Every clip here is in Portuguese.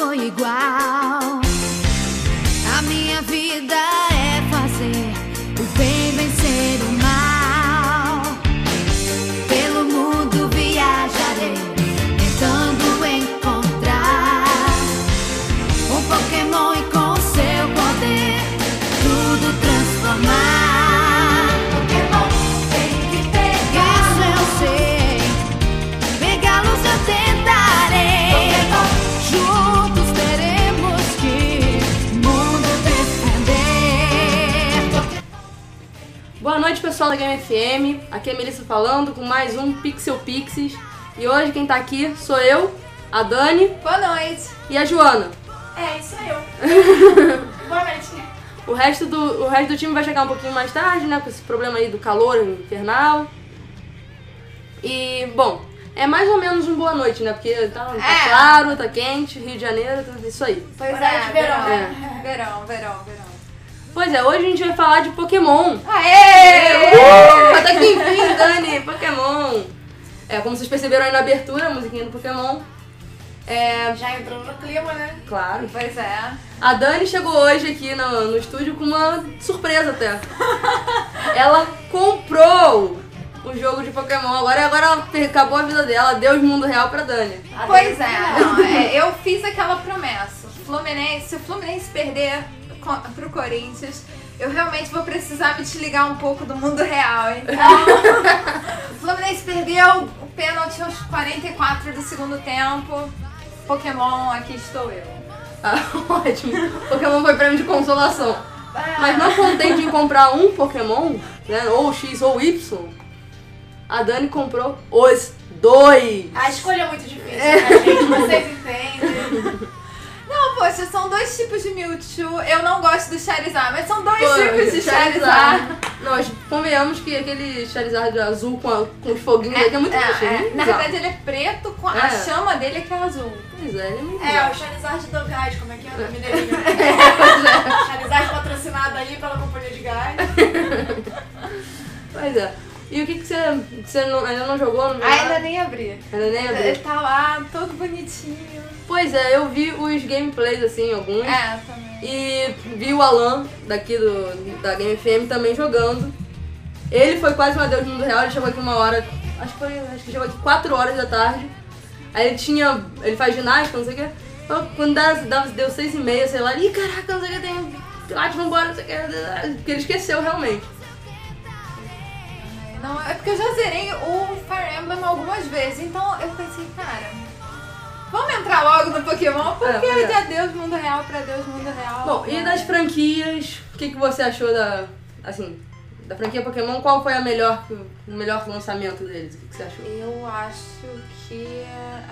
foi igual. A minha vida é fazer o bem vencer o mal. Pelo mundo viajarei, tentando encontrar um Pokémon e com seu poder tudo transformar. Boa noite, pessoal da Game FM, aqui é a Melissa falando com mais um Pixel Pixies. E hoje quem tá aqui sou eu, a Dani. Boa noite. E a Joana. É, isso sou eu. Boa noite. O resto do time vai chegar um pouquinho mais tarde, né, com esse problema aí do calor infernal. E, bom, é mais ou menos um boa noite, né, porque tá claro, tá quente, Rio de Janeiro, tudo isso aí. Pois é, de verão. É. Verão. Pois é, hoje a gente vai falar de Pokémon. Aê! Até que enfim, Dani, Pokémon. É, como vocês perceberam aí na abertura, a musiquinha do Pokémon. É... já entrou no clima, né? Claro. Pois é. A Dani chegou hoje aqui no estúdio com uma surpresa até. Ela comprou o jogo de Pokémon. Agora ela acabou a vida dela, deu o mundo real pra Dani. Pois é, não, eu fiz aquela promessa. Se o Fluminense perder pro Corinthians, eu realmente vou precisar me desligar um pouco do mundo real, então... O Fluminense perdeu o pênalti aos 44 do segundo tempo. Pokémon, aqui estou eu. Ah, ótimo. Pokémon foi prêmio de consolação. Mas não contente em comprar um Pokémon, né, ou X ou Y, a Dani comprou os dois. A escolha é muito difícil, né, gente? Vocês entendem. Não, poxa, são dois tipos de Mewtwo. Eu não gosto do Charizard, mas são dois tipos de Charizard. Nós convenhamos que aquele Charizard azul com os foguinhos dele é muito bonito. Na verdade, ele é preto, com a chama dele é que é azul. Pois é, ele é muito legal. É, o Charizard do gás, como é que é o nome dele? Charizard patrocinado ali pela companhia de gás. Pois é. E o que você ainda não jogou? Não ainda nem abri. Ainda nem abri. Ele tá lá, todo bonitinho. Pois é, eu vi os gameplays, assim, alguns. É, também. E vi o Alan, daqui da Game FM, também jogando. Ele foi quase um adeus no mundo real, ele chegou aqui uma hora, acho que chegou aqui 4 horas da tarde. Aí ele faz ginástica, não sei o que. Quando deu 6h30, sei lá, ih, caraca, não sei o que, tem lá, vambora, não sei o que. Porque ele esqueceu, realmente. Não, é porque eu já zerei o Fire Emblem algumas vezes, então eu pensei, cara, vamos entrar logo no Pokémon, porque de adeus mundo real pra adeus mundo real. Bom, e das franquias, o que você achou da franquia Pokémon? Qual foi o melhor lançamento deles? O que você achou? Eu acho que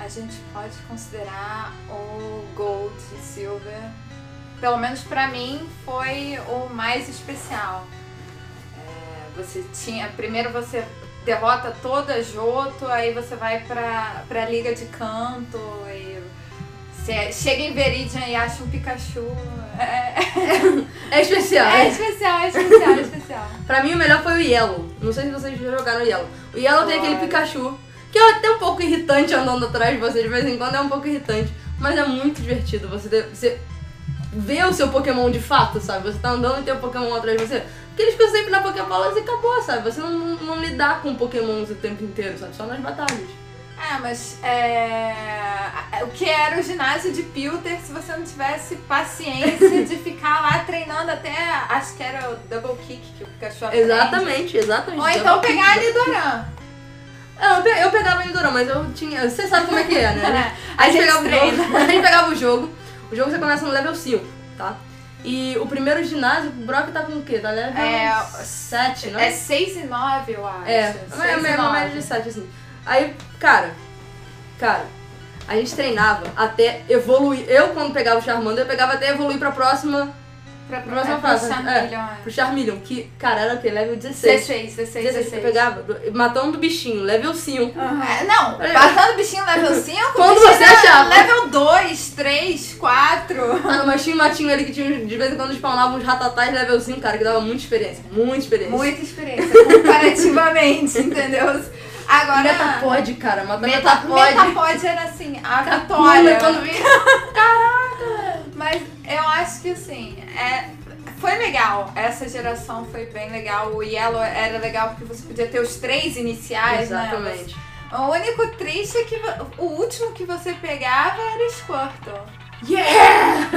a gente pode considerar o Gold e Silver, pelo menos pra mim, foi o mais especial. Primeiro você derrota toda a Johto, aí você vai pra Liga de Canto, e você chega em Veridian e acha um Pikachu. É especial. É especial. Pra mim o melhor foi o Yellow. Não sei se vocês já jogaram o Yellow. O Yellow tem aquele Pikachu, que é até um pouco irritante andando atrás de você de vez em quando, é um pouco irritante. Mas é muito divertido você ver o seu Pokémon de fato, sabe? Você tá andando e tem um Pokémon atrás de você. Porque eles ficam sempre na Pokébola e acabou, sabe? Você não lidar com Pokémons o tempo inteiro, sabe? Só nas batalhas. Ah, mas o que era o ginásio de Pilter se você não tivesse paciência de ficar lá treinando até, acho que era o Double Kick que o Pikachu aprende. Exatamente. Ou então pegar a Nidoran. Eu pegava a Nidoran, mas eu tinha... Você sabe como é que é, né? A gente pegava o jogo. O jogo você começa no level 5, tá? E o primeiro ginásio, o Brock tá com o quê? Tá level 7, não é? É 6 e 9, eu acho. É uma média de 7, assim. Aí, cara, a gente treinava até evoluir. Eu, quando pegava o Charmander, eu pegava até evoluir pra próxima... Pra próxima fase. Pro Charmeleon, que, cara, era o quê? Level 16. 16. Eu pegava, matando o bichinho, level 5. Uhum. Não, matando o bichinho, level 5. Quando você achava? Level 2, 3, 4. Ah, mas tinha um matinho ali que tinha, de vez em quando spawnavam uns ratatais level 5, cara, que dava muita experiência. Muita experiência, comparativamente, entendeu? Agora... Metapod, cara, Metapod. Metapod era assim, a vitória. Caraca! Mas eu acho que assim, foi legal, essa geração foi bem legal. O Yellow era legal porque você podia ter os três iniciais. Exatamente. Né? O único triste é que o último que você pegava era o Squirtle. Yeah!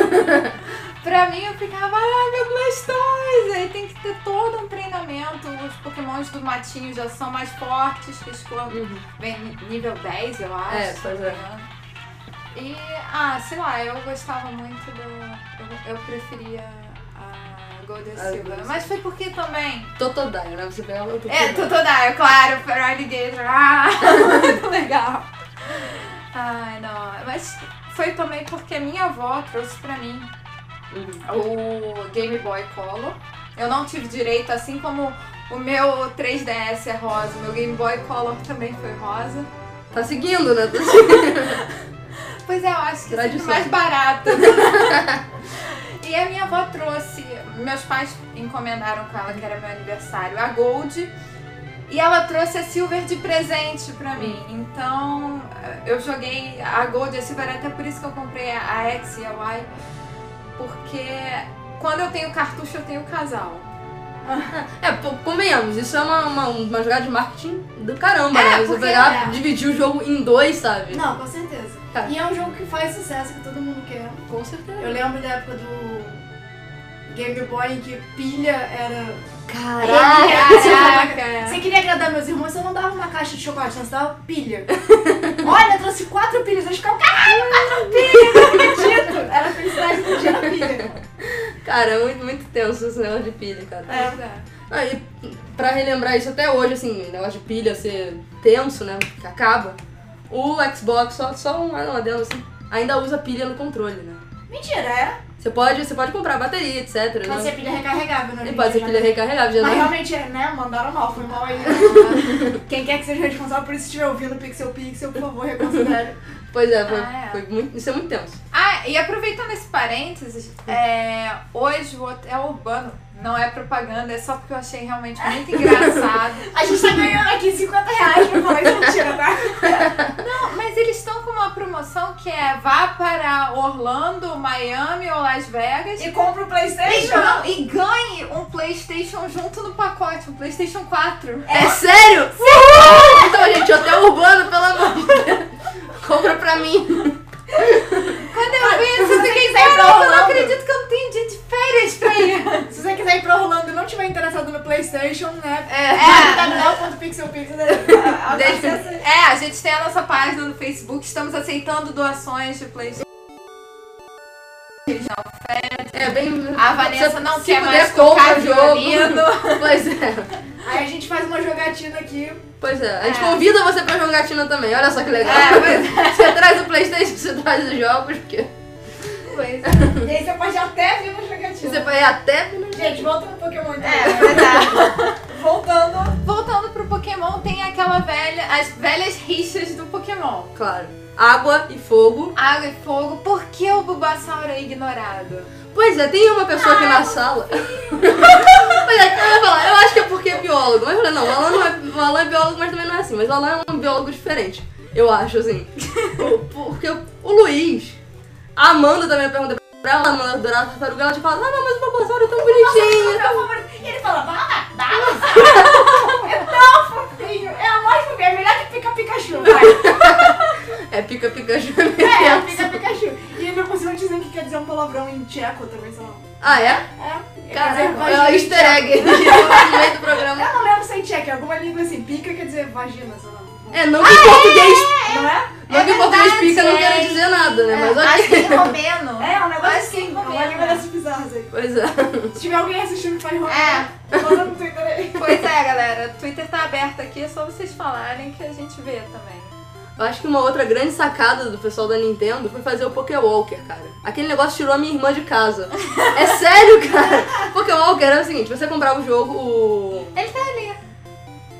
Pra mim eu ficava, meu Blastoise! Aí tem que ter todo um treinamento. Os Pokémons do matinho já são mais fortes que o Squirtle. Vem nível 10, eu acho. É, pois é. E, sei lá, eu gostava muito do... Eu preferia a Gold e Silver. Mas foi porque também... Totodile, né? Você pegava o Totodile. É, Totodile, claro. Para Alligator. Muito legal. Ai, não. Mas foi também porque minha avó trouxe pra mim o Game Boy Color. Eu não tive direito, assim como o meu 3DS é rosa. Meu Game Boy Color também foi rosa. Tá seguindo, né? Tá seguindo. Pois é, eu acho que é mais barato. E a minha avó trouxe, meus pais encomendaram com ela, que era meu aniversário, a Gold. E ela trouxe a Silver de presente pra mim. Então, eu joguei a Gold e a Silver, até por isso que eu comprei a X e a Y. Porque quando eu tenho cartucho, eu tenho casal. É, convenhamos, isso é uma jogada de marketing do caramba, né? Você pegar, dividir o jogo em dois, sabe? Não, com certeza. Tá. E é um jogo que faz sucesso, que todo mundo quer. Com certeza. Eu lembro da época do Game Boy em que pilha era... Caraca! Você queria agradar meus irmãos, você não dava uma caixa de chocolate, você dava pilha. Olha, eu trouxe 4 pilhas, eles ficavam, caralho, 4 pilhas, não acredito! Era a felicidade do dia da pilha. Cara, muito tenso esse negócio de pilha, cara. E pra relembrar isso até hoje, assim, o negócio de pilha ser tenso, né, que acaba... O Xbox, só um adendo assim, ainda usa pilha no controle, né? Mentira, é? Você pode comprar bateria, etc. Pode ser pilha recarregável, né? Pode ser pilha recarregável. Mas realmente, né? Mandaram mal, foi mal aí. Quem quer que seja responsável por isso, estiver ouvindo Pixel, por favor, reconsidere. Pois é, foi muito, isso é muito tenso. E aproveitando esse parênteses, hoje o hotel urbano não é propaganda, é só porque eu achei realmente muito engraçado. A gente tá ganhando aqui 50 reais pra falar isso, mentira, tá? Não, mas eles estão com uma promoção que é vá para Orlando, Miami ou Las Vegas. E compra o PlayStation. E ganhe um PlayStation junto no pacote, um PlayStation 4. É sério? Sim. Então, gente, hotel urbano, pelo amor de Deus. Compra pra mim. Quando eu vi isso, eu fiquei caramba, eu não acredito que eu não tenho dia de férias pra ir. Se você quiser ir pra Orlando e não estiver interessado no PlayStation, né? Tauros.pixelpixel. A gente tem a nossa página no Facebook, estamos aceitando doações de PlayStation. A Vanessa não quer mais tocar o jogo. Pois é. Aí a gente faz uma jogatina aqui. Pois é, a gente convida você pra jogatina também, olha só que legal. Você traz o PlayStation, você traz os jogos, porque... Pois é. E aí você pode até vir na jogatina. Você pode até vir na jogatina. Gente, volta no Pokémon também. Voltando pro Pokémon, tem aquela as velhas rixas do Pokémon. Claro. Água e fogo. Água e fogo. Por que o Bulbasauro é ignorado? Pois é, tem uma pessoa aqui na sala. Pois é, eu ia falar, eu acho que é porque é biólogo. Mas eu falei, não, o Alan é biólogo, mas também não é assim. Mas o Alan é um biólogo diferente, eu acho, assim. Porque o Luiz, a Amanda também pergunta pra ela, a Amanda adorava a tartaruga, ela te fala, não, mas o Bulbasauro é tão bonitinho. E ele fala, é tão fofinho. É a mais fofinha, é melhor que Pikachu, vai. É Pikachu. É Pikachu. E ainda por cima dizem que quer dizer um palavrão em tcheco também, sei lá. Ah, é? É. Caraca, é um easter egg no meio do programa. Eu não lembro se é em tcheco, alguma língua assim, pica quer dizer vagina, sei lá. É, não que em português. Não é? Não que em português pica não quer dizer nada, né? Mas acho que em romeno. É, um negócio assim, uma língua dessas bizarras aí. Pois é. Se tiver alguém assistindo que faz romeno, manda no Twitter aí. Pois é, galera, o Twitter tá aberto aqui, é só vocês falarem que a gente vê também. Eu acho que uma outra grande sacada do pessoal da Nintendo foi fazer o Pokéwalker, cara. Aquele negócio tirou a minha irmã de casa. É sério, cara? Pokéwalker era o seguinte, você comprava o jogo, Ele tá ali.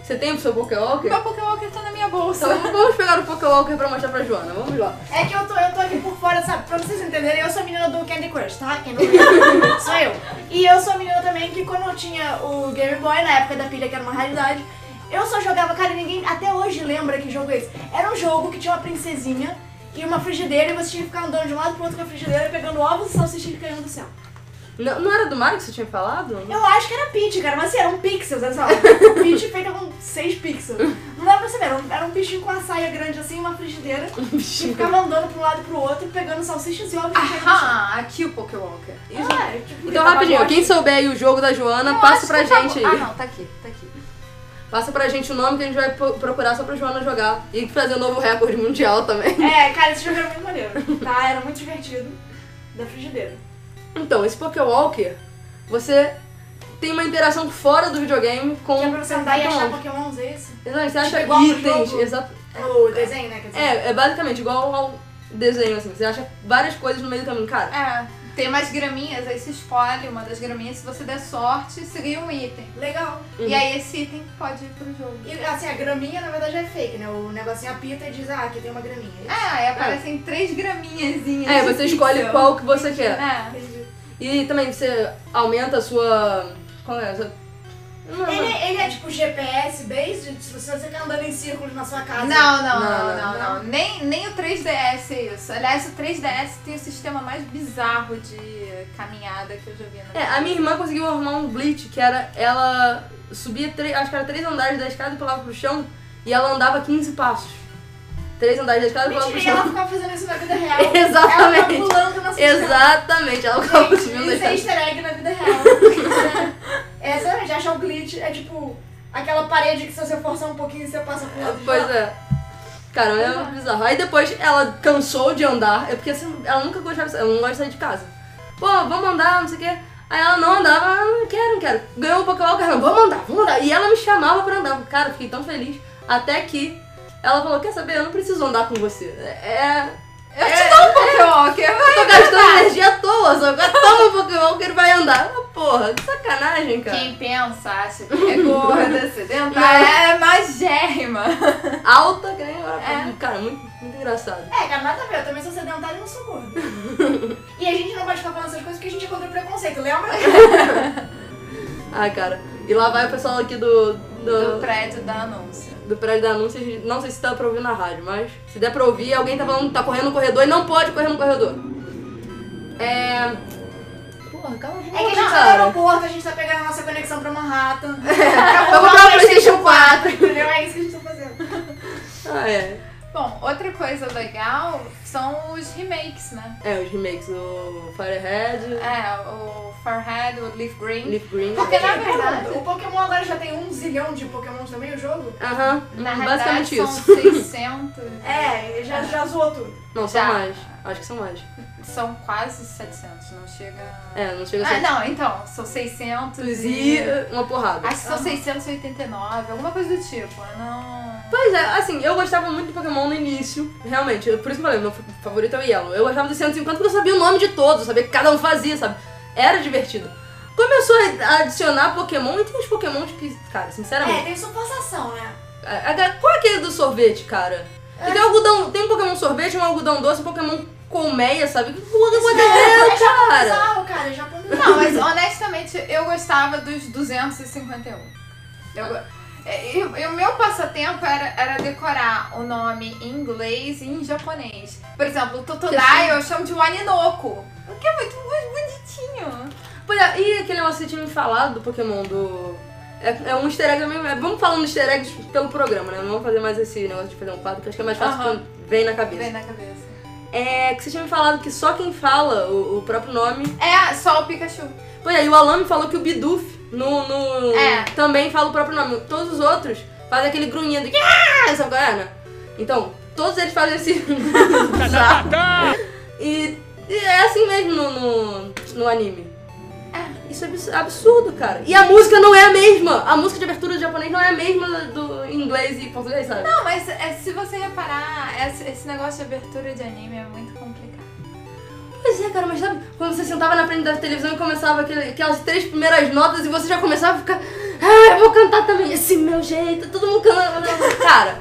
Você tem o seu Pokéwalker? Meu Pokéwalker tá na minha bolsa. Então vamos pegar o Pokéwalker pra mostrar pra Joana, vamos lá. É que eu tô aqui por fora, sabe? Pra vocês entenderem, eu sou a menina do Candy Crush, tá? Quem não lembra? Sou eu. E eu sou a menina também que quando eu tinha o Game Boy, na época da pilha, que era uma raridade, eu só jogava, cara, e ninguém até hoje lembra que jogo é esse. Era um jogo que tinha uma princesinha e uma frigideira e você tinha que ficar andando de um lado pro outro com a frigideira, pegando ovos e salsichinha caindo do céu. Não, não era do Mario que você tinha falado? Eu acho que era Peach, cara, mas assim, eram pixels, olha só. Peach feita com 6 pixels. Não dá pra perceber, era um bichinho com uma saia grande assim, uma frigideira, e ficava andando pro lado e pro outro, pegando salsichas e ovos. Ah, aqui o Pokéwalker. Ah, tipo, então rapidinho, quem souber aí o jogo da Joana, passa pra gente aí. Ah não, tá aqui, tá aqui. Passa pra gente o nome que a gente vai procurar só pra Joana jogar. E fazer um novo recorde mundial também. É, cara, esse jogo era muito maneiro, tá? Era muito divertido, da frigideira. Então, esse Pokéwalker, você tem uma interação fora do videogame com o Pokémon. Você andar e achar Pokémons, é esse? Exato, você acha tipo itens, exato. O desenho, né? É basicamente igual ao desenho, assim. Você acha várias coisas no meio do caminho, cara. É. Tem mais graminhas, aí você escolhe uma das graminhas, se você der sorte, você ganha um item. Legal. Uhum. E aí esse item pode ir pro jogo. E assim, a graminha na verdade é fake, né? O negocinho apita e diz, ah, aqui tem uma graminha. Ah, aí aparecem 3 graminhazinhas. É, você escolhe qual que você quer. Ah, entendi. E também você aumenta a sua... Qual é? Ele é tipo GPS based, se você ficar andando em círculos na sua casa. Não. Nem o 3DS é isso. Aliás, o 3DS tem o sistema mais bizarro de caminhada que eu já vi na vida. É, a minha irmã conseguiu arrumar um glitch, que era ela subia, acho que era 3 andares da escada e pulava pro chão, e ela andava 15 passos. 3 andares da escada e pulava pro chão. E ela ficava fazendo isso na vida real. Exatamente. Ela pulando na sua Exatamente, ela ficava pulando. Isso é easter egg na vida real. É, sério, já achar o glitch, é tipo aquela parede que se você forçar um pouquinho você passa por outro. Pois é. Cara, é bizarro. Aí depois ela cansou de andar, é porque assim, ela nunca gostava, ela não gosta de sair de casa. Pô, vamos andar, não sei o quê. Aí ela não andava, ah, não quero. Ganhou o Pokéwalker, vamos andar. E ela me chamava pra andar. Cara, fiquei tão feliz. Até que ela falou, quer saber, eu não preciso andar com você. Eu te dou um Pokéwalker, eu tô gastando energia à toa, só agora toma um Pokéwalker e vai andar. Porra, que sacanagem, cara. Quem pensa, acha que é gorda, sedentária, é magérrima. Alta, que nem é. Cara, muito engraçado. É, cara, nada a ver, eu também sou sedentária e não sou gorda. E a gente não pode ficar falando essas coisas porque a gente encontra preconceito, lembra? Ah, cara, e lá vai o pessoal aqui do prédio da anúncia. Do prédio da anúncia, não sei se tá pra ouvir na rádio, mas se der pra ouvir, alguém tá falando que tá correndo no corredor e não pode correr no corredor. Porra, calma, é que a gente tá no aeroporto, a gente tá pegando a nossa conexão pra Manhattan. Vamos pra PlayStation 4, entendeu? É isso que a gente tá fazendo. Ah, é. Bom, outra coisa legal são os remakes, né? É, os remakes, o Firehead. É, o Firehead, o Leaf Green. Porque na verdade... O Pokémon agora já tem 1 zilhão de Pokémon também, o jogo? Aham, basicamente isso. São 600. É, já zoou tudo. Não, são mais. Acho que são mais. São quase 700, não chega... É, não chega a 700. Ah, não, então, são 600 e... uma porrada. Acho que são 689, alguma coisa do tipo, não... Pois é, assim, eu gostava muito do Pokémon no início, realmente, por isso que eu falei, meu favorito é o Yellow. Eu gostava dos 150 porque eu sabia o nome de todos, sabia o que cada um fazia, sabe? Era divertido. Começou a adicionar Pokémon e tem uns Pokémons que, cara, sinceramente... É, tem sua forçação, né? Qual é aquele do sorvete, cara? É. Tem algodão, tem um Pokémon sorvete, um algodão doce, um Pokémon... colmeia, sabe? Não, mas honestamente, eu gostava dos 251. E o meu passatempo era decorar o nome em inglês e em japonês. Por exemplo, o Totodile eu chamo de Waninoko, o que é muito bonitinho. E aquele negócio que tinha me falado do Pokémon, é um easter egg mesmo. Vamos falando de easter eggs pelo programa, né? Não vamos fazer mais esse negócio de fazer um quadro, que acho que é mais fácil quando vem na cabeça. É que você tinha me falado que só quem fala o próprio nome... É, só o Pikachu. Pois é, e o Alan me falou que o Bidoof também fala o próprio nome. Todos os outros fazem aquele grunhido de... Sabe qual é, né? Então, todos eles fazem esse... e é assim mesmo no anime. É, isso é absurdo, cara. E a música não é a mesma. A música de abertura do japonês não é a mesma do inglês e português, sabe? Não, mas se você reparar, esse negócio de abertura de anime é muito complicado. Pois é, cara, mas sabe quando você sentava na frente da televisão e começava aquelas 3 primeiras notas e você já começava a ficar... Ah, eu vou cantar também, esse meu jeito, todo mundo cantando.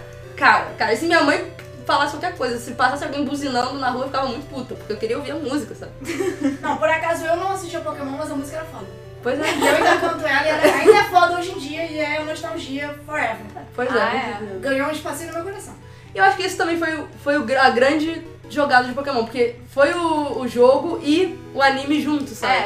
Cara, se minha mãe falasse qualquer coisa, se passasse alguém buzinando na rua, eu ficava muito puta, porque eu queria ouvir a música, sabe? Não, por acaso eu não assistia Pokémon, mas a música era foda. Pois é. Eu ainda canto ela e ela ainda é foda hoje em dia e é nostalgia forever. Pois é. Ganhou um espacinho no meu coração. E eu acho que isso também foi a grande jogada de Pokémon, porque foi o jogo e o anime junto, sabe?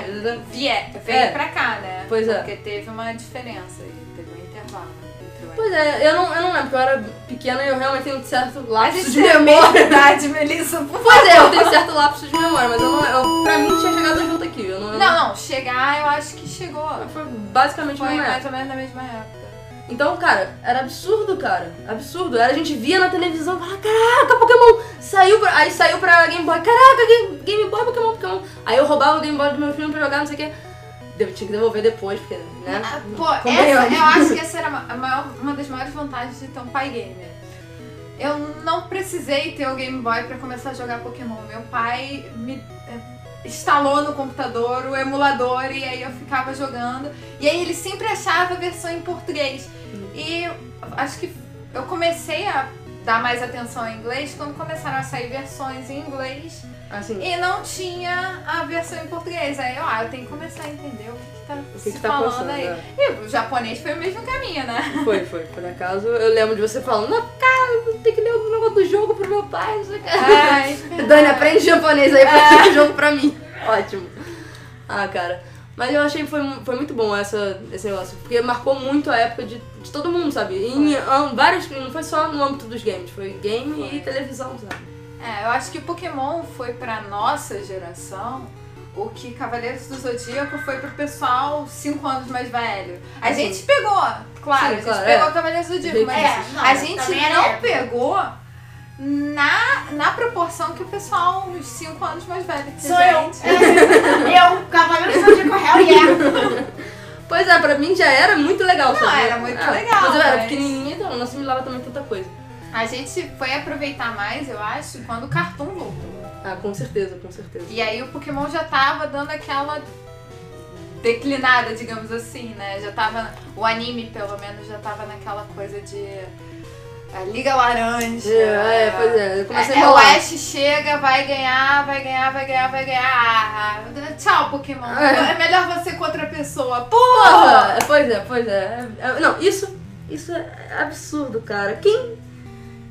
É, veio pra cá, né? Pois é. Porque teve uma diferença aí, teve um intervalo entre o anime. Pois é, eu não lembro, porque eu era pequena e eu realmente tenho um certo lapso de memória. É verdade, Melissa, por favor. Pois é, eu tenho certo lapso de memória, mas pra mim tinha chegado junto aqui. Não, chegar eu acho que chegou. Foi basicamente na mesma época. Foi mais ou menos na mesma época. Então, cara, era absurdo, cara. Absurdo. Era, a gente via na televisão e falava, caraca, Pokémon saiu pra... Aí saiu pra Game Boy. Caraca, Game Boy, Pokémon. Aí eu roubava o Game Boy do meu filho pra jogar, não sei o que. Tinha que devolver depois, porque, né? Pô, eu acho que essa era uma das maiores vantagens de ter um pai gamer. Eu não precisei ter o Game Boy pra começar a jogar Pokémon. Meu pai me... instalou no computador o emulador e aí eu ficava jogando. E aí ele sempre achava a versão em português. E acho que eu comecei a dar mais atenção em inglês quando começaram a sair versões em inglês. Assim. E não tinha a versão em português. Aí eu tenho que começar a entender o que tá falando aí. É. E o japonês foi o mesmo caminho, né? Foi. Por acaso eu lembro de você falando, cara, tem que ler o negócio do jogo pro meu pai, não sei o que. Dani, aprende japonês aí pra ter o jogo pra mim. Ótimo. Ah, cara. Mas eu achei que foi muito bom esse negócio, porque marcou muito a época de todo mundo, sabe? Não foi só no âmbito dos games, foi game e televisão, sabe? Eu acho que Pokémon foi pra nossa geração o que Cavaleiros do Zodíaco foi pro pessoal 5 anos mais velho. A gente pegou, claro, a gente pegou Cavaleiros do Zodíaco, mas a gente não pegou na proporção que o pessoal uns 5 anos mais velho. Sou eu. Eu, Cavaleiros do Zodíaco, Pois é, pra mim já era muito legal. Não, sabe? Era muito legal. Mas eu era pequenininha, então não assimilava também tanta coisa. A gente foi aproveitar mais, eu acho, quando o Cartoon voltou. Ah, com certeza, com certeza. E aí o Pokémon já tava dando aquela declinada, digamos assim, né? Já tava... O anime, pelo menos, já tava naquela coisa de... A Liga Laranja. Pois é. Comecei a rolar. O Ash chega, vai ganhar. Tchau, Pokémon. É melhor você com outra pessoa. Porra! Pois é. Não, isso é absurdo, cara.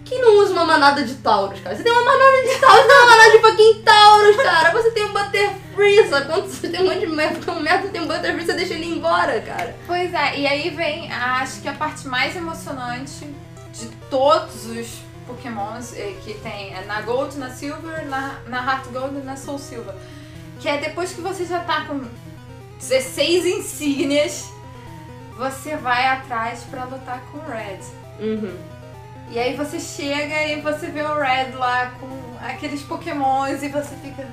Quem não usa uma manada de Tauros, cara? Você tem uma manada de Tauros, você tem uma manada de fucking Tauros, cara. Você tem um Butterfree, só quando você tem um monte de merda, tem um Butterfree, você deixa ele embora, cara. Pois é, e aí vem, acho que a parte mais emocionante de todos os Pokémons que tem na Gold, na Silver, na Heart Gold e na Soul Silver. Que é depois que você já tá com 16 insígnias, você vai atrás pra lutar com o Red. E aí você chega e você vê o Red lá com aqueles Pokémons e você fica,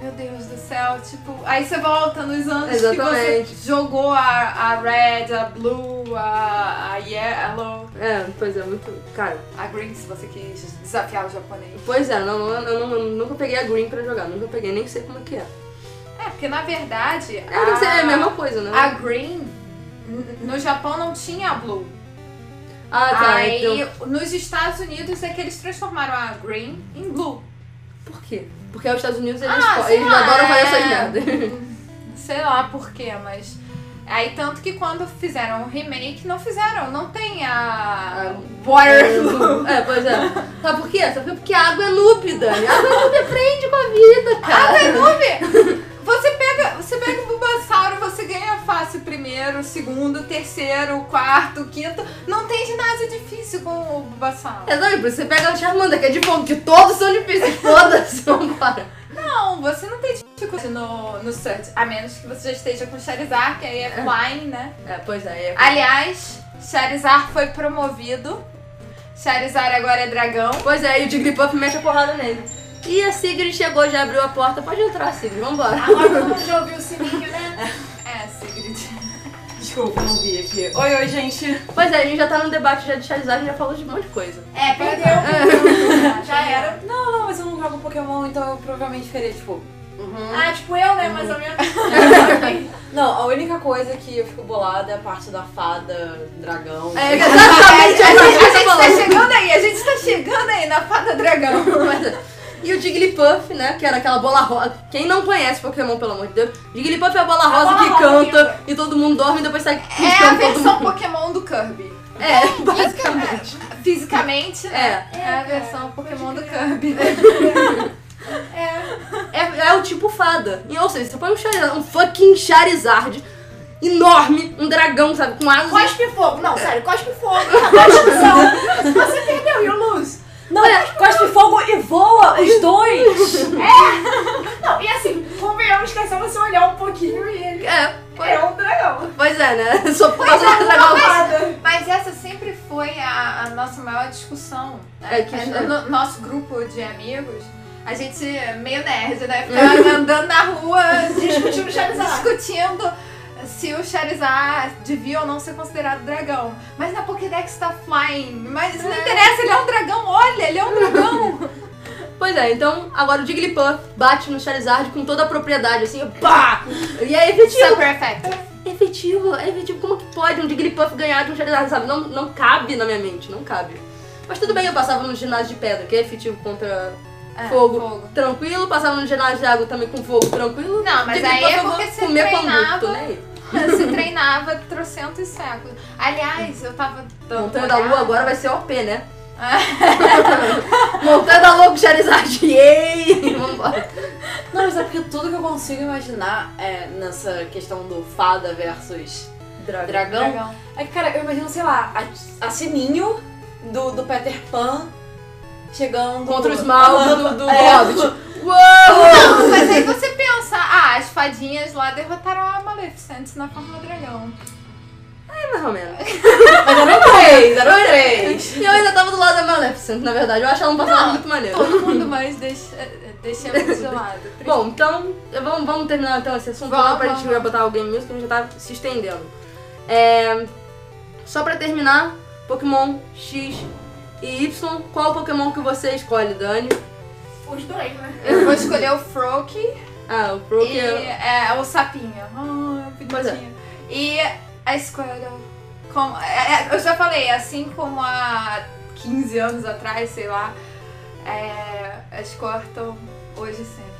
meu Deus do céu, tipo... Aí você volta nos anos que você jogou a Red, a Blue, a Yellow... pois é, muito... Cara... A Green, se você quis desafiar o japonês. Pois é, eu nunca peguei a Green pra jogar, nunca peguei, nem sei como é que é. Porque na verdade... É a mesma coisa, né? A Green, no Japão não tinha a Blue. Aí, então... nos Estados Unidos é que eles transformaram a Green em Blue. Por quê? Porque os Estados Unidos, eles adoram fazer essas merdas. Sei lá por quê, mas... Aí, tanto que quando fizeram o remake, não tem a... Water Blue. Pois é. Sabe por quê? Sabe porque a água é noob, Dani. A água é noob, aprende com a vida, cara. A água é noob? Você pega o Bulbasauro, você ganha fácil primeiro, segundo, terceiro, quarto, quinto. Não tem ginásio difícil com o Bulbasauro. Você pega o Charmander, que é de bom, que todos são difíceis, todas são para. Não, você não tem dificuldade no search, a menos que você já esteja com Charizard, que aí é flying, né? Pois é. Aliás, Charizard foi promovido. Charizard agora é dragão. Pois é, e o Jigglypuff mete a porrada nele. E a Sigrid chegou, já abriu a porta. Pode entrar, Sigrid, vambora. Agora todo mundo já ouviu o sininho, né? Sigrid. Desculpa, não vi aqui. Oi, gente. Pois é, a gente já tá num debate já de Charizard, a gente já falou de um monte de coisa. Perdeu. Já era. Não, mas eu não jogo Pokémon, então eu provavelmente ficaria, tipo... tipo eu, né? Mais ou menos. Não, a única coisa que eu fico bolada é a parte da fada, dragão. Exatamente. A gente tá chegando aí na fada dragão. E o Jigglypuff, né, que era aquela bola rosa. Quem não conhece Pokémon, pelo amor de Deus, Jigglypuff é a bola rosa que canta e todo mundo dorme e depois sai... É a versão Pokémon do Kirby. Basicamente. Fisicamente, né? É a versão Pokémon do Kirby. É o tipo fada. E, ou seja, você põe um Charizard, um fucking Charizard enorme, um dragão, sabe, com asas. Cospe fogo. Não, sério, cospe fogo. Você perdeu, you lose. Não, é, cospe fogo e voa os dois. É. Não, e assim, convenhamos que é só você olhar um pouquinho e ele... É um dragão. Pois é, né? Só por causa do dragão. Mas essa sempre foi a nossa maior discussão. Né? No nosso grupo de amigos, a gente meio nerd, né? Ficava andando na rua, discutindo Charizard. Discutindo se o Charizard devia ou não ser considerado dragão. Mas na Pokédex tá flying. Mas não interessa, ele é um dragão. Olha, ele é um dragão. Pois é, então agora o Jigglypuff bate no Charizard com toda a propriedade, assim, pá! E é efetivo. Super effective. É efetivo. Como que pode um Jigglypuff ganhar de um Charizard, sabe? Não cabe na minha mente, não cabe. Mas tudo bem, eu passava no ginásio de pedra, que é efetivo contra fogo tranquilo, passava no ginásio de água também com fogo tranquilo. Não, mas Jigglypuff aí é porque você treinava... Você treinava trocentos séculos. Aliás, eu tava... Montanha da Lua agora vai ser OP, né? Montando a louco Charizard, yay! Vambora. Não, mas é porque tudo que eu consigo imaginar é nessa questão do fada versus dragão. É que, cara, eu imagino, sei lá, a Sininho do Peter Pan chegando contra os maus do Hobbit. Uou! Não, mas aí você pensa, as fadinhas lá derrotaram a Maleficent na forma do dragão. Mais ou menos. Mas eram três. E eu ainda tava do lado da Maleficent, na verdade. Eu acho ela um personagem muito maneiro. Todo mundo mais deixamos de lado. Bom, então, vamos terminar então esse assunto lá pra gente botar o Game Music, que a gente já tá se estendendo. Só pra terminar, Pokémon X e Y, qual Pokémon que você escolhe, Dani? Os dois, né? Eu vou escolher o Froakie. O Froakie e o sapinho. Picadinho. E... a Squirtle, eu já falei, assim como há 15 anos atrás, sei lá, a Squirtle hoje sempre.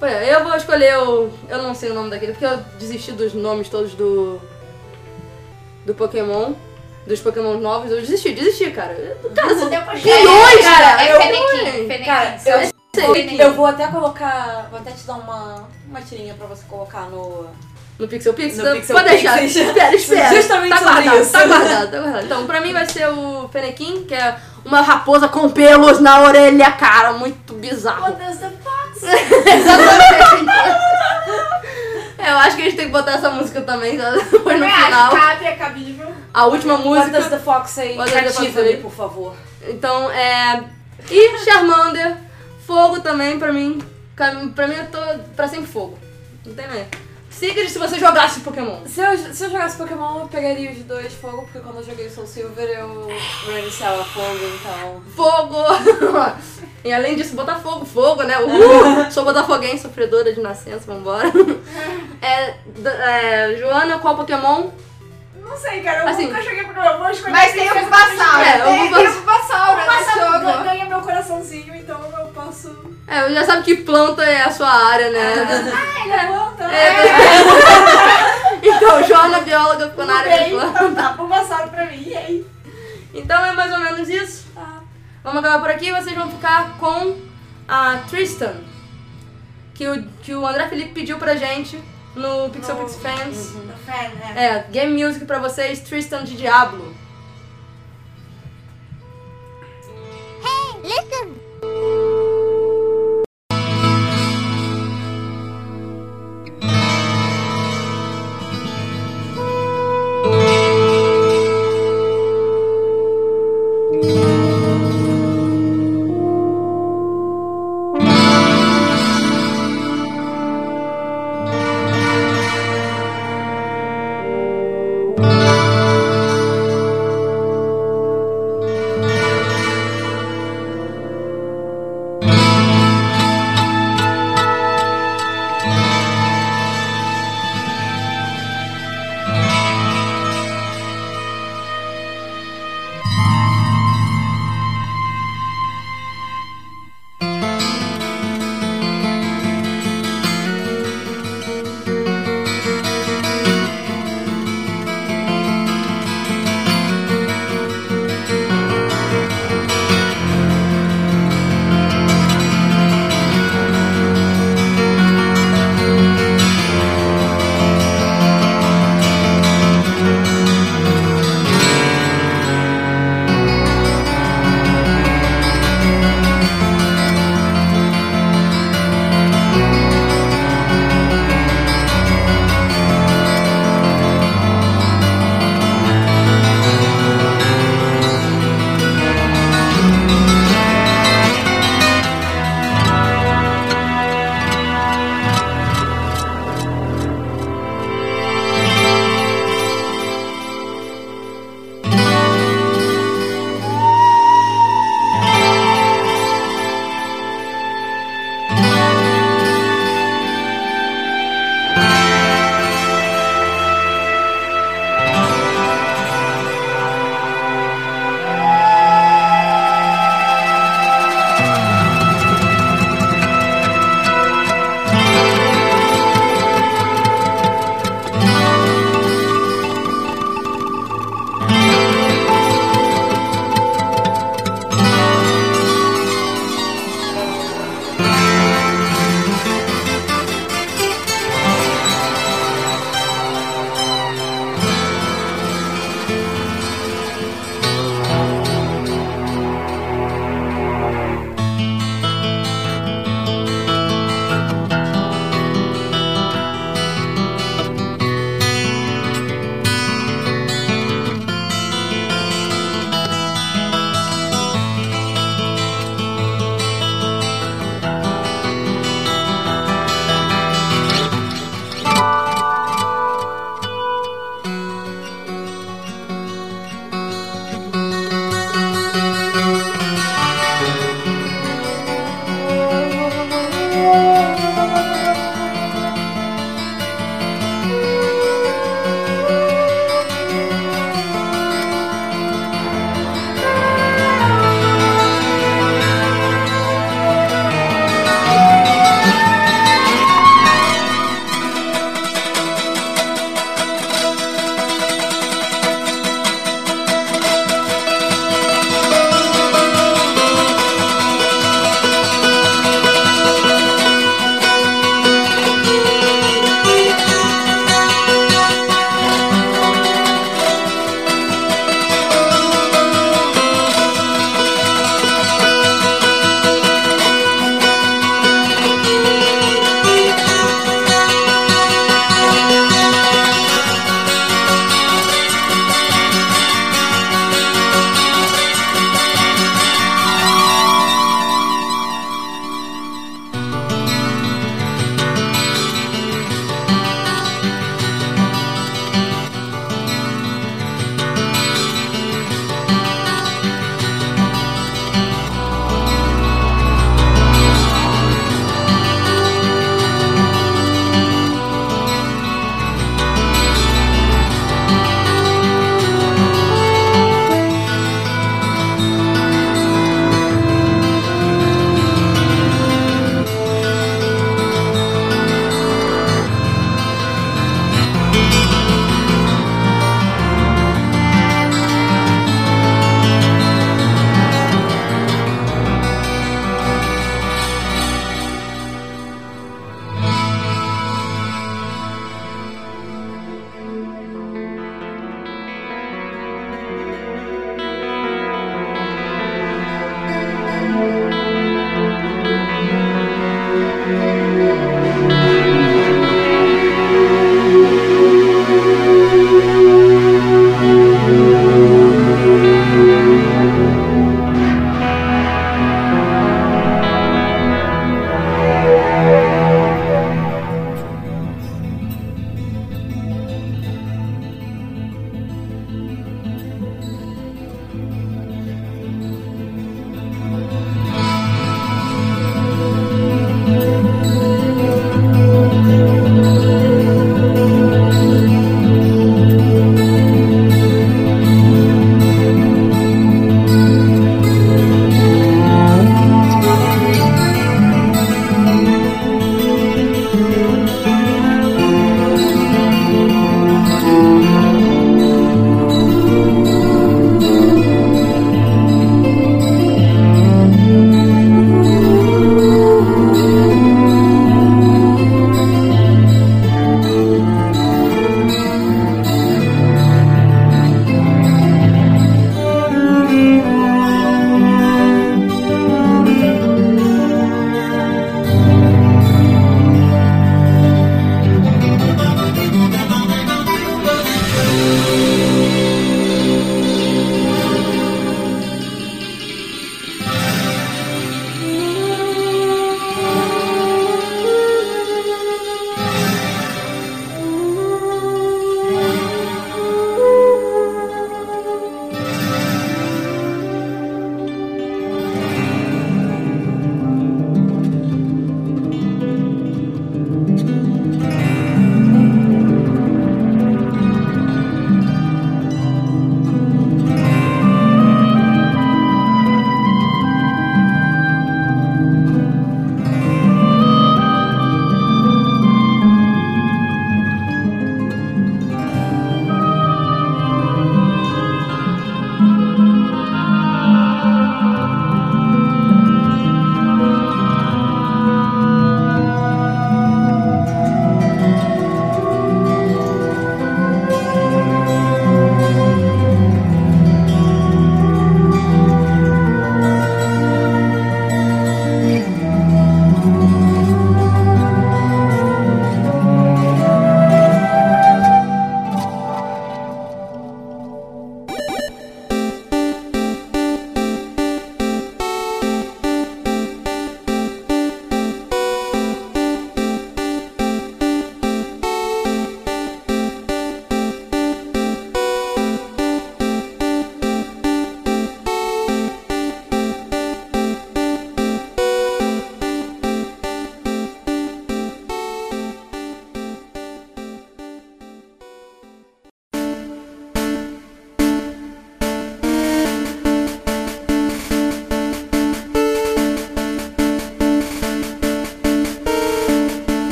Olha, eu vou escolher eu não sei o nome daquele, porque eu desisti dos nomes todos do Pokémon, dos Pokémon novos, eu desisti, cara. Cara, Fennekin. Eu vou até colocar, vou até te dar uma tirinha pra você colocar no Pixel Pixies? Pode deixar. Espera. Justamente tá guardado, isso. Tá guardado. Então, pra mim vai ser o Fennekin, que é uma raposa com pelos na orelha, cara. Muito bizarro. Oh, Deus, the Fox! Eu acho que a gente tem que botar essa música também, depois no final. É cabível. A última música. What does the Fox aí? Ativa aí, por favor. Então, e Charmander. Fogo também, pra mim. Pra mim, eu tô pra sempre fogo. Não tem nem. Sigrid, se você jogasse Pokémon. Se eu jogasse Pokémon, eu pegaria os dois fogo, porque quando eu joguei o Soul Silver, eu reiniciava fogo, então... Fogo! E além disso, botar fogo, né? Sou botafoguense, sofredora de nascença, vambora. Joana, qual Pokémon? Não sei, cara, eu nunca joguei Pokémon, mas tem o Passauro. Tem o Passauro nesse jogo. O ganha meu coraçãozinho, então eu posso... já sabe que planta é a sua área, né? Ele é planta! Então, Joana, bióloga, ficou na área de planta. Então tá, o Passauro pra mim, e aí? Então é mais ou menos isso. Tá. Vamos acabar por aqui, vocês vão ficar com a Tristan, que o André Felipe pediu pra gente no Pixel Pix Fans. Game Music pra vocês, Tristan de Diablo. Hey, listen!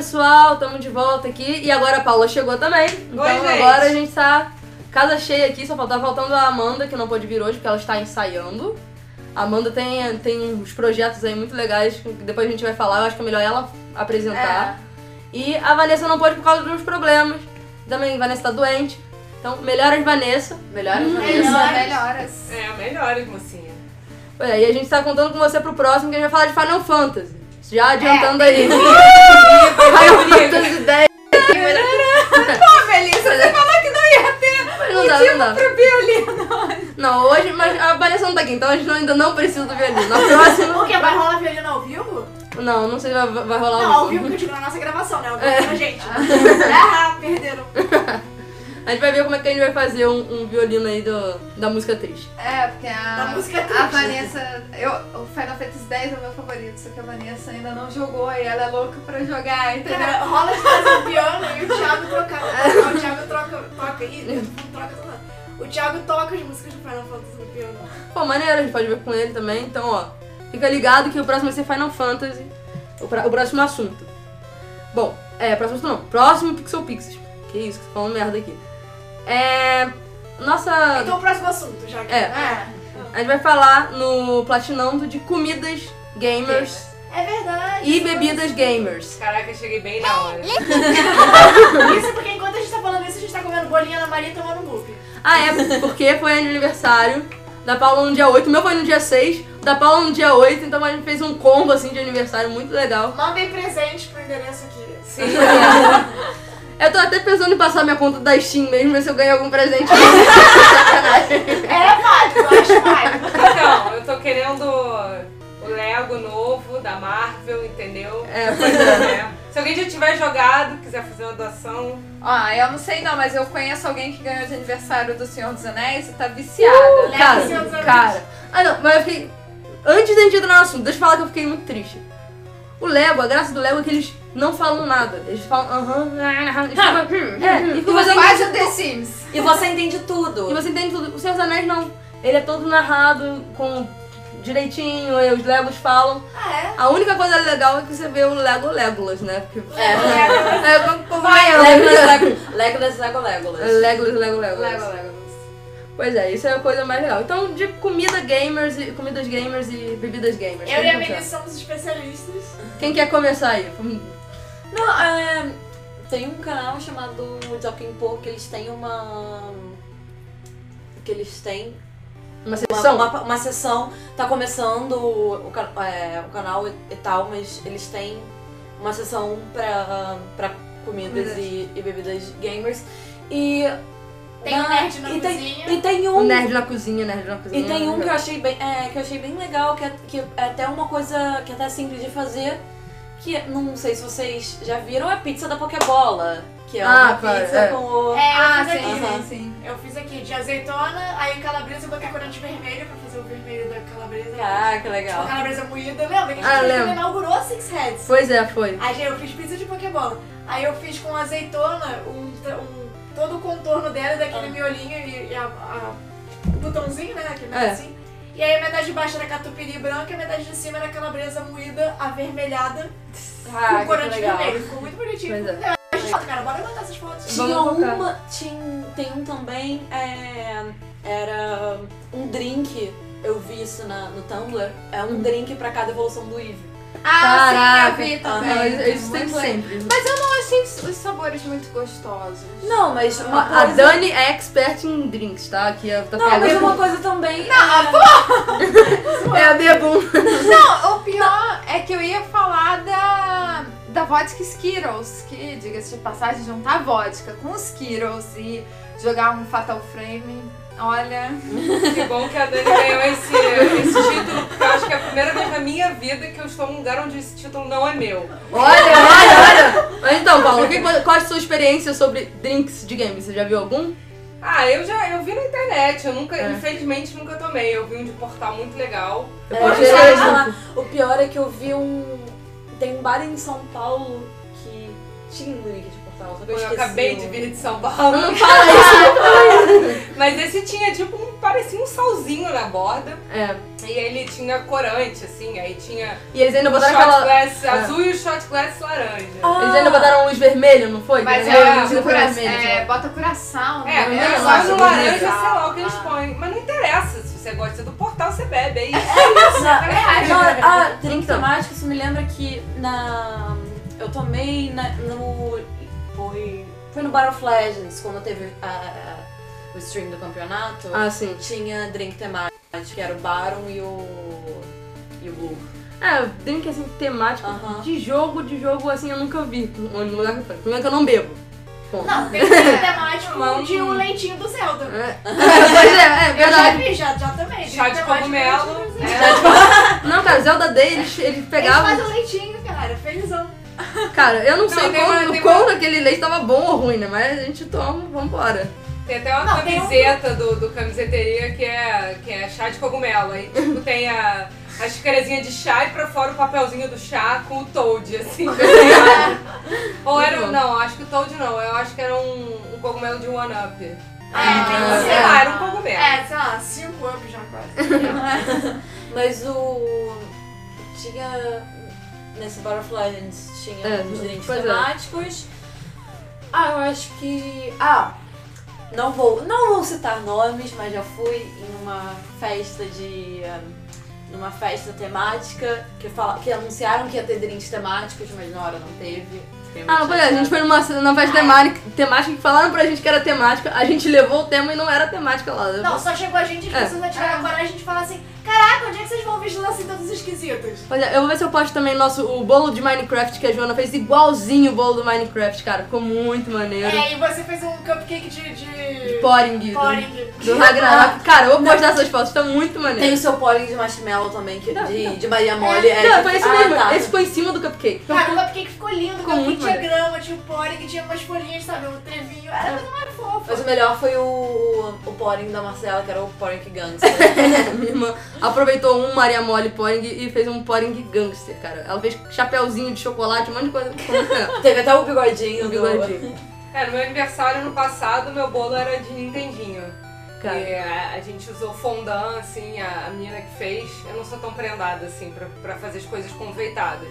pessoal, estamos de volta aqui. E agora a Paula chegou também. Então agora a gente tá casa cheia aqui, só tá faltando a Amanda, que não pôde vir hoje porque ela está ensaiando. A Amanda tem uns projetos aí muito legais, que depois a gente vai falar, eu acho que é melhor ela apresentar. E a Vanessa não pôde por causa dos problemas. Também a Vanessa tá doente. Então, melhoras, Vanessa. Melhoras, Vanessa. Melhoras. É, melhoras, mocinha. Olha, e a gente tá contando com você pro próximo, que a gente vai falar de Final Fantasy. Já adiantando aí. Final Fantasy 10. Pô, Melissa, você falou que não ia ter motivo pro violino. Não, hoje, mas a Vanessa não tá aqui, então a gente ainda não precisa do violino. Na próxima... Por quê? Vai rolar violino ao vivo? Não, não sei se vai rolar ao vivo. Não, ao vivo que eu digo na nossa gravação, né? Ao vivo pra gente. Ah, perderam. A gente vai ver como é que a gente vai fazer um violino aí da música triste. É, porque a Vanessa... O Final Fantasy X é o meu favorito, só que a Vanessa ainda não jogou e ela é louca pra jogar, entendeu? É, rola de fazer um piano e o Thiago troca. O Thiago toca aí, o Thiago toca as músicas do Final Fantasy no piano. Pô, maneiro, a gente pode ver com ele também. Então, ó, fica ligado que o próximo vai ser Final Fantasy, o próximo assunto. Bom, próximo assunto não, próximo Pixel Pixies. Que isso, que tô falando merda aqui. Então o próximo assunto, já que... A gente vai falar no Platinando de comidas gamers. É verdade. E bebidas gamers. Caraca, eu cheguei bem na hora. Isso porque enquanto a gente tá falando isso, a gente tá comendo bolinha na Maria e tomando muffin. Ah, é, porque foi aniversário da Paula no dia 8, o meu foi no dia 6, da Paula no dia 8, então a gente fez um combo assim de aniversário muito legal. Mandem presente pro endereço aqui. Sim. Eu tô até pensando em passar minha conta da Steam mesmo, ver se eu ganho algum presente. Sacanagem. Válido, eu acho válido. Então, eu tô querendo o Lego novo da Marvel, entendeu? Se alguém já tiver jogado, quiser fazer uma doação... eu não sei não, mas eu conheço alguém que ganhou de aniversário do Senhor dos Anéis e tá viciada. Lego do Senhor dos Anéis. Cara, não, mas eu fiquei... Antes de entrar no assunto, deixa eu falar que eu fiquei muito triste. O Lego, a graça do Lego é que eles não falam nada. Eles falam e você faz o The Sims. E você entende tudo. O Senhor dos Anéis não. Ele é todo narrado com direitinho, e os Legos falam. A única coisa legal é que você vê o Lego Legolas, né? Legolas. Pois é, isso é a coisa mais legal. Então, de comidas gamers e bebidas gamers. Eu e a Melissa somos especialistas. Quem quer começar aí? Não, tem um canal chamado Talking Po, que eles têm uma... Uma sessão? Uma sessão. Tá começando o canal e tal, mas eles têm uma sessão pra comidas e bebidas gamers. E... tem um nerd na cozinha. E tem um que eu achei bem, legal, que é até uma coisa que é até simples de fazer, que não sei se vocês já viram, é a pizza da Pokébola. Que é uma pizza com... sim. Eu fiz aqui de azeitona, aí calabresa, eu botei corante vermelho pra fazer o vermelho da calabresa. Que legal. Tipo, calabresa moída, lembra? Que a gente inaugurou a Six Heads. Pois é, foi. Aí eu fiz pizza de Pokébola. Aí eu fiz com azeitona todo o contorno dela, daquele miolinho e o botãozinho, né? Aquele assim. E aí a metade de baixo era catupiry branca e a metade de cima era calabresa moída, avermelhada, com corante vermelho. Ficou muito bonitinho. A gente fala, cara, bora botar essas fotos. Tem um também, era um drink, eu vi isso no Tumblr, é um drink pra cada evolução do Eevee. Caraca, sim, eu vi também. Isso tem sempre. Mas eu não achei os sabores muito gostosos. Não, mas a Dani é expert em drinks, tá? Mas uma coisa também... a bebum. Não, o pior é que eu ia falar da vodka Skittles, que, diga-se de passagem, juntar vodka com Skittles e jogar um Fatal Frame... Olha... Que bom que a Dani ganhou esse título, porque eu acho que é a primeira vez na minha vida que eu estou num lugar onde esse título não é meu. Olha! Então, Paulo, qual é a sua experiência sobre drinks de games? Você já viu algum? Eu vi na internet, eu nunca, infelizmente, nunca tomei. Eu vi um de Portal muito legal. O pior é que eu vi tem um bar em São Paulo que tinha um drink de Portal, só que eu acabei de vir de São Paulo. Não fala isso, não fala isso. Mas esse tinha, parecia um salzinho na borda. e ele tinha corante, assim, aí tinha... E eles ainda botaram shot glass azul e o shot glass laranja. Ah. Eles ainda botaram luz vermelha, não foi? Mas bota curaçao, né? É, só no laranja, sei lá o que eles põem. Mas não interessa, se você gosta do Portal, você bebe, é isso. Ah, drink temático, isso me lembra que na... Eu tomei no... Foi no Battle of Legends, quando teve o stream do campeonato. Ah, sim. Tinha drink temático, que era o Baron e o Blue. É, drink assim temático de jogo assim eu nunca vi. No lugar que eu falei. Primeiro que eu não bebo. Ponto. Não, tem drink temático de um leitinho do Zelda. É verdade. Eu já vi, já também. Chá de cogumelo. Não, cara, o Zelda deles, ele pegava... Eles fazem um leitinho, cara, felizão. Cara, eu não sei o quão daquele leite tava bom ou ruim, né? Mas a gente toma, vambora. Tem até uma camiseta do Camiseteria que é chá de cogumelo. Aí tipo, tem a xicarazinha de chá e pra fora o papelzinho do chá com o Toad, assim. Ou era... Não, acho que o Toad não. Eu acho que era um cogumelo de One Up. Sei lá, era um cogumelo. Sei lá, 5 Up já quase. Mas o... Tinha... Nesse Battle of Legends tinha uns drinks temáticos. Ah, eu acho que... Não vou citar nomes, mas já fui em uma festa de... Numa festa temática, que anunciaram que ia ter drinks temáticos, mas na hora não teve. Pois é, a gente foi numa festa temática que falaram pra gente que era temática, a gente levou o tema e não era temática lá. Não, só chegou a gente e as pessoas tiveram agora a gente fala assim, caraca, onde é que vocês vão vestir assim todos esquisitos? Pois é, eu vou ver se eu posto também o bolo de Minecraft que a Joana fez igualzinho o bolo do Minecraft, cara, ficou muito maneiro. E você fez um cupcake de Poring. Do Ragnarok. Cara, eu vou postar essas fotos, tá muito maneiro. Tem o seu Poring de marshmallow também, de Maria Mole. Foi esse mesmo, esse foi em cima do cupcake. Cara, o cupcake ficou lindo, tinha grama, tinha o Poring, tinha umas folhinhas, sabe, um trevinho, era tudo mais fofo. Mas o melhor foi o Poring da Marcela, que era o Poring Gangster. Minha irmã aproveitou um Maria Mole Poring e fez um Poring Gangster, cara. Ela fez chapeuzinho de chocolate, um monte de coisa. Teve até o bigodinho. No meu aniversário ano passado, meu bolo era de Nintendinho. Cara. E a gente usou fondant, assim, a menina que fez. Eu não sou tão prendada, assim, pra fazer as coisas confeitadas.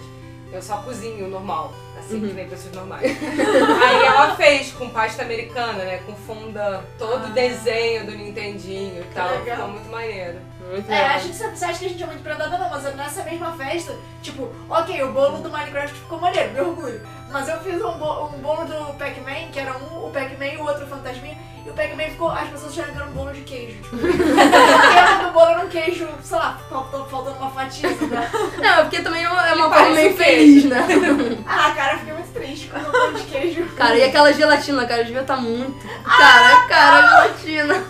Eu só cozinho normal, assim, que nem pessoas normais. Aí ela fez com pasta americana, né, com fondant, todo o desenho do Nintendinho e tal, ficou muito maneiro. A gente acha que a gente é muito prendada não, mas nessa mesma festa, tipo, ok, o bolo do Minecraft ficou maneiro, meu orgulho. Mas eu fiz um bolo do Pac-Man, que era o Pac-Man e o outro fantasminha, e o Pac-Man ficou, as pessoas acharam que era um bolo de queijo, tipo. O bolo era um queijo, sei lá, faltando uma fatia, né? Não, porque também é uma parte meio feliz, né? Cara, eu fiquei muito triste com o bolo de queijo. Cara, e aquela gelatina, cara, devia estar muito... gelatina...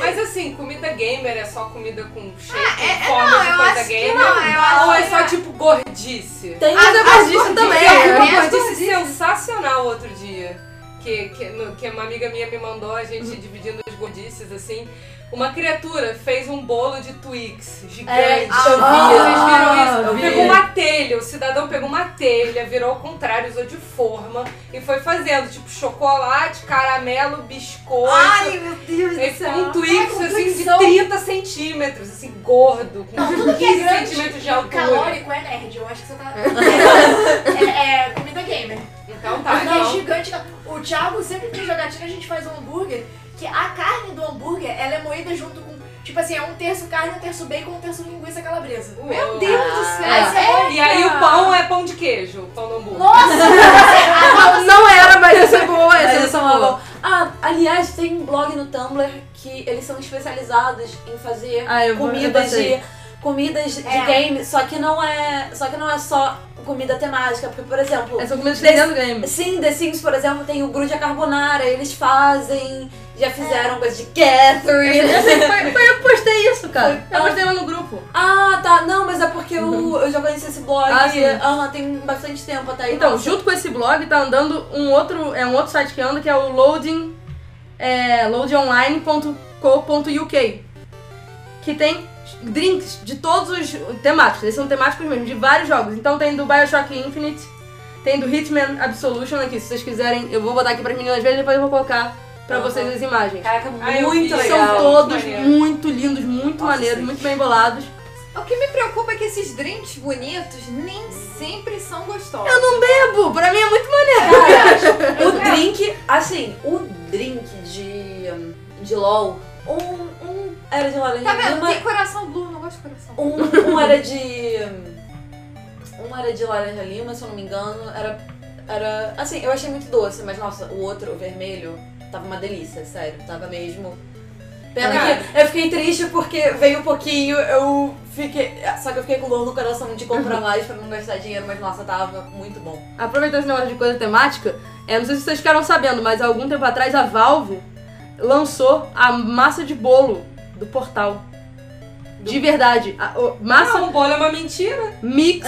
Mas assim, comida gamer é só comida com shake, forma de coisa gamer? Ou é só tipo gordice? Tem gordice também. Eu vi uma gordice sensacional outro dia, que uma amiga minha me mandou, a gente dividindo as gordices assim. Uma criatura fez um bolo de Twix gigante. Vocês viram isso? Pegou uma telha, o cidadão pegou uma telha, virou ao contrário, usou de forma e foi fazendo, tipo, chocolate, caramelo, biscoito. Ai, meu Deus do céu. Um Twix, assim, de 30 centímetros, assim, gordo, com 15 centímetros de altura. Calórico é nerd, eu acho que você tá... é comida gamer. Então tá, então. É gigante. O Thiago sempre que tem jogatina, a gente faz um hambúrguer. A carne do hambúrguer, ela é moída junto com, tipo assim, é um terço carne, um terço bacon, um terço linguiça calabresa. Meu Deus do céu! E aí o pão é pão de queijo, pão do hambúrguer. Nossa! Não era, mas essa é boa, essa é boa. Aliás, tem um blog no Tumblr que eles são especializados em fazer comidas de game, só que não é só comida temática, porque, por exemplo... É só comida de game. Sim, The Sims, por exemplo, tem o Grudia Carbonara, eles fazem... Já fizeram coisa de Catherine. Eu postei isso, cara. Eu postei lá no grupo. Tá. Não, mas é porque eu já conheci esse blog. Tem bastante tempo até aí. Então, junto com esse blog tá andando um outro site que anda, que é o loadonline.co.uk, que tem drinks de todos os temáticos. Eles são temáticos mesmo, de vários jogos. Então tem do BioShock Infinite, tem do Hitman Absolution aqui. Se vocês quiserem, eu vou botar aqui pras meninas verem, depois eu vou colocar pra vocês as imagens. Caraca, muito legal. São todos muito lindos, muito maneiros, muito bem bolados. O que me preocupa é que esses drinks bonitos nem sempre são gostosos. Eu não bebo! Pra mim é muito maneiro. Cara, o drink, assim, o drink de LOL, um era de laranja. Tá vendo? Tem coração blue, não gosto de coração. Um era de... um era de laranja lima, se eu não me engano, era... Assim, eu achei muito doce, mas nossa, o outro, o vermelho, tava uma delícia, sério, tava mesmo... Pena que eu fiquei triste porque veio um pouquinho, eu fiquei... Só que eu fiquei com dor no coração de comprar mais pra não gastar dinheiro, mas nossa, tava muito bom. Aproveitando esse negócio de coisa temática, não sei se vocês ficaram sabendo, mas há algum tempo atrás a Valve lançou a massa de bolo do Portal. De verdade. Massa... Não, o bolo é uma mentira. Mix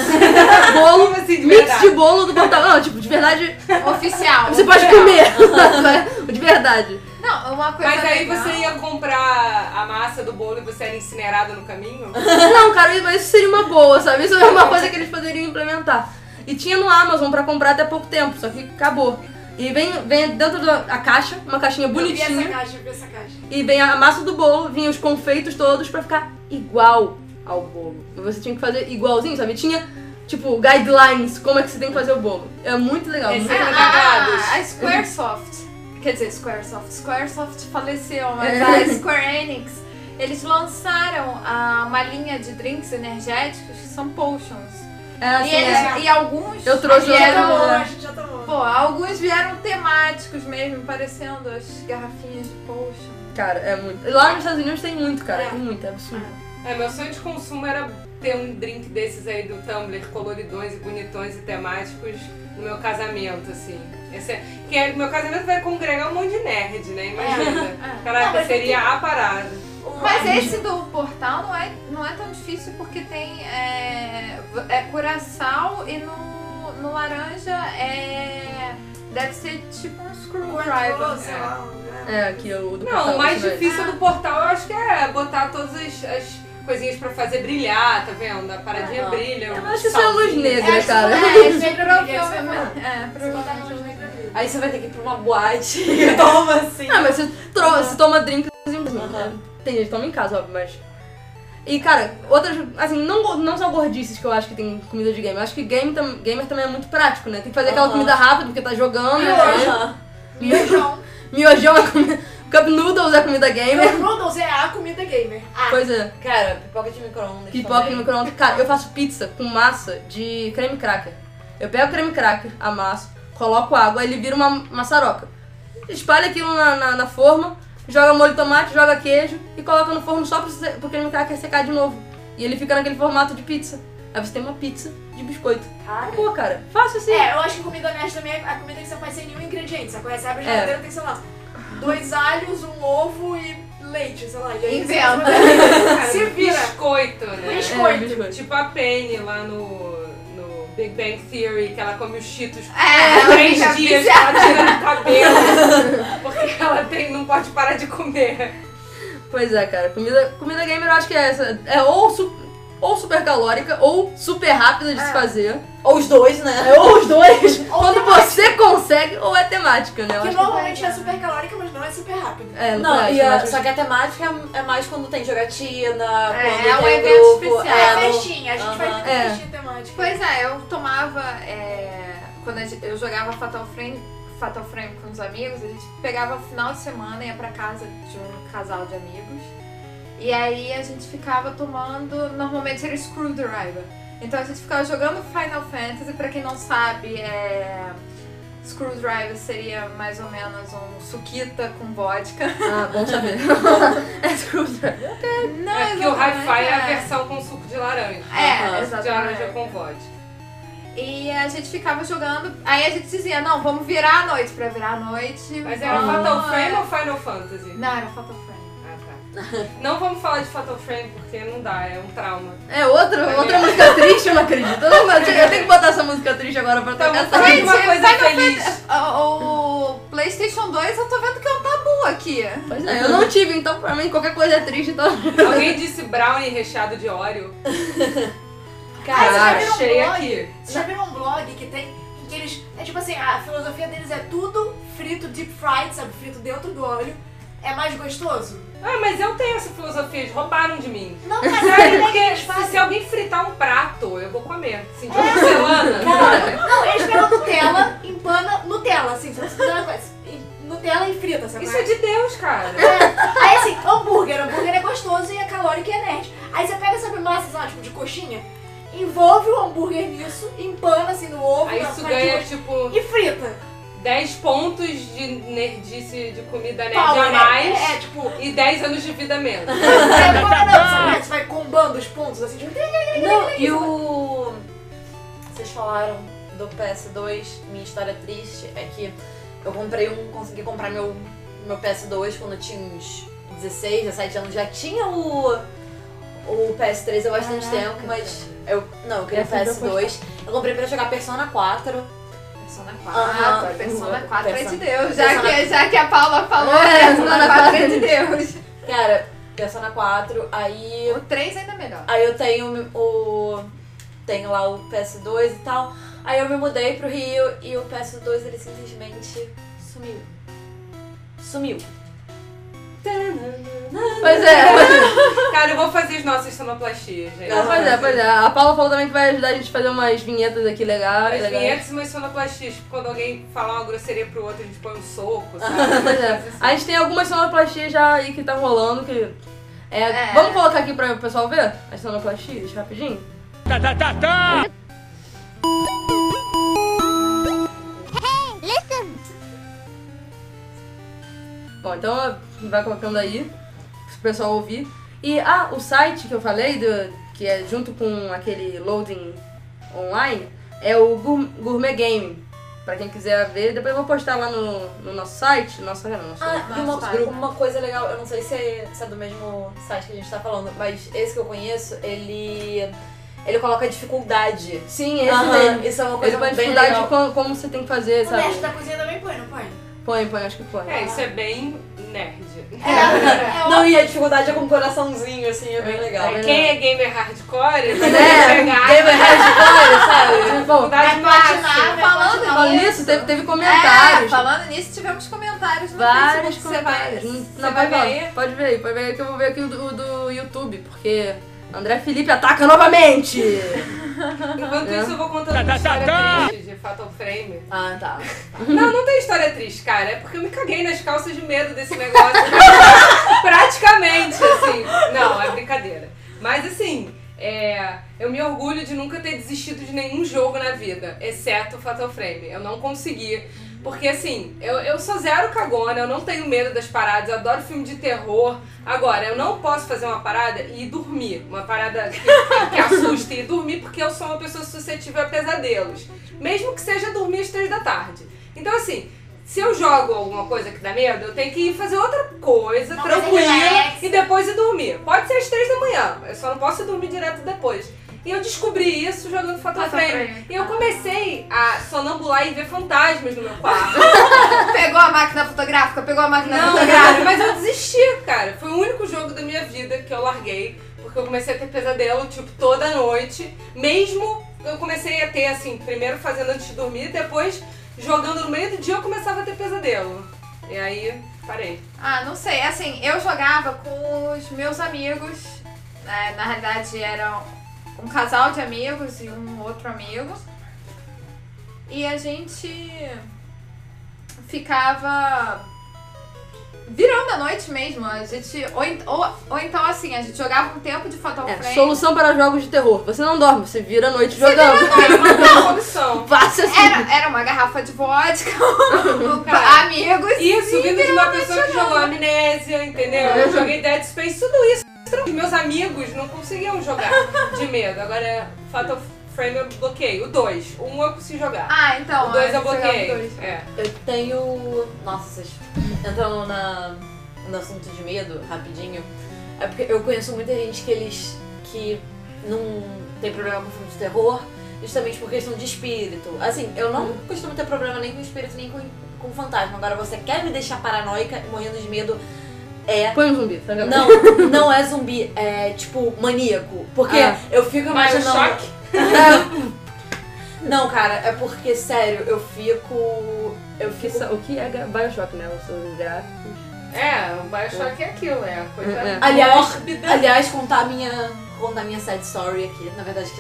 bolo, assim, de mix de bolo do Portal. Não, tipo, de verdade... Oficial. Você pode comer. Uhum. De verdade. Não, uma coisa. Mas aí legal. Você ia comprar a massa do bolo e você era incinerado no caminho? Não, cara, mas isso seria uma boa, sabe? Isso é uma coisa que eles poderiam implementar. E tinha no Amazon pra comprar até pouco tempo, só que acabou. E vem dentro da caixa, uma caixinha bonitinha. Eu vi essa caixa. E vem a massa do bolo, vinha os confeitos todos pra ficar igual ao bolo. E você tinha que fazer igualzinho, sabe? Tinha, tipo, guidelines, como é que você tem que fazer o bolo. É muito legal. Muito a Squaresoft. Quer dizer, Squaresoft faleceu, mas a Square Enix, eles lançaram uma linha de drinks energéticos que são potions. Assim, e alguns eu trouxe já tomou. Pô, alguns vieram temáticos mesmo, parecendo as garrafinhas de potion. Cara, é muito. Lá nos Estados Unidos tem muito, cara. É muito, é absurdo. Meu sonho de consumo era ter um drink desses aí do Tumblr, coloridões e bonitões e temáticos, no meu casamento, assim. Porque meu casamento vai congregar um monte de nerd, né? Imagina. Caraca, seria a parada. Mas esse do Portal não é tão difícil porque tem curaçal e no laranja deve ser tipo um Screwdriver. Aqui o do Portal. Não, o mais difícil do Portal eu acho que é botar todas as coisinhas pra fazer brilhar, tá vendo? A paradinha brilha. Eu acho que isso é luz negra, cara. Provavelmente. Aí você vai ter que ir pra uma boate e toma assim. Não, mas você toma drink assim. Tem gente que toma em casa, óbvio, mas... E, cara, outras... Assim, não são gordices que eu acho que tem comida de gamer. Eu acho que gamer também é muito prático, né? Tem que fazer aquela comida rápida porque tá jogando. Miojão. Miojão é comida... Cup Noodles é comida gamer. Cup Noodles é a comida gamer. Pois é. Cara, pipoca de micro-ondas. Pipoca de micro-ondas. Cara, eu faço pizza com massa de creme cracker. Eu pego o creme cracker, amasso, coloco água, aí ele vira uma maçaroca. Espalha aquilo na forma, joga molho de tomate, joga queijo e coloca no forno só pro creme cracker secar de novo. E ele fica naquele formato de pizza. Aí você tem uma pizza de biscoito. Pô, cara, fácil assim. Eu acho que comida honesta também é a comida que você faz sem nenhum ingrediente. Você conhece, abre a geladeira, tem que ser lá. 2 alhos, um ovo e leite, sei lá. E aí inventa. Se vira. Biscoito, né? Biscoito. Tipo a Penny lá no Big Bang Theory, que ela come os Cheetos 3 dias, ela tira o cabelo. Porque ela não pode parar de comer. Pois é, cara. Comida gamer eu acho que é essa. É ou super calórica, ou super rápida de se fazer. Ou os dois, né? Ou os dois. Quando você consegue, ou é temática, né? Que normalmente é super calórica, mas não é super rápida. Só que a temática é mais quando tem jogatina, quando tem um evento especial. É festinha, a gente faz muita festinha temática. Pois é, eu tomava... Quando eu jogava Fatal Frame com os amigos, a gente pegava o final de semana, ia pra casa de um casal de amigos. E aí a gente ficava tomando, normalmente era Screwdriver. Então a gente ficava jogando Final Fantasy, pra quem não sabe, Screwdriver seria mais ou menos um suquita com vodka. Bom saber. É Screwdriver. Porque o Hi-Fi é a versão com suco de laranja. Suco de laranja com vodka. E a gente ficava jogando, aí a gente dizia, não, vamos virar a noite, pra virar a noite. Mas era Fatal Frame ou Final Fantasy? Não, era Fatal Frame. Não vamos falar de Fatal Frame porque não dá, é um trauma. Outra música triste, eu não acredito. Eu tenho que botar essa música triste agora pra tocar essa música. Uma coisa feliz. O PlayStation 2 eu tô vendo que é um tabu aqui. Pois é, eu não tive, então pra mim qualquer coisa é triste. Então... Alguém disse brownie recheado de Oreo? Cara, achei aqui. Vocês já viram um blog que tem... Que eles, tipo assim, a filosofia deles é tudo frito, deep fried, sabe? Frito dentro do óleo. é mais gostoso? Ah, mas eu tenho essa filosofia, eles roubaram de mim. Não, mas é porque se alguém fritar um prato, eu vou comer. Assim, tipo Nutella. Não, eles pegam Nutella, empana Nutella, assim, Nutella e frita, sabe? Isso é de Deus, cara. É. Aí assim, hambúrguer é gostoso e é calórico e é nerd. Aí você pega essa massa, tipo, de coxinha, envolve o hambúrguer nisso, empana assim no ovo. Aí isso ganha, tipo... E frita. 10 pontos de comida nerd a mais, né? Tipo... E 10 anos de vida menos. Não, você vai combando os pontos, assim, tipo... Não, e o... Vocês falaram do PS2, minha história triste é que eu comprei consegui comprar meu PS2 quando eu tinha uns 16, 17 anos. Já tinha o PS3 há bastante tempo, mas... eu queria PS2. Eu comprei pra jogar Persona 4. Persona 4, Persona 4 é de Deus, já que a Paula falou, Persona 4 é de Deus. Cara, Persona 4, aí... O 3 ainda é melhor. Aí eu tenho lá o PS2 e tal, aí eu me mudei pro Rio e o PS2 ele simplesmente sumiu. Pois é, cara, eu vou fazer as nossas sonoplastias, gente. Não, pois é. A Paula falou também que vai ajudar a gente a fazer umas vinhetas aqui legais. As vinhetas e umas sonoplastias, tipo, quando alguém falar uma grosseria pro outro, a gente põe um soco, sabe? Pois é. Assim. A gente tem algumas sonoplastias já aí que tá rolando, que... Vamos colocar aqui pra o pessoal ver as sonoplastias, rapidinho? Tá! Hey, listen! Bom, então vai colocando aí, pro pessoal ouvir. E, o site que eu falei, que é junto com aquele loading online, é o Gourmet Game. Pra quem quiser ver, depois eu vou postar lá no nosso site. Uma coisa legal, eu não sei se é do mesmo site que a gente tá falando, mas esse que eu conheço, ele coloca dificuldade. Sim, esse mesmo. Isso é uma coisa bem legal. Dificuldade como você tem que fazer, sabe? O mestre da cozinha também põe, não põe? Põe, acho que põe. Isso é bem nerd. Não, e a dificuldade é com um coraçãozinho, assim, é bem legal. Quem é gamer hardcore, gamer hardcore, sabe? Dificuldade máxima. Falando nisso, teve comentários. Falando nisso, tivemos comentários. Vários comentários. Não, pode ver aí que eu vou ver aqui o do YouTube, porque André Felipe ataca novamente. Enquanto isso, eu vou contando uma história triste de Fatal Frame. Ah, tá. Não tem história triste, cara. É porque eu me caguei nas calças de medo desse negócio. Praticamente, assim. Não, é brincadeira. Mas, assim, eu me orgulho de nunca ter desistido de nenhum jogo na vida, exceto Fatal Frame. Eu não consegui. Porque, assim, eu sou zero cagona, eu não tenho medo das paradas, eu adoro filme de terror. Agora, eu não posso fazer uma parada e dormir. Uma parada que assusta e dormir, porque eu sou uma pessoa suscetível a pesadelos. Mesmo que seja dormir às 3 da tarde. Então, assim, se eu jogo alguma coisa que dá medo, eu tenho que ir fazer outra coisa, tranquila, e depois ir dormir. Pode ser às 3 da manhã, eu só não posso dormir direto depois. E eu descobri isso jogando Fatal Frame. E eu comecei a sonambular e ver fantasmas no meu quarto. Pegou a máquina fotográfica? Não, mas eu desisti, cara. Foi o único jogo da minha vida que eu larguei. Porque eu comecei a ter pesadelo, tipo, toda noite. Mesmo eu comecei a ter, assim, primeiro fazendo antes de dormir, depois jogando no meio do dia eu começava a ter pesadelo. E aí, parei. Não sei. Assim, eu jogava com os meus amigos. Na realidade, eram... um casal de amigos e um outro amigo. E a gente ficava virando a noite mesmo. A gente, ou então assim, a gente jogava um tempo de Fatal Frame. Solução para jogos de terror. Você não dorme, você vira a noite jogando. Não. Era uma garrafa de vodka com amigos. Isso, vindo de uma pessoa que jogou amnésia, entendeu? Eu joguei Dead Space, tudo isso. Meus amigos não conseguiam jogar de medo. Agora, Fatal Frame eu bloqueei. O 2. O 1 eu consegui jogar. Então. O 2 eu bloqueei. Eu tenho... Nossa, vocês entram no assunto de medo, rapidinho. É porque eu conheço muita gente que não tem problema com filme de terror, justamente por questão de espírito. Assim, eu não costumo ter problema nem com espírito, nem com fantasma. Agora, você quer me deixar paranoica e morrendo de medo... Põe um zumbi, tá ligado? Não é zumbi, é tipo maníaco. Porque eu fico imaginando... Mais choque? Não, cara, é porque, sério, eu fico... O que é Bioshock, né? Os gráficos. É, o Bioshock é aquilo, é a coisa mórbida. Aliás, contar minha sad story aqui, na verdade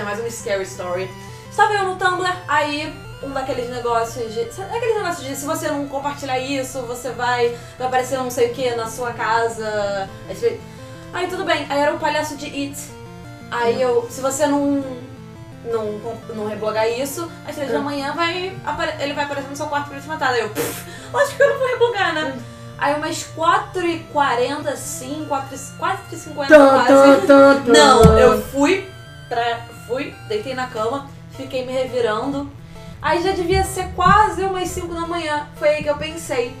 é mais uma scary story. Estava eu no Tumblr, aí um daqueles negócios de... Aqueles negócios de se você não compartilhar isso, você vai aparecer não sei o que na sua casa. Aí tudo bem, aí era o palhaço de It. Aí eu, se você não reblogar isso, às 3 da manhã ele vai aparecer no seu quarto pra te matar. Aí eu, acho que eu não vou reblogar, né? Aí umas 4h40, assim, 4h50 quase. Não, eu fui, deitei na cama, fiquei me revirando. Aí já devia ser quase umas 5 da manhã. Foi aí que eu pensei,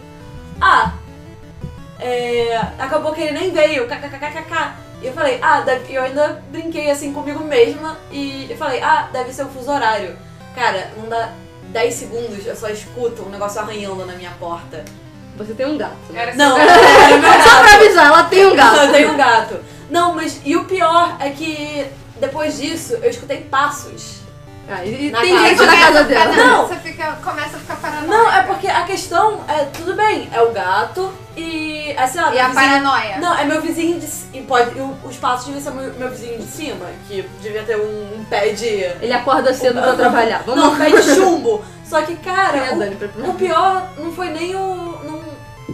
acabou que ele nem veio, kkkkkk. E eu falei, eu ainda brinquei assim comigo mesma e eu falei, deve ser o fuso horário. Cara, não dá 10 segundos, eu só escuto um negócio arranhando na minha porta. Você tem um gato, né? Só pra avisar, ela tem um gato. Eu tenho um gato. Não, mas e o pior é que depois disso eu escutei passos. E tem gente na casa dela. Não, você começa a ficar paranoia. Não, é porque a questão é, tudo bem, é o gato e... É, sei lá, e a vizinho, paranoia. Não, é meu vizinho de cima. Os passos deviam ser meu vizinho de cima, que devia ter um pé de... Ele acorda cedo pra trabalhar. Vamos não, um pé de chumbo. Só que, cara, o pior não foi nem o...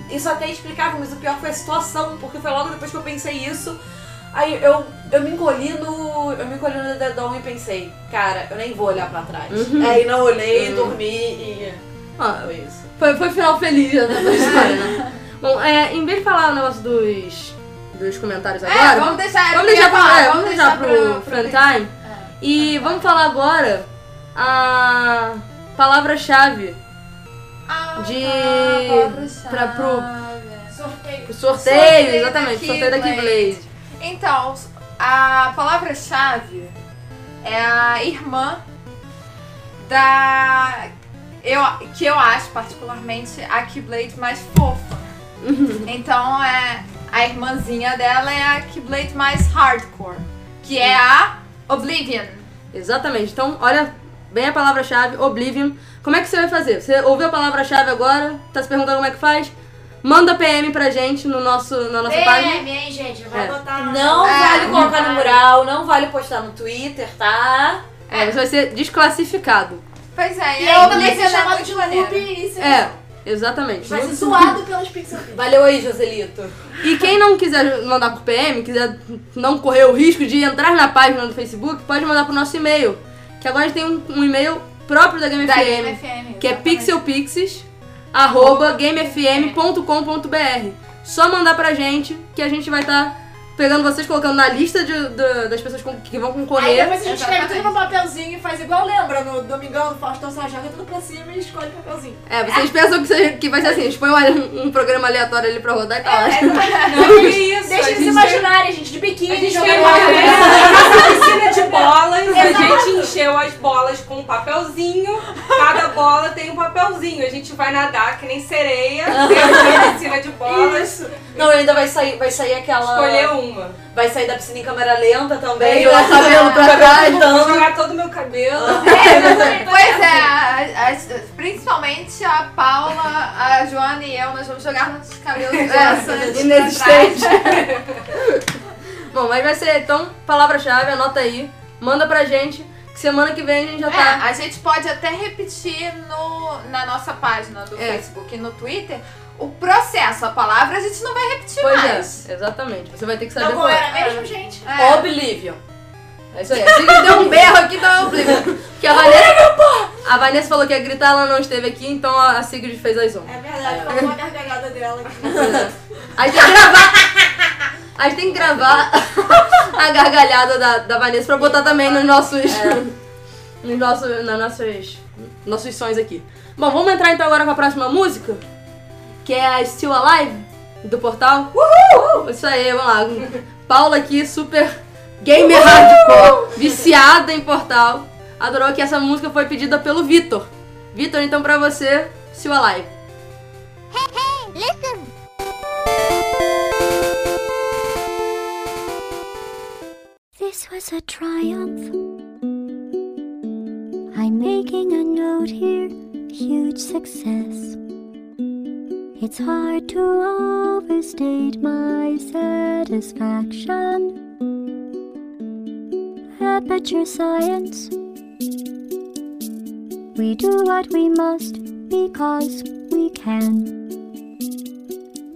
isso até explicava, mas o pior foi a situação, porque foi logo depois que eu pensei isso. Aí eu me encolhi no dedão e pensei, cara, eu nem vou olhar pra trás. Aí não olhei, dormi e... foi isso. Foi final feliz, né, da história, né? Bom, em vez de falar o negócio dos comentários agora... Vamos deixar pro front time. Vamos falar agora a palavra-chave pro sorteio, exatamente, sorteio da Keyblade. Então, a palavra-chave é a irmã que eu acho particularmente a Keyblade mais fofa. Então, a irmãzinha dela é a Keyblade mais hardcore, que é a Oblivion. Exatamente. Então, olha bem a palavra-chave, Oblivion. Como é que você vai fazer? Você ouviu a palavra-chave agora, tá se perguntando como é que faz? Manda PM pra gente na nossa página. PM, hein, gente? Vai botar no... Não vale colocar no mural, não vale postar no Twitter, tá? Você vai ser desclassificado. Pois é, e aí também ser chamado de clube. Exatamente. Vai ser zoado pelos Pixel Pixies. Valeu aí, Joselito. E quem não quiser mandar por PM, quiser não correr o risco de entrar na página do Facebook, pode mandar pro nosso e-mail. Que agora a gente tem um e-mail próprio da Game FM, que é pixelpixies@gamefm.com.br. Só mandar pra gente que a gente vai estar pegando vocês, colocando na lista das pessoas que vão concorrer. Aí depois a gente escreve tudo no papelzinho e faz igual, lembra, no Domingão, no Faustão, você joga tudo pra cima e escolhe o papelzinho. Vocês pensam que vai ser assim, a gente põe um programa aleatório ali pra rodar e tá lá. Não, é isso. Deixa eles imaginarem, gente, de biquíni, jogando uma piscina de bolas, a gente encheu as bolas com um papelzinho, cada bola tem um papelzinho, a gente vai nadar que nem sereia, tem a piscina de bolas. Isso. Não, ainda vai sair aquela... Escolher um. Vai sair da piscina em câmera lenta também. E o cabelo pra trás. Vou jogar todo o meu cabelo. Principalmente a Paula, a Joana e eu, nós vamos jogar nossos cabelos inexistentes. Bom, mas vai ser, então, palavra-chave, anota aí. Manda pra gente, que semana que vem a gente já tá... A gente pode até repetir na nossa página do Facebook e no Twitter. O processo, a palavra, a gente não vai repetir mais. Exatamente. Você vai ter que saber qual era mesmo, gente. Oblivion. É isso aí. A gente deu um berro aqui, então é Oblivion. Porque a Vanessa falou que ia gritar, ela não esteve aqui, então a Sigrid fez as ondas. É verdade, ela falou uma gargalhada dela aqui. A gente tem que gravar a gargalhada da Vanessa pra botar também nos nossos... Nossos sons aqui. Bom, vamos entrar então agora com a próxima música? Que é a Still Alive, do Portal. Uhul! Isso aí, vamos lá. Paula aqui, super gamer hardcore, viciada em Portal. Adorou que essa música foi pedida pelo Vitor. Vitor, então pra você, Still Alive. Hey, listen! This was a triumph. I'm making a note here, huge success. It's hard to overstate my satisfaction Aperture science We do what we must because we can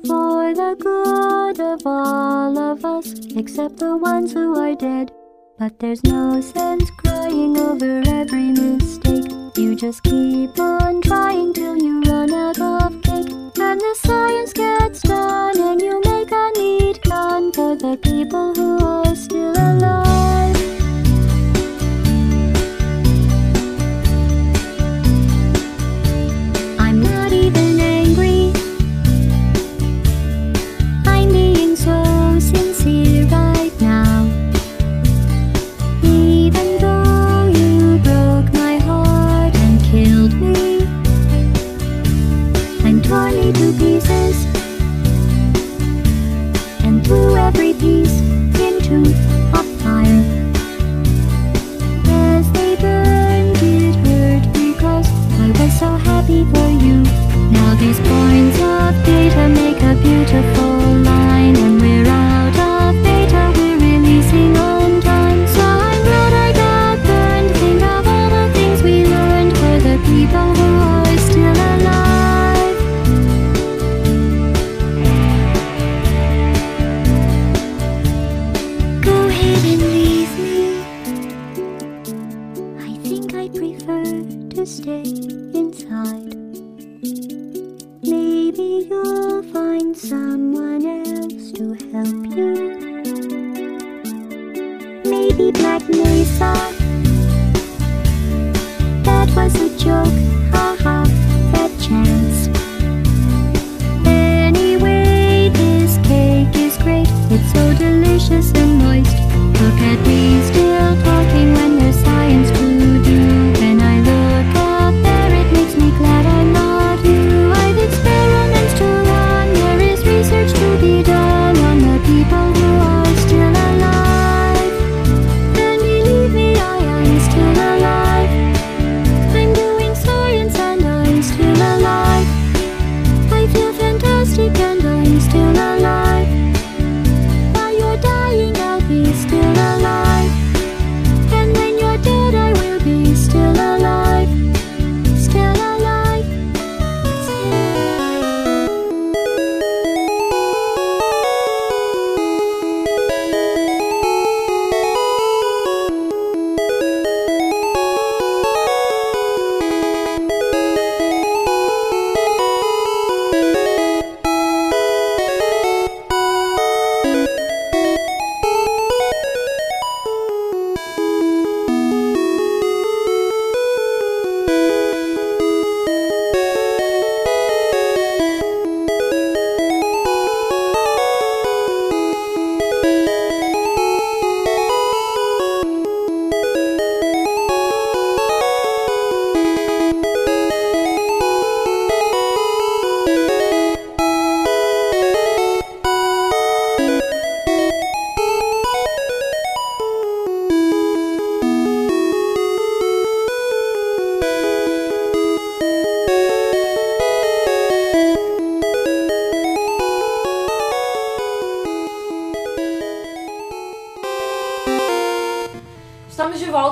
For the good of all of us Except the ones who are dead But there's no sense crying over every mistake You just keep on trying till you run out of cake And the science gets done and you make a neat gun For the people who are still alive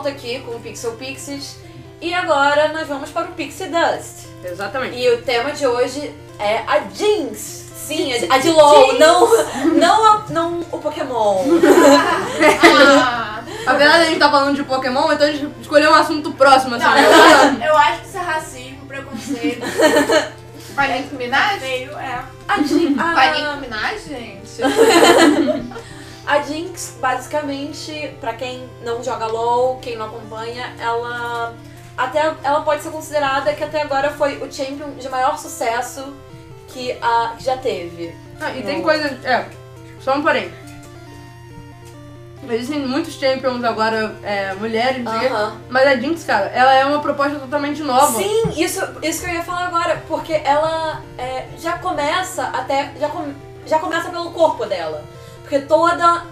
aqui com o Pixel Pixies e agora nós vamos para o Pixie Dust. Exatamente. E o tema de hoje é a Jinx. Sim, a de LOL, não o Pokémon. Na verdade a gente tá falando de Pokémon, então a gente escolheu um assunto próximo. Assim, não, eu acho que isso é racismo, preconceito. Vai combinar? É. A Jinx. Vai combinar, gente? A Jinx, basicamente, pra quem não joga LOL, quem não acompanha, ela pode ser considerada que até agora foi o champion de maior sucesso que já teve. Ah, e tem coisa... só um porém. Existem muitos champions agora, mulheres, não sei o quê, mas a Jinx, cara, ela é uma proposta totalmente nova. Sim, isso que eu ia falar agora, porque ela já começa pelo corpo dela. Porque toda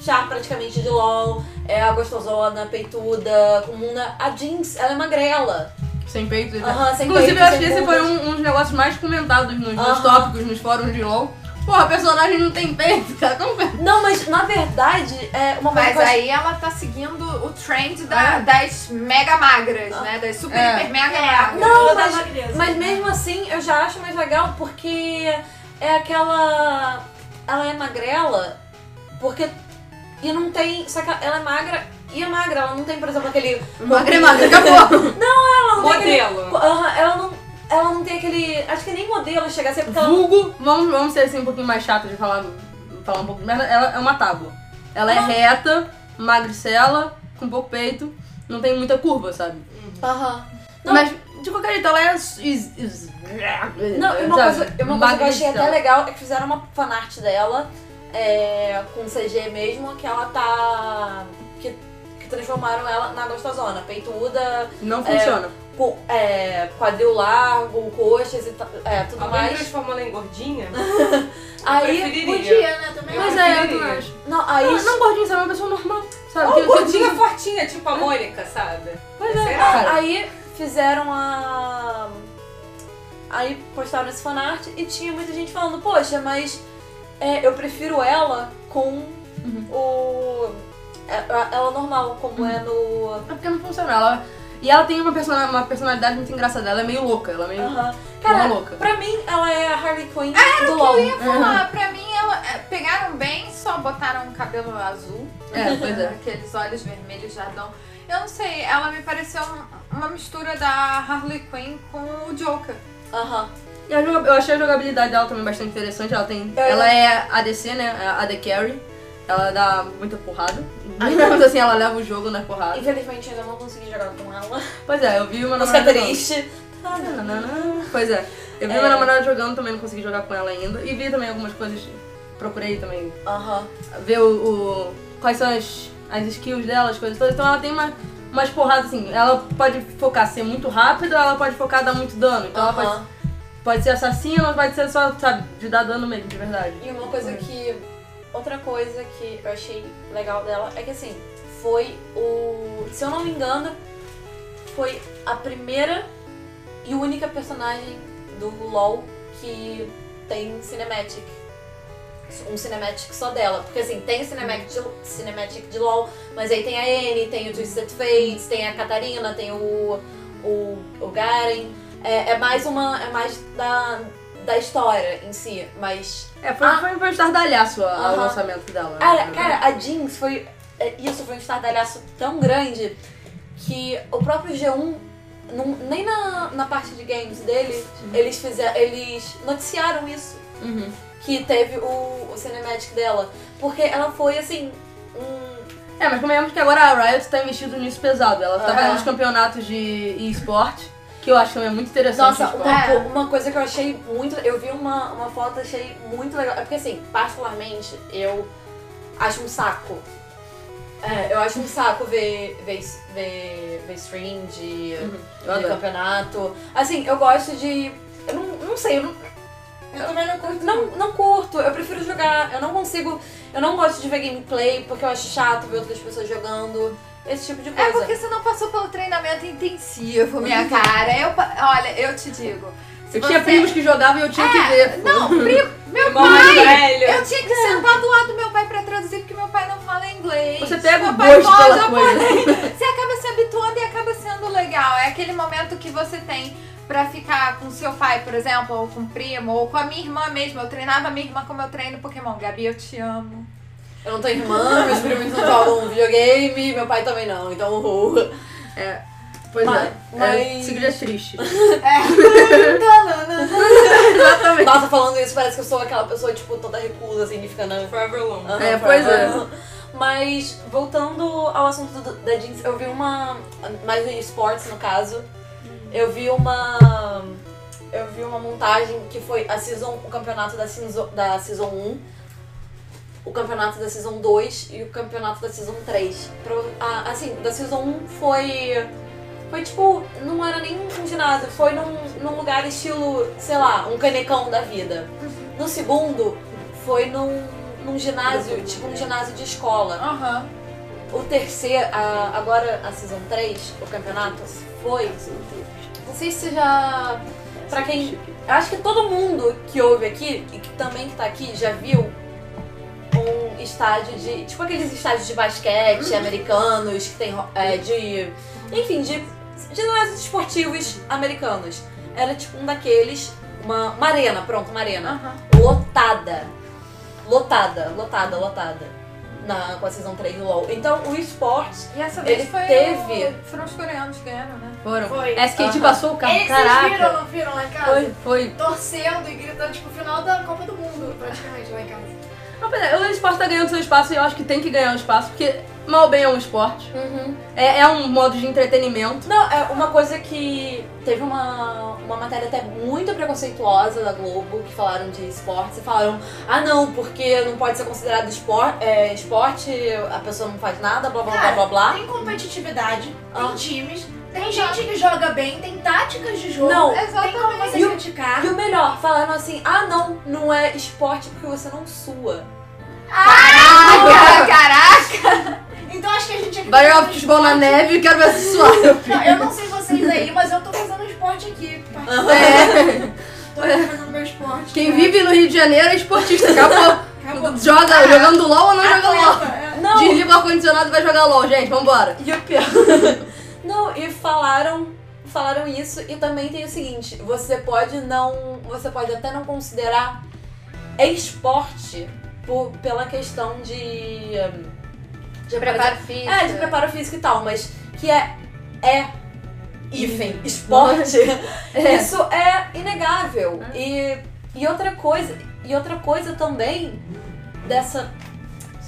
chá praticamente de LOL, é a gostosona, peituda, comuna. A Jinx, ela é magrela. Sem peito e tal. Inclusive, eu acho que esse foi um dos negócios mais comentados nos tópicos, nos fóruns de LOL. Porra, a personagem não tem peito, cara, como é? Não, mas na verdade, é uma coisa. Mas aí ela tá seguindo o trend das mega magras, né? Das super, hiper, mega magras. Não, mas mesmo assim, eu já acho mais legal porque é aquela... Ela é magrela porque... E não tem... Só que ela é magra e é magra. Ela não tem, por exemplo, aquele... Magra é magra, acabou! Não, ela não modelo. Tem aquele... Ela não tem aquele... Acho que nem modelo chega a ser porque vulgo, ela... Vamos ser assim um pouquinho mais chato de falar um pouco de merda. Ela é uma tábua. Ela é reta, magricela, com pouco peito. Não tem muita curva, sabe? Não. Mas, de qualquer jeito, ela é... Não, e uma coisa que eu achei até legal é que fizeram uma fanart dela, com CG mesmo, que ela tá... Que transformaram ela na gostosona, peituda... Não funciona. Quadril largo, coxas e tudo mais. Alguém transformou ela em gordinha? Aí podia, né? Também. Mas eu acho. Não gordinha, sabe? Uma pessoa normal, sabe? Ou gordinha fortinha, tipo a Mônica, sabe? Pois é. Aí fizeram a... Aí postaram esse fanart e tinha muita gente falando, poxa, mas eu prefiro ela com ela normal, como é no... É porque não funciona, E ela tem uma personalidade muito engraçada, ela é meio louca, ela é meio louca. Pra mim, ela é a Harley Quinn do LOL. Eu ia falar, pra mim, ela pegaram bem, só botaram um cabelo azul. Pois é. Aqueles olhos vermelhos, jardão. Eu não sei, ela me pareceu uma mistura da Harley Quinn com o Joker. E eu achei a jogabilidade dela também bastante interessante, ela é ADC, né, AD Carry. Ela dá muita porrada, mas assim, ela leva o jogo na porrada. Infelizmente eu não consegui jogar com ela. Pois é, eu vi uma namorada jogando. Triste. Pois é, eu vi uma namorada jogando, também não consegui jogar com ela ainda. E vi também algumas coisas, procurei também ver quais são as skills dela, as coisas todas. Então ela tem umas porradas assim, ela pode focar ser muito rápida, ela pode focar dar muito dano. Então ela pode ser assassina, pode ser só, sabe, de dar dano mesmo, de verdade. E uma coisa que... Outra coisa que eu achei legal dela é que, assim, foi se eu não me engano, foi a primeira e única personagem do LoL que tem cinematic. Um cinematic só dela. Porque, assim, tem o cinematic de LoL, mas aí tem a Annie, tem o Twisted Fates, tem a Catarina, tem o Garen. É mais da história em si, mas... Foi um estardalhaço o lançamento dela. Cara, a Jinx foi... Isso foi um estardalhaço tão grande que o próprio G1, nem na parte de games deles, eles noticiaram isso. Que teve o cinematic dela. Porque ela foi, assim, mas convenhamos que agora a Riot tá investindo nisso pesado. Ela tá fazendo os campeonatos de esporte. Que eu acho também muito interessante. Nossa, uma coisa que eu achei muito... Eu vi uma foto e achei muito legal. É porque, assim, particularmente, eu acho um saco. Eu acho um saco ver stream de campeonato. Assim, eu gosto de... Eu não sei, eu também não curto. Não curto, eu prefiro jogar. Eu não consigo... Eu não gosto de ver gameplay porque eu acho chato ver outras pessoas jogando. Esse tipo de coisa. Porque você não passou pelo treinamento intensivo, minha cara. Olha, eu te digo. Eu tinha primos que jogavam e eu tinha que ver. Não, meu pai. Velho. Eu tinha que sentar do lado do meu pai pra traduzir, porque meu pai não fala inglês. Você pega o gosto pela coisa. Você acaba se habituando e acaba sendo legal. É aquele momento que você tem pra ficar com seu pai, por exemplo, ou com o primo, ou com a minha irmã mesmo. Eu treinava a minha irmã como eu treino Pokémon. Gabi, eu te amo. Eu não tenho irmã, meus primos não jogam videogame, meu pai também não, então Seguida triste. Exatamente. Nossa, falando isso parece que eu sou aquela pessoa, tipo, toda recusa, assim, ficando forever alone. Mas, voltando ao assunto da Jinx, eu vi uma... Mais no esportes, no caso. Eu vi uma montagem que foi o campeonato da Season 1. O campeonato da Season 2 e o campeonato da Season 3. Assim, da Season 1 foi tipo, não era nem um ginásio, foi num lugar estilo, sei lá, um canecão da vida. No segundo, foi num ginásio, tipo um ginásio de escola. O terceiro, agora a Season 3, o campeonato, foi... Não sei se já... Pra quem... Acho que todo mundo que ouve aqui, e que também que tá aqui, já viu um estádio de... Tipo aqueles estádios de basquete americanos, que tem de... Enfim, de ginásios esportivos americanos. Era tipo um daqueles... Uma arena, pronto, uma arena. Uhum. Lotada. Com a Season 3 do LoL. Então, o esports, e essa vez ele teve... Foram os coreanos que ganharam, né? Foram. Foi. A SKT passou o carro, eles caraca. Eles viram, não viram lá em casa? Foi. Torcendo e gritando, tipo, o final da Copa do Mundo, praticamente, lá em casa. Não, pera, o esporte tá ganhando seu espaço e eu acho que tem que ganhar um espaço, porque mal ou bem é um esporte. Uhum. É um modo de entretenimento. Não, é uma coisa que... Teve uma matéria até muito preconceituosa da Globo, que falaram de esportes e falaram, ah não, porque não pode ser considerado esporte, a pessoa não faz nada, blá blá blá blá blá. Tem competitividade, tem times, tem gente que joga bem, tem táticas de jogo, não, tem como você criticar. E o melhor, falaram assim, ah não, não é esporte porque você não sua. Ah, caraca! Então acho que a gente... Vai jogar futebol na neve e quero ver se suar. Eu não sei vocês aí, mas eu tô fazendo esporte aqui. Tô fazendo meu esporte. Quem vive no Rio de Janeiro é esportista. Acabou. Jogando LOL ou não joga LOL. Desliga o ar-condicionado e vai jogar LOL, gente. Vambora. E o pior... Não, e falaram isso. E também tem o seguinte, você pode até não considerar esporte pela questão de preparo físico. É, de preparo físico e tal, mas que esporte. Isso é inegável. E outra coisa também dessa...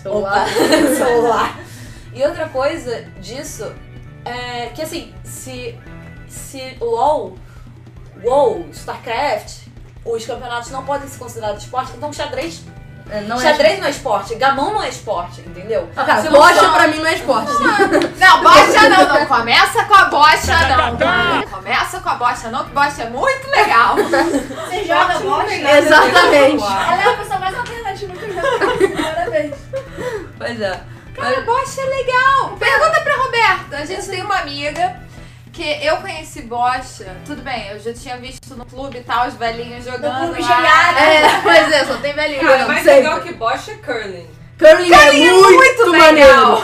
Celular. E outra coisa disso é que, assim, se LOL, WoW, StarCraft, os campeonatos não podem ser considerados esporte, então xadrez... Xadrez não é esporte, gamão não é esporte, entendeu? Ah, bocha pra mim não é esporte. Não, bocha não. Começa com a bocha não. Começa com a bocha não, que bocha é muito legal. Você joga bocha? Exatamente. Ela é a pessoa mais alternativa que eu jogo. Parabéns. Pois é. Cara, bocha é legal. Pergunta pra Roberta. A gente tem uma amiga que eu conheci bocha, tudo bem, eu já tinha visto no clube e tal, os velhinhos jogando. No clube jogado. É, pois é, só tem velhinho jogando. Cara, mais legal que bocha é curling. Curling é muito legal.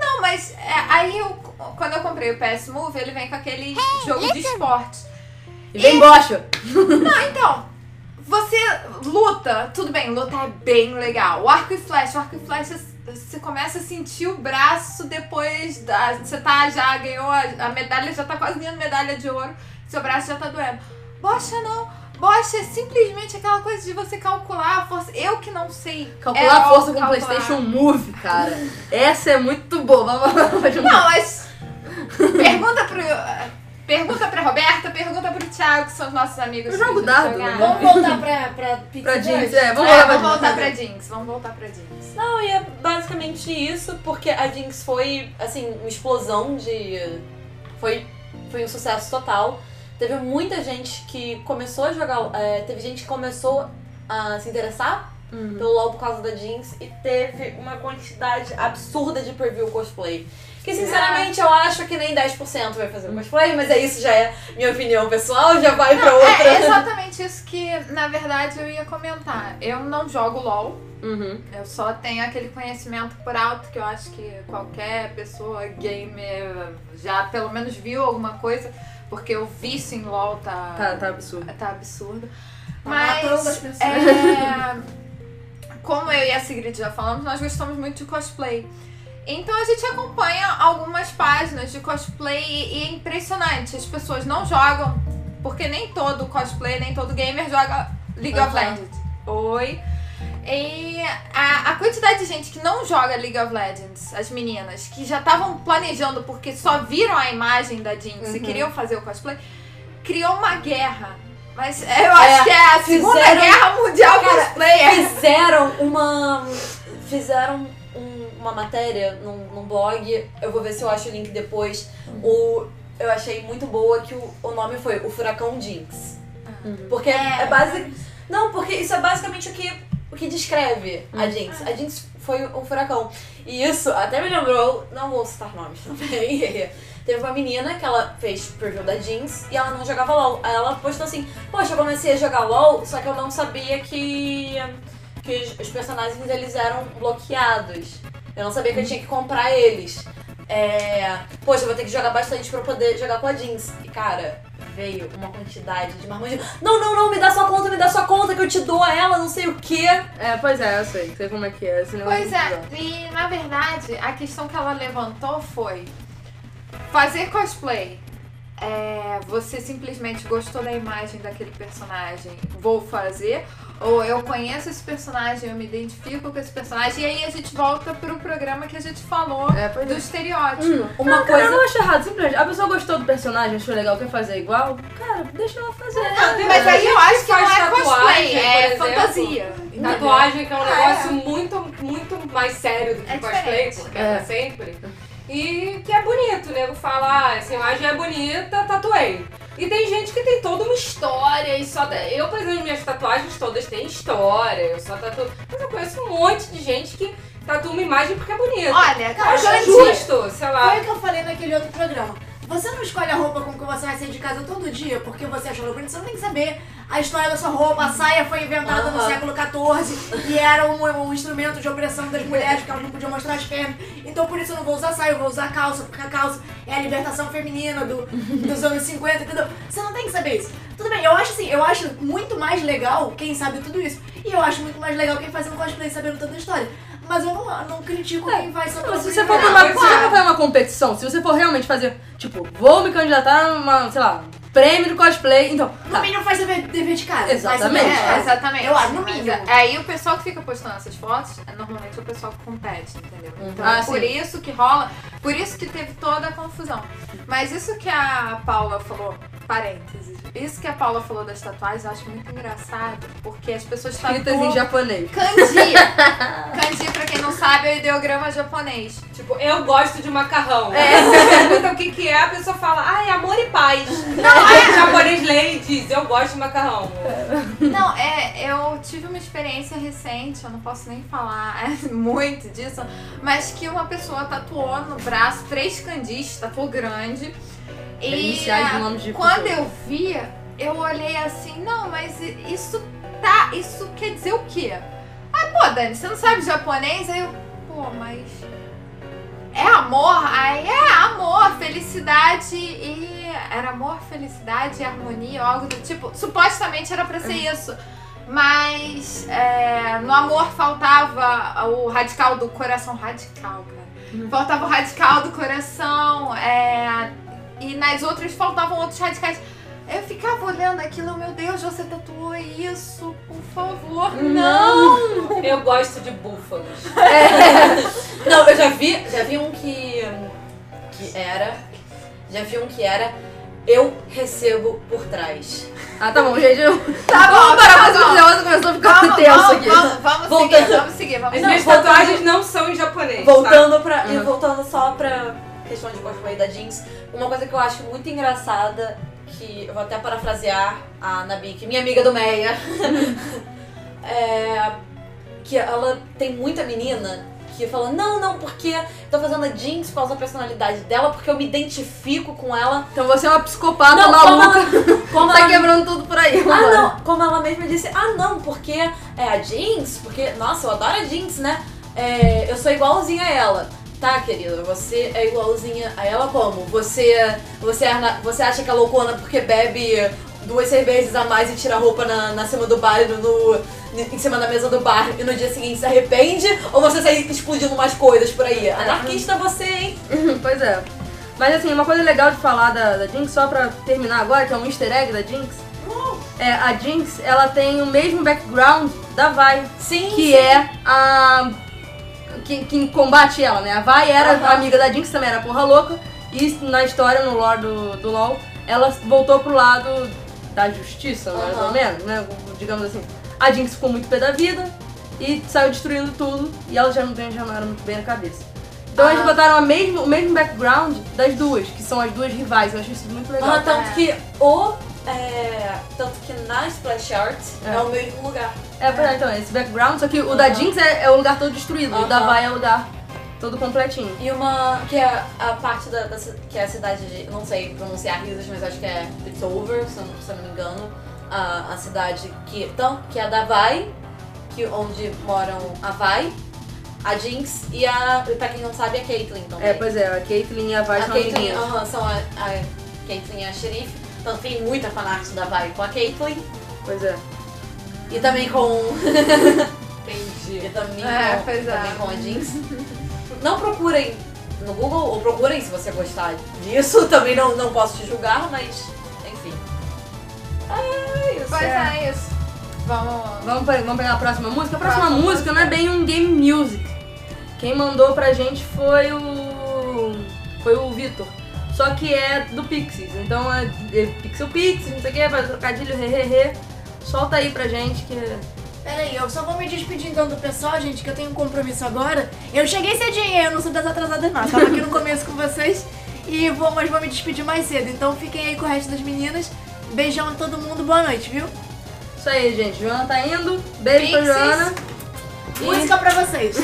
Não, mas aí quando eu comprei o PS Move, ele vem com aquele jogo de esporte. E vem bocha. Não, então, você luta, tudo bem, lutar é bem legal. O arco e flecha você começa a sentir o braço depois, você já ganhou a medalha, já tá quase ganhando medalha de ouro, seu braço já tá doendo. Bocha não, bocha é simplesmente aquela coisa de você calcular a força, eu que não sei. Calcular a força com o PlayStation Move, cara. Essa é muito boa. Não, mas pergunta pra Roberta, pergunta pro Thiago, que são os nossos amigos. Eu jogo dado. Vamos voltar pra Jinx. Vamos voltar pra Jinx. Não, e é basicamente isso, porque a Jinx foi, assim, uma explosão de... Foi um sucesso total. Teve muita gente que começou a jogar... teve gente que começou a se interessar pelo LoL por causa da Jinx. E teve uma quantidade absurda de preview cosplay. Que, sinceramente, eu acho que nem 10% vai fazer o cosplay, mas é isso, já é minha opinião pessoal, já vai pra outra. É exatamente isso que, na verdade, eu ia comentar. Eu não jogo LOL, eu só tenho aquele conhecimento por alto que eu acho que qualquer pessoa gamer já pelo menos viu alguma coisa, porque o vício em LOL tá absurdo. Tá absurdo. Mas, como eu e a Sigrid já falamos, nós gostamos muito de cosplay. Então a gente acompanha algumas páginas de cosplay e é impressionante. As pessoas não jogam, porque nem todo cosplay, nem todo gamer joga League of Legends. E a quantidade de gente que não joga League of Legends, as meninas, que já estavam planejando porque só viram a imagem da Jinx e queriam fazer o cosplay, criou uma guerra. Mas eu acho que é a Segunda Guerra Mundial cosplayer. Fizeram uma matéria num blog, eu vou ver se eu acho o link depois. Eu achei muito boa que o nome foi o Furacão Jinx. Porque é basicamente. Não, porque isso é basicamente o que descreve a Jinx. A Jinx foi um furacão. E isso até me lembrou, não vou citar nomes também, teve uma menina que ela fez preview da Jinx e ela não jogava LOL. Aí ela postou assim, poxa, eu comecei a jogar LOL, só que eu não sabia que os personagens eles eram bloqueados. Eu não sabia que eu tinha que comprar eles. Poxa, eu vou ter que jogar bastante pra eu poder jogar com a Jinx. E cara, veio uma quantidade de marmanjos. Não, não, não, me dá sua conta que eu te dou a ela, não sei o quê. É, pois é, eu sei, sei como é que é. Pois é, e na verdade, a questão que ela levantou foi fazer cosplay. Você simplesmente gostou da imagem daquele personagem, vou fazer, ou eu conheço esse personagem, eu me identifico com esse personagem, e aí a gente volta pro programa que a gente falou do estereótipo. Uma coisa... Cara, eu não acho errado, simplesmente. A pessoa gostou do personagem, achou legal, quer fazer igual, cara, deixa ela fazer. Mas aí eu acho que não é cosplay, é fantasia. Tatuagem, que é um negócio muito, muito mais sério do que cosplay, porque é sempre... E que é bonito, o nego fala, ah, essa imagem é bonita, tatuei. E tem gente que tem toda uma história e só... Eu, por exemplo, minhas tatuagens todas têm história, eu só tatuo... Mas eu conheço um monte de gente que tatua uma imagem porque é bonita. Olha, cara, é justo, sei lá. Foi o que eu falei naquele outro programa. Você não escolhe a roupa com que você vai sair de casa todo dia porque você achou ela bonita, você não tem que saber a história da sua roupa. A saia foi inventada no século XIV e era um instrumento de opressão das mulheres porque elas não podiam mostrar as pernas. Então por isso eu não vou usar saia, eu vou usar calça, porque a calça é a libertação feminina dos anos 50, entendeu? Você não tem que saber isso. Tudo bem, eu acho assim, eu acho muito mais legal quem sabe tudo isso. E eu acho muito mais legal quem faz um cosplay sabendo toda a história. Mas eu não critico quem vai só... Se você for pra uma competição, se você for realmente fazer, tipo, vou me candidatar a uma, sei lá, prêmio do cosplay, então... No mínimo faz dever de casa. Exatamente. Exatamente. Eu acho, no mínimo. Aí o pessoal que fica postando essas fotos, normalmente é o pessoal que compete, entendeu? Então, por isso que rola, por isso que teve toda a confusão. Mas isso que a Paula falou... Parênteses. Isso que a Paula falou das tatuagens eu acho muito engraçado, porque as pessoas tatuam... Escritas em japonês. Kanji. Kanji, pra quem não sabe, é o ideograma japonês. Tipo, eu gosto de macarrão. Você pergunta o que que é, a pessoa fala, ah, é amor e paz. Não, o japonês lê e diz, eu gosto de macarrão. Não, eu tive uma experiência recente, eu não posso nem falar muito disso, mas que uma pessoa tatuou no braço 3 kanjis, tatuou grande. E quando eu vi, eu olhei assim, não, mas isso quer dizer o quê? Ah, pô, Dani, você não sabe japonês? Aí eu, pô, mas é amor? Aí é amor, felicidade e... Era amor, felicidade e harmonia, algo do tipo. Supostamente era pra ser isso, mas no amor faltava o radical do coração, radical, cara. Faltava o radical do coração, e nas outras faltavam outros radicais. Eu ficava olhando aquilo, meu Deus, você tatuou isso, por favor, não! Eu gosto de búfalos. Não, eu já vi um que era eu recebo por trás. Ah, tá bom, gente. Tá bom, para você começou a ficar tenso aqui. Vamos seguir. As minhas tatuagens não são em japonês. Voltando só pra... questão de cosplay da Jeans, uma coisa que eu acho muito engraçada, que eu vou até parafrasear a Nabik, minha amiga do Meia, que ela tem muita menina que fala, não, porque eu tô fazendo a Jeans por causa da personalidade dela, porque eu me identifico com ela. Então você é uma psicopata maluca, como tá quebrando tudo por aí. Não, como ela mesma disse, porque é a Jeans, porque, nossa, eu adoro a Jeans, né? Eu sou igualzinha a ela. Tá, querida, você é igualzinha a ela como? Você acha que é loucona porque bebe 2 cervejas a mais e tira a roupa na cima do bar, em cima da mesa do bar e no dia seguinte se arrepende? Ou você sai explodindo umas coisas por aí? Anarquista você, hein? Pois é. Mas assim, uma coisa legal de falar da Jinx, só pra terminar agora, que é um easter egg da Jinx. A Jinx, ela tem o mesmo background da Vi. Sim, que é a... Quem combate ela, né? A Vi era amiga da Jinx, também era porra louca. E na história, no lore do LoL, ela voltou pro lado da justiça, mais ou menos, né? Digamos assim. A Jinx ficou muito pé da vida e saiu destruindo tudo. E ela já não era muito bem na cabeça. Então eles botaram o mesmo background das duas, que são as duas rivais. Eu acho isso muito legal. Tanto que o Tanto que na Splash Art é o mesmo lugar. Então, esse background, só que o da Jinx é o lugar todo destruído, o da Vi é o lugar todo completinho. E uma, que é a parte da que é a cidade de, não sei pronunciar risas, mas acho que é Pixover, se eu não me engano, a cidade que é a da Vi, que onde moram a Vi, a Jinx e pra quem não sabe, a Caitlyn também. Pois é, a Caitlyn e a Vi são amiguinhas. São a Caitlyn é a xerife. Então tem muita fanart da Vi com a Caitlyn. Pois é. E também com... Entendi. E também, também com a Jinx. Não procurem no Google, ou procurem se você gostar disso. Também não posso te julgar, mas... Enfim. É isso. Pois é isso. Vamos pegar a próxima música? A próxima música não é bem um game music. Quem mandou pra gente foi o Vitor. Só que é do Pixies, então é Pixel Pixies, não sei o que, vai trocadilho, solta aí pra gente que... Peraí, eu só vou me despedir então do pessoal, gente, que eu tenho um compromisso agora. Eu cheguei cedinho, eu não sou das atrasadas não, tava aqui no começo com vocês, mas vou me despedir mais cedo, então fiquem aí com o resto das meninas. Beijão a todo mundo, boa noite, viu? Isso aí, gente, Joana tá indo, beijo Pixies. Pra Joana. Música pra vocês.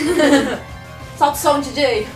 Solta o som, DJ.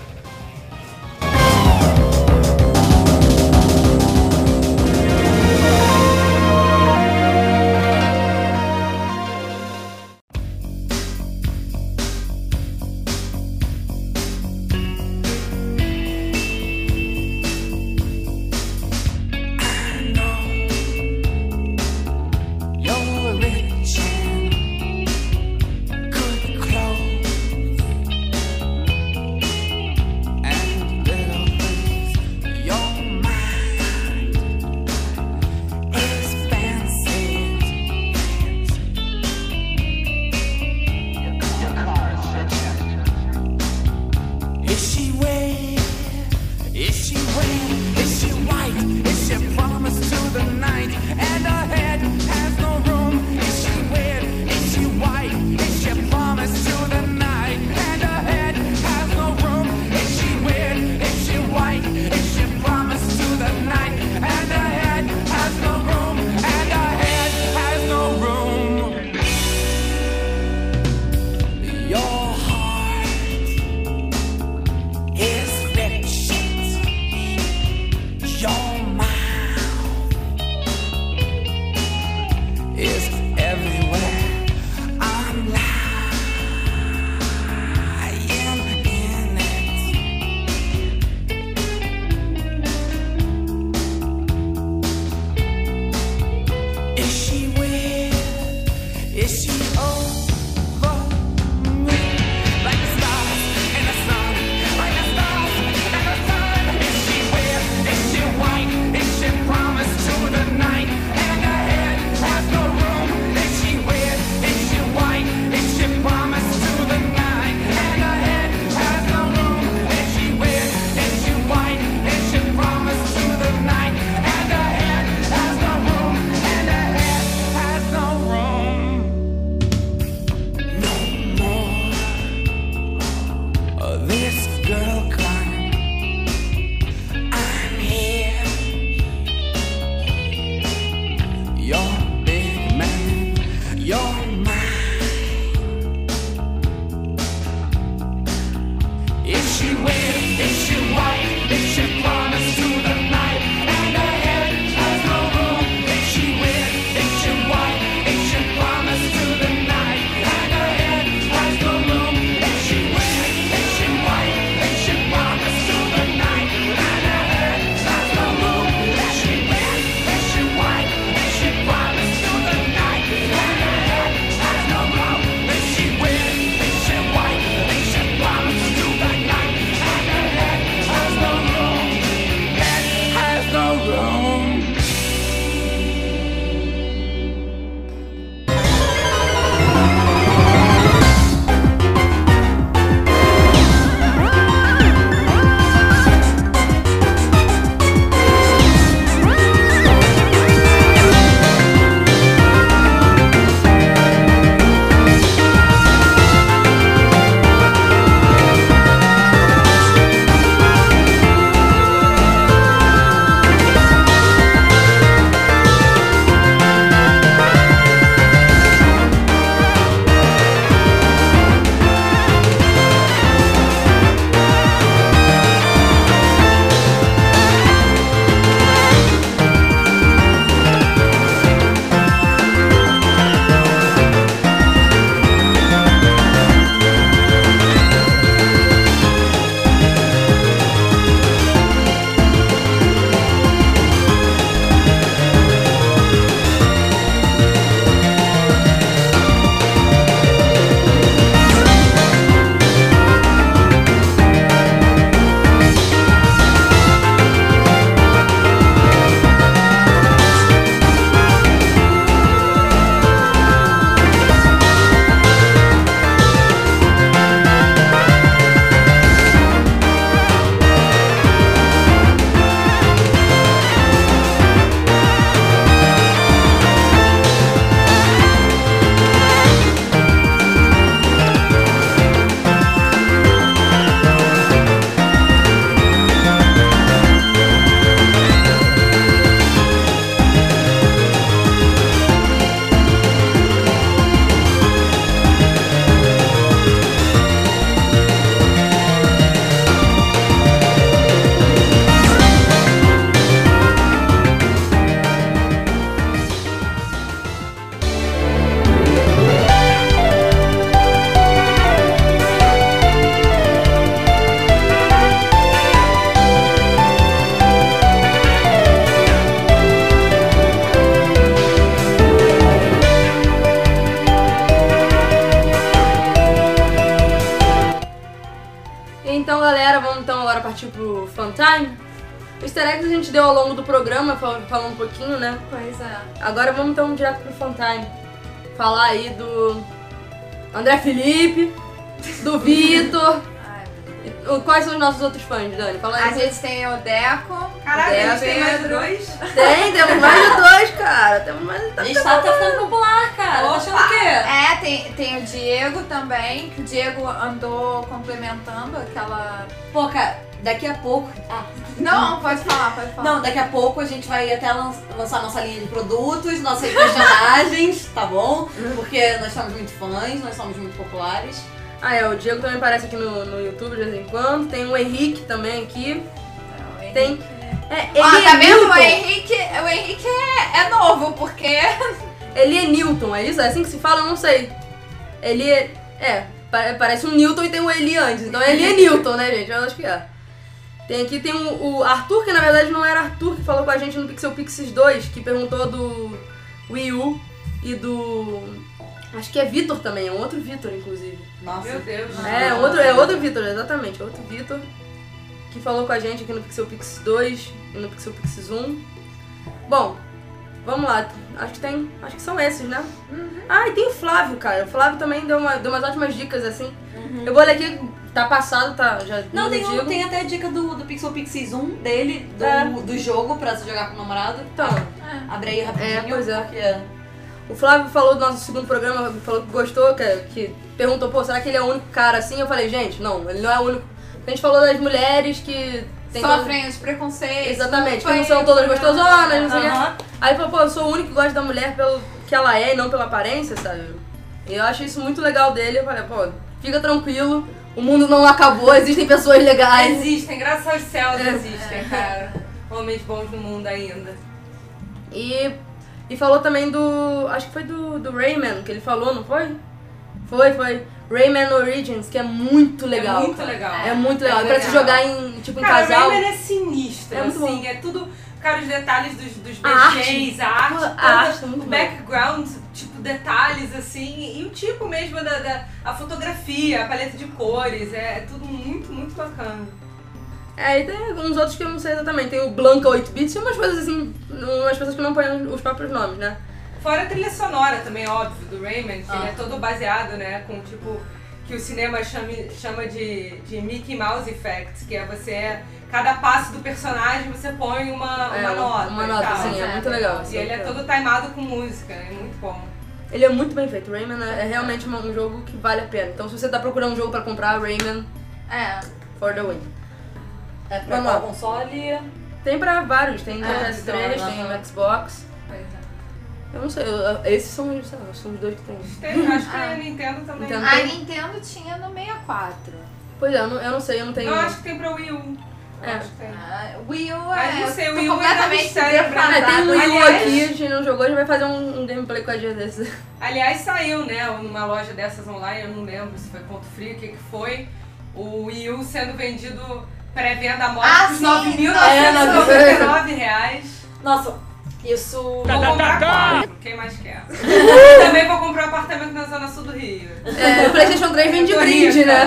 time. O easter egg que a gente deu ao longo do programa, falando um pouquinho, né? Pois é. Agora vamos então direto pro fun time. Falar aí do André Felipe, do Vitor. Quais são os nossos outros fãs, Dani? Fala aí. A gente tem o Deco. Caraca, a gente tem mais dois? Tem, temos mais de dois, cara. Temos mais de dois. A gente tá ficando popular, cara. Opa. Achando o quê? É, tem o Diego também, que o Diego andou complementando aquela... Pô, cara, daqui a pouco... Ah. Não, pode falar, pode falar. Não, daqui a pouco a gente vai até lançar nossa linha de produtos, nossas personagens, tá bom? Porque nós somos muito fãs, nós somos muito populares. Ah, é, o Diego também aparece aqui no YouTube de vez em quando. Tem o Henrique também aqui. Não, o Henrique, tem... Ele tá vendo? O Henrique é novo, porque... Ele é Newton, é isso? É assim que se fala? Eu não sei. Ele é... Parece um Newton e tem o Eli antes. Então ele é Newton, né, gente? Eu acho que é. Tem o Arthur, que na verdade não era Arthur, que falou com a gente no Pixel Pixies 2, que perguntou do Wii U e do... Acho que é Vitor também, é um outro Vitor, inclusive. Nossa. Meu Deus. É outro Vitor, exatamente. É outro Vitor que falou com a gente aqui no Pixel Pix 2 e no Pixel Pix 1. Bom, vamos lá. Acho que são esses, né? Uhum. Ah, e tem o Flávio, cara. O Flávio também deu umas ótimas dicas, assim. Uhum. Eu vou ler aqui, tá passado, tá? Já não, tem até a dica do Pixel Pixies 1 dele, do jogo pra se jogar com o namorado. Então. Abre aí rapidinho. É, pois é. Porque... O Flávio falou do nosso segundo programa, falou que gostou, que perguntou, pô, será que ele é o único cara assim? Eu falei, gente, não, ele não é o único. A gente falou das mulheres que... Sofrem os preconceitos. Exatamente, que não são todas gostosonas, não sei o quê. Aí falou, pô, eu sou o único que gosta da mulher pelo que ela é e não pela aparência, sabe? E eu achei isso muito legal dele, eu falei, pô, fica tranquilo, o mundo não acabou, existem pessoas legais. Existem, graças aos céus existem, cara. Homens bons no mundo ainda. E falou também do... Acho que foi do Rayman que ele falou, não foi? Foi. Rayman Origins, que é muito legal. É muito legal. É pra se jogar em, tipo, em casal. Cara, o Rayman é sinistro, assim. É tudo... Cara, os detalhes dos BGs, a arte, o background, tipo, detalhes, assim. E o tipo mesmo da fotografia, a paleta de cores. É tudo muito, muito bacana. É, e tem uns outros que eu não sei exatamente. Tem o Blanca 8-bits e umas coisas assim, umas pessoas que não põem os próprios nomes, né? Fora a trilha sonora também, óbvio, do Rayman, que ele é todo baseado, né, com tipo, que o cinema chama de Mickey Mouse Effect, que é cada passo do personagem você põe uma nota. Uma nota, tal, sim, é muito legal. E ele é todo timado com música, é muito bom. Ele é muito bem feito, o Rayman é realmente um jogo que vale a pena. Então se você tá procurando um jogo pra comprar, Rayman for the win. É pra qual console? Tem pra vários, tem PS3, tem o Xbox. Pois é. Eu não sei, esses são os dois que tem. Acho que a Nintendo também. A Nintendo tinha no 64. Pois é, eu não sei, eu não tenho... Eu acho que tem pra Wii U. Acho que tem. Wii U Wii U completamente defasado. Tem um Wii U aqui, a gente não jogou, a gente vai fazer um gameplay com a gente desses. Aliás, saiu, né, numa loja dessas online, eu não lembro se foi Ponto Frio, o que foi, o Wii U sendo vendido... Pré-venda a morte por R$9.999. Nossa, isso... Vou comprar 4, quem mais quer? Também vou comprar um apartamento na zona sul do Rio. É, o PlayStation 3 vem de brinde, né?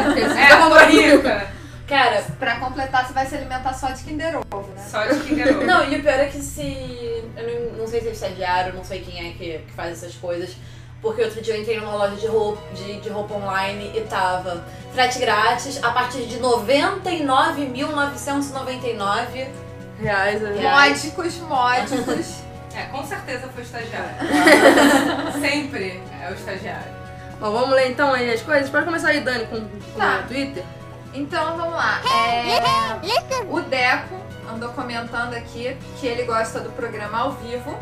Rica. Cara, pra completar, você vai se alimentar só de Kinder Ovo, né? Só de Kinder Ovo. Não, e o pior é que se... Eu não sei se é estagiário, não sei quem é que faz essas coisas. Porque outro dia eu entrei numa loja de roupa online e tava frete grátis a partir de R$99.999. Módicos. É, com certeza foi o estagiário. Sempre é o estagiário. Bom, vamos ler então aí as coisas. Pode começar aí, Dani, com o Twitter. Então, vamos lá. O Deco andou comentando aqui que ele gosta do programa ao vivo.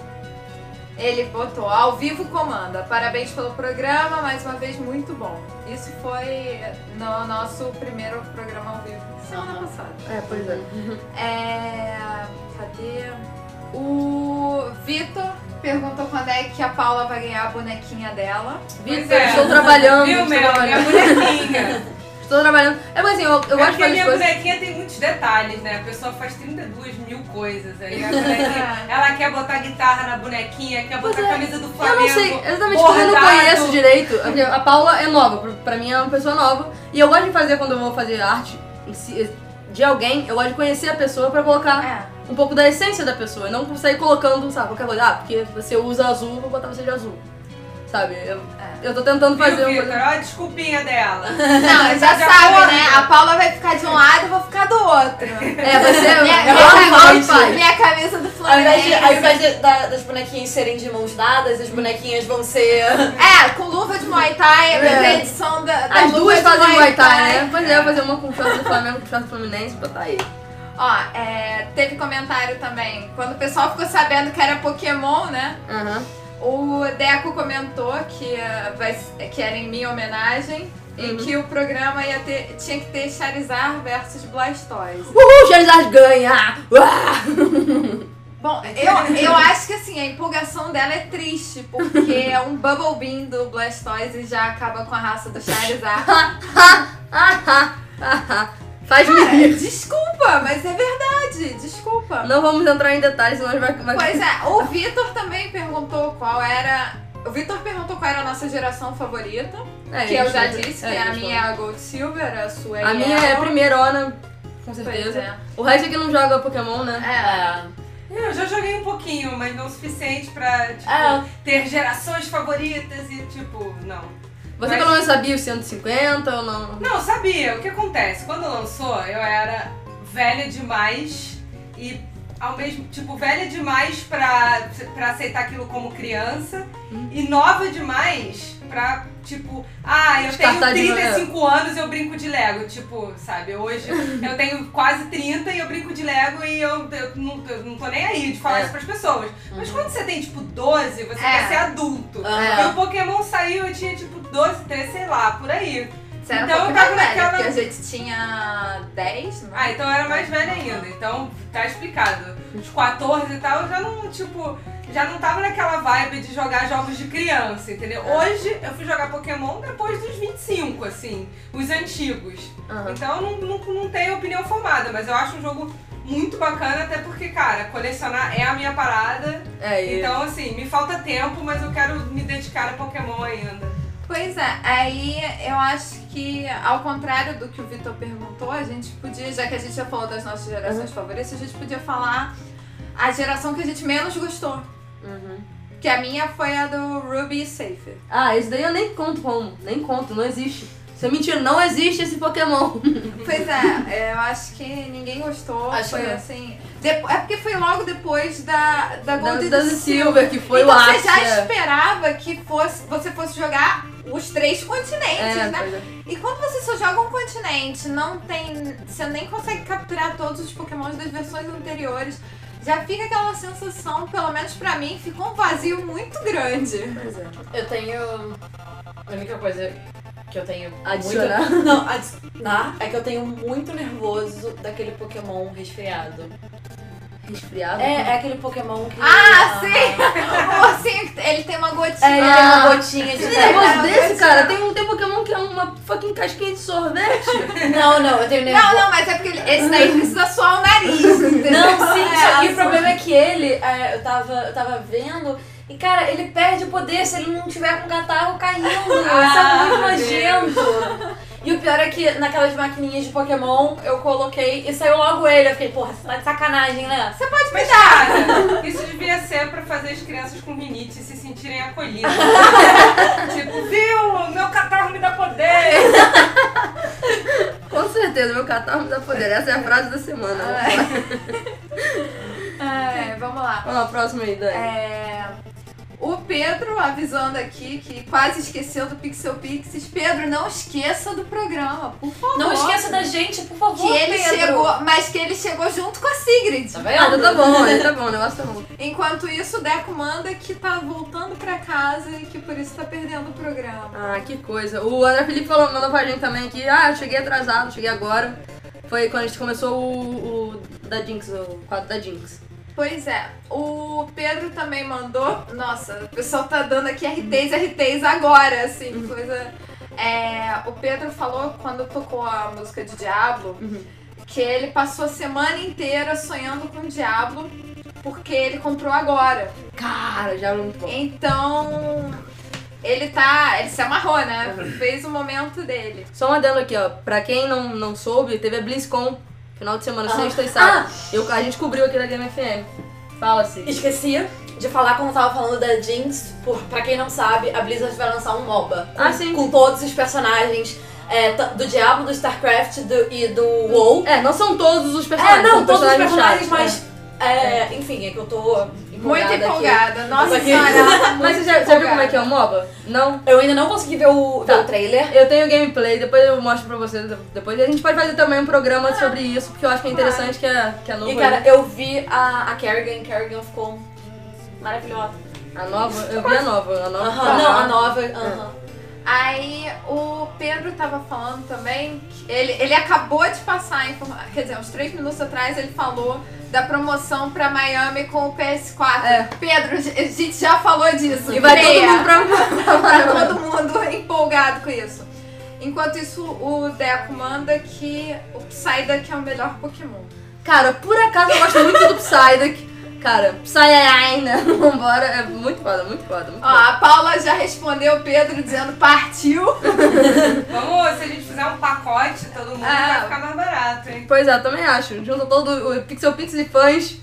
Ele botou, ao vivo comanda, parabéns pelo programa, mais uma vez muito bom. Isso foi no nosso primeiro programa ao vivo, semana passada. É, pois é. Cadê? O Vitor perguntou quando é que a Paula vai ganhar a bonequinha dela. Vitor, estou trabalhando. Viu, minha bonequinha. Estou trabalhando. É, mas assim, eu gosto de fazer minha coisas. Bonequinha tem muitos detalhes, né? A pessoa faz 32.000 coisas aí. A bonequinha, ela quer botar guitarra na bonequinha, quer botar a camisa do Flamengo. Eu não sei, exatamente, porque eu não conheço direito. A Paula é nova, pra mim é uma pessoa nova. E eu gosto de fazer, quando eu vou fazer arte, de alguém, eu gosto de conhecer a pessoa pra colocar um pouco da essência da pessoa. Não pra sair colocando, sabe, qualquer coisa. Ah, porque você usa azul, vou botar você de azul. Sabe? Eu tô tentando fazer um... Olha a desculpinha dela. Não, já sabe, porra, né? A Paula vai ficar de um lado e eu vou ficar do outro. É, vai ser... minha camisa do Fluminense. Ao invés de, das bonequinhas serem de mãos dadas, as bonequinhas vão ser... com luva de Muay Thai, a edição da as duas fazem Muay Thai, né? Pois é, fazer uma com o short do Flamengo, com o short do Fluminense, pra tá aí. Ó, teve comentário também. Quando o pessoal ficou sabendo que era Pokémon, né? O Deco comentou que era em minha homenagem e que o programa ia ter, tinha que ter Charizard versus Blastoise. Uhul, Charizard ganha! Bom, eu acho que assim, a empolgação dela é triste, porque é um Bubble Beam do Blastoise e já acaba com a raça do Charizard. Desculpa, mas é verdade, desculpa. Não vamos entrar em detalhes, senão vai... Pois é, o Vitor também perguntou qual era... O Vitor perguntou qual era a nossa geração favorita, que eu já disse, que a minha é a Gold Silver, a sua é a minha Yellow. É a primeirona, com certeza. O resto aqui não joga Pokémon, né? Eu já joguei um pouquinho, mas não o suficiente pra, tipo, ter gerações favoritas e, tipo, não. Você pelo menos sabia os 150 ou não? Não, sabia. O que acontece? Quando lançou, eu era velha demais e ao mesmo tipo velha demais pra aceitar aquilo como criança e nova demais pra, tipo, eu descartar, tenho 35 anos e eu brinco de Lego. Tipo, sabe, hoje eu tenho quase 30 e eu brinco de Lego e eu não tô nem aí de falar isso pras pessoas. Mas quando você tem, tipo, 12, você quer ser adulto. E o Pokémon saiu, eu tinha, tipo, 12, 13, sei lá, por aí. Você era um pouco mais velha, porque a gente tinha 10, né? Ah, então eu era mais velha ainda, então tá explicado. Os 14 e tal, eu já não, tipo, já não tava naquela vibe de jogar jogos de criança, entendeu? Hoje eu fui jogar Pokémon depois dos 25, assim, os antigos. Então eu não tenho opinião formada, mas eu acho um jogo muito bacana, até porque, cara, colecionar é a minha parada. Então, assim, me falta tempo, mas eu quero me dedicar a Pokémon ainda. Pois é, aí eu acho que, ao contrário do que o Vitor perguntou, a gente podia, já que a gente já falou das nossas gerações favoritas, a gente podia falar a geração que a gente menos gostou. Que a minha foi a do Ruby e Sapphire. Ah, isso daí eu nem conto como, nem conto, não existe. Isso é mentira, não existe esse Pokémon. Pois é, eu acho que ninguém gostou, acho foi assim... É porque foi logo depois da Gold e Silver, que foi então o ápice. Você já esperava que você fosse jogar os três continentes, né? E quando você só joga um continente, não tem, você nem consegue capturar todos os Pokémons das versões anteriores, já fica aquela sensação, pelo menos pra mim, ficou um vazio muito grande. Pois é. Eu tenho... A única coisa... que eu tenho adicionar. Muito... Não, adicionar é que eu tenho muito nervoso daquele Pokémon resfriado. Resfriado? É aquele Pokémon que... Ah, sim! Assim, ele tem uma gotinha. É, ele tem uma gotinha. Você tem nervoso desse, cara? Tem um Pokémon que é uma fucking casquinha de sorvete. Não, eu tenho nervoso. Não, mas é porque esse daí precisa suar o nariz. Não, sim, e o problema é que ele... Eu tava vendo... E, cara, ele perde o poder se ele não tiver com o catarro caindo. Isso é muito nojento. E o pior é que naquelas maquininhas de Pokémon eu coloquei e saiu logo ele. Eu fiquei, porra, você tá de sacanagem, né? Você pode me dar! Cara, isso devia ser pra fazer as crianças com rinite se sentirem acolhidas. Tipo, viu? Meu catarro me dá poder! Com certeza, meu catarro me dá poder. Essa é a frase da semana. Vamos lá. Vamos lá, próxima aí, Dani. O Pedro avisando aqui que quase esqueceu do Pixel Pixies. Pedro, não esqueça do programa, por favor. Não esqueça da gente, por favor, que ele chegou junto com a Sigrid. Tá vendo? Tá bom, o negócio tá bom. Enquanto isso, o Deco manda que tá voltando pra casa e que por isso tá perdendo o programa. Ah, que coisa. O André Felipe mandou pra gente também que, eu cheguei atrasado, cheguei agora. Foi quando a gente começou da Jinx, o quadro da Jinx. Pois é, o Pedro também mandou, nossa, o pessoal tá dando aqui RTs agora, assim, coisa... o Pedro falou, quando tocou a música de Diablo, que ele passou a semana inteira sonhando com o Diablo, porque ele comprou agora. Cara, já não tô. Então, ele se amarrou, né? Fez o momento dele. Só uma dela aqui, ó, pra quem não soube, teve a BlizzCon. Final de semana, sexta e sábado. A gente cobriu aqui na Game FM. Fala-se. Esqueci de falar quando eu tava falando da Jinx. Pra quem não sabe, a Blizzard vai lançar um MOBA. Sim. Com todos os personagens. Do Diablo, do StarCraft e do WoW. Não são todos os personagens. Não, todos os personagens, mas... Enfim, é que eu tô muito empolgada aqui. Nossa senhora. Mas você já viu como é que é o MOBA? Não? Eu ainda não consegui ver o trailer. Eu tenho gameplay, depois eu mostro pra vocês. Depois a gente pode fazer também um programa sobre isso, porque eu acho que é interessante, que é novo. E cara, eu vi a Kerrigan ficou maravilhosa. A nova? Eu vi a nova. A nova. Aí o Pedro tava falando também, ele acabou de passar a informação, quer dizer, uns 3 minutos atrás ele falou da promoção pra Miami com o PS4. Pedro, a gente já falou disso. E vai todo mundo empolgado com isso. Enquanto isso, o Deco manda que o Psyduck é o melhor Pokémon. Cara, por acaso eu gosto muito do Psyduck. Cara, Psyaina, vambora, é muito foda, muito foda, muito foda. A Paula já respondeu o Pedro dizendo partiu. Vamos, se a gente fizer um pacote, todo mundo vai ficar mais barato, hein? Pois é, também acho. Junta todo o Pixel Pixies e fãs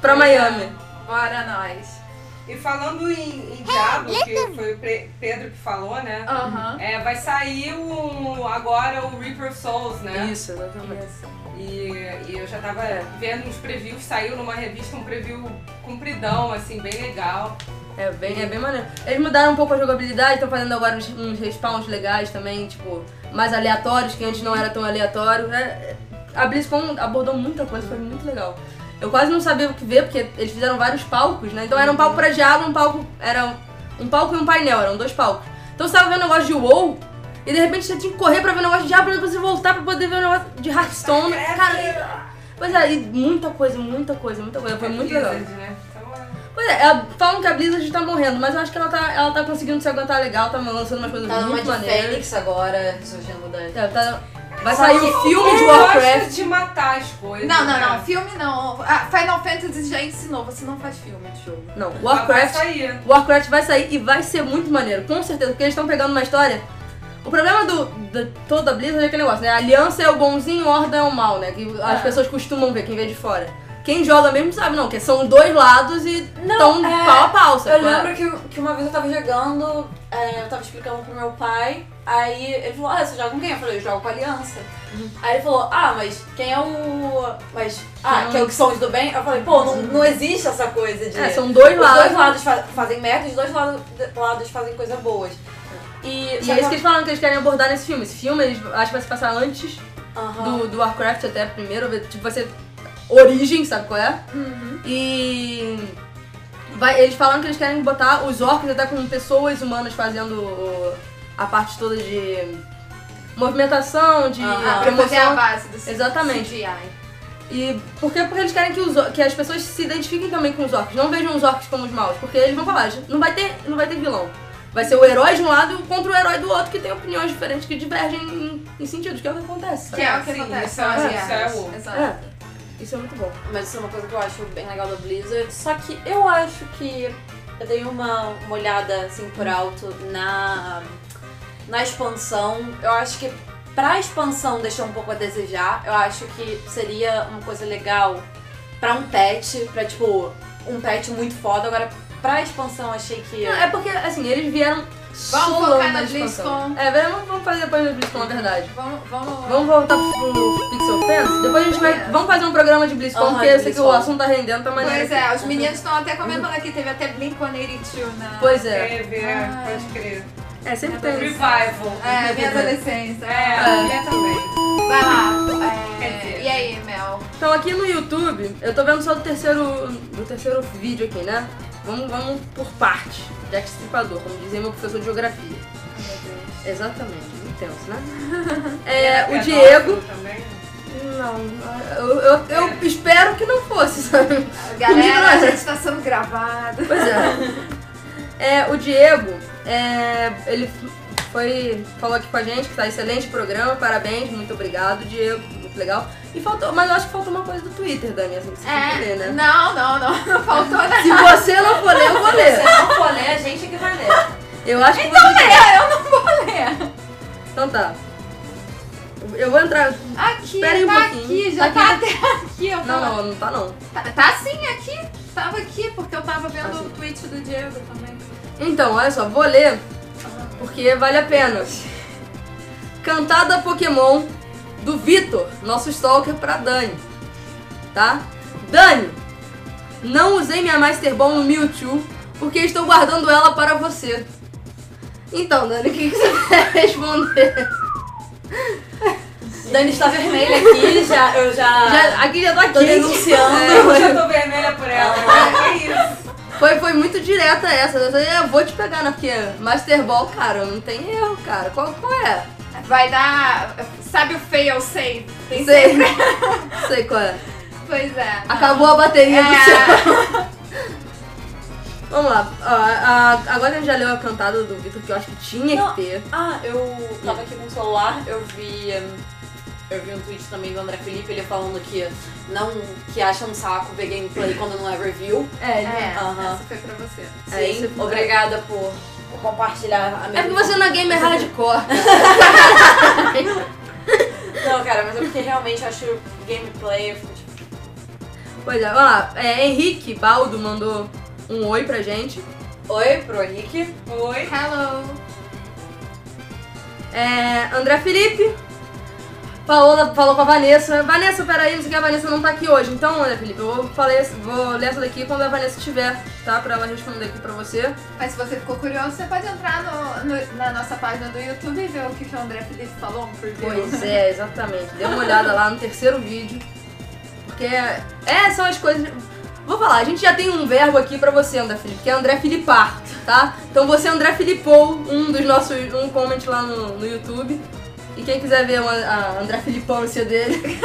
pra Miami. Bora nós. E falando em Diablo, que foi o Pedro que falou, né? Vai sair agora o Reaper of Souls, né? Isso, exatamente. E eu já tava vendo uns previews, saiu numa revista um preview compridão, assim, bem legal. É bem maneiro. Eles mudaram um pouco a jogabilidade, estão fazendo agora uns respawns legais também, tipo, mais aleatórios, que antes não era tão aleatório. A BlizzCon abordou muita coisa, foi muito legal. Eu quase não sabia o que ver, porque eles fizeram vários palcos, né? Então era um palco pra Diablo, era um palco e um painel, eram 2 palcos. Então você tava vendo um negócio de WoW, e de repente você tinha que correr pra ver o negócio de Diablo, depois você voltar pra poder ver o negócio de Hearthstone. Cara, pois é, e muita coisa. Foi muito legal. Né? Pois é, falam que a Blizzard tá morrendo, mas eu acho que ela tá conseguindo se aguentar legal, tá lançando umas coisas muito maneiras. Tá numa de Fênix agora, surgindo da... Vai sair um filme de Warcraft. Gosto de matar as coisas. Não. Filme não. Final Fantasy já ensinou. Você não faz filme de jogo. Não. Warcraft vai sair e vai ser muito maneiro. Com certeza. Porque eles estão pegando uma história... O problema de toda a Blizzard é aquele negócio, né? A aliança é o bonzinho, a horda é o mal, né? Que as pessoas costumam ver quem vê de fora. Quem joga mesmo sabe, não. Que são 2 lados e estão pau a pau, sabe? Eu lembro que uma vez eu tava jogando... eu tava explicando pro meu pai, aí ele falou, você joga com quem? Eu falei, eu jogo com a aliança. Aí ele falou, mas quem é o... quem é o que são os do bem? Eu falei, não existe essa coisa de... são 2 lados. Os 2 lados fazem merda e os 2 lados fazem coisas boas. E é isso que eles falaram que eles querem abordar nesse filme. Esse filme, acho que vai se passar antes do Warcraft até primeiro, tipo, vai ser origem, sabe qual é? E... eles falaram que eles querem botar os orcs até com pessoas humanas fazendo a parte toda de movimentação, de promoção. É a base do CGI. Exatamente. E porque eles querem que as pessoas se identifiquem também com os orcs, não vejam os orcs como os maus, porque eles vão falar, não vai ter vilão. Vai ser o herói de um lado contra o herói do outro, que tem opiniões diferentes, que divergem em sentidos, que é o que acontece. Que é o que acontece. Isso é muito bom. Mas isso é uma coisa que eu acho bem legal da Blizzard, só que eu acho que eu dei uma olhada assim por alto na expansão. Eu acho que pra expansão deixou um pouco a desejar. Eu acho que seria uma coisa legal pra um patch, um patch muito foda. Agora pra expansão achei que... Não, é porque assim, eles vieram... Vamos focar na BlizzCon. Vamos fazer depois da BlizzCon, na verdade. Vamos voltar pro Pixel Fans. Depois a gente vai... Vamos fazer um programa de BlizzCon, porque eu sei que o assunto tá rendendo, tá maneiro. Pois é, os meninos estão até comentando aqui, teve até Blink-182 na... Pois é. Teve, pode crer. Sempre tem. Revival. Minha adolescência. Minha também. Vai lá. E aí, Mel? Então aqui no YouTube, eu tô vendo só do terceiro vídeo aqui, né? Vamos por parte, Jack Stripador, como dizia meu professor de geografia. Exatamente, intenso, né? O Diego... também? Não, eu espero que não fosse, sabe? Galera, a gente tá sendo gravado. Pois é. O Diego, ele falou aqui com a gente que tá excelente programa, parabéns, muito obrigado, Diego, muito legal. Mas eu acho que faltou uma coisa do Twitter, Dani, assim que você tem que ler, né? Não faltou nada. Se você não for ler, eu vou ler. Se você não for ler, a gente é que vai ler. Eu acho que então lê, eu não vou ler. Então tá. Eu vou entrar. Aqui, espera aí um pouquinho. Aqui, já tá aqui. Até aqui. Eu não, não, não tá não. Tá sim aqui. Tava aqui, porque eu tava vendo o tweet do Diego também. Então, olha só, vou ler, porque vale a pena. Cantada Pokémon do Vitor, nosso stalker, pra Dani. Tá? Dani, não usei minha Master Ball no Mewtwo, porque estou guardando ela para você. Então, Dani, o que você quer responder? Dani está vermelha aqui, já, eu já... Aqui já tô aqui, tô denunciando. Eu já tô vermelha por ela, é isso. Foi muito direta essa, eu vou te pegar, né? Porque Master Ball, cara, não tem erro, cara. Qual é? Vai dar... Sabe o fail save? Tem sei, sempre. Sei qual é. Pois é. Acabou a bateria do seu... Vamos lá, agora a gente já leu a cantada do Vitor, que eu acho que tinha não, que ter. Ah, eu tava aqui com o celular, eu vi um tweet também do André Felipe, ele falando que, não, que acha um saco ver gameplay quando não é review. Essa foi pra você. Sim, é, obrigada por compartilhar a minha... É porque você na game é hardcore. Não, cara, mas é porque realmente eu acho gameplay... Tipo... Pois é, olha lá, Henrique Baldo mandou... Um oi pra gente. Oi pro Henrique. Oi. Hello. André Felipe. Falou com a Vanessa. Vanessa, peraí, não sei que a Vanessa não tá aqui hoje. Então, André Felipe, vou ler essa daqui quando a Vanessa estiver, tá? Pra ela responder aqui pra você. Mas se você ficou curioso, você pode entrar na nossa página do YouTube e ver o que o André Felipe falou. Pois é, exatamente. Dê uma olhada lá no terceiro vídeo. Porque são as coisas... Vou falar, a gente já tem um verbo aqui pra você, André Felipe, que é André Filipar, tá? Então você, André Filipou, um comment lá no YouTube. E quem quiser ver a André Filipância dele...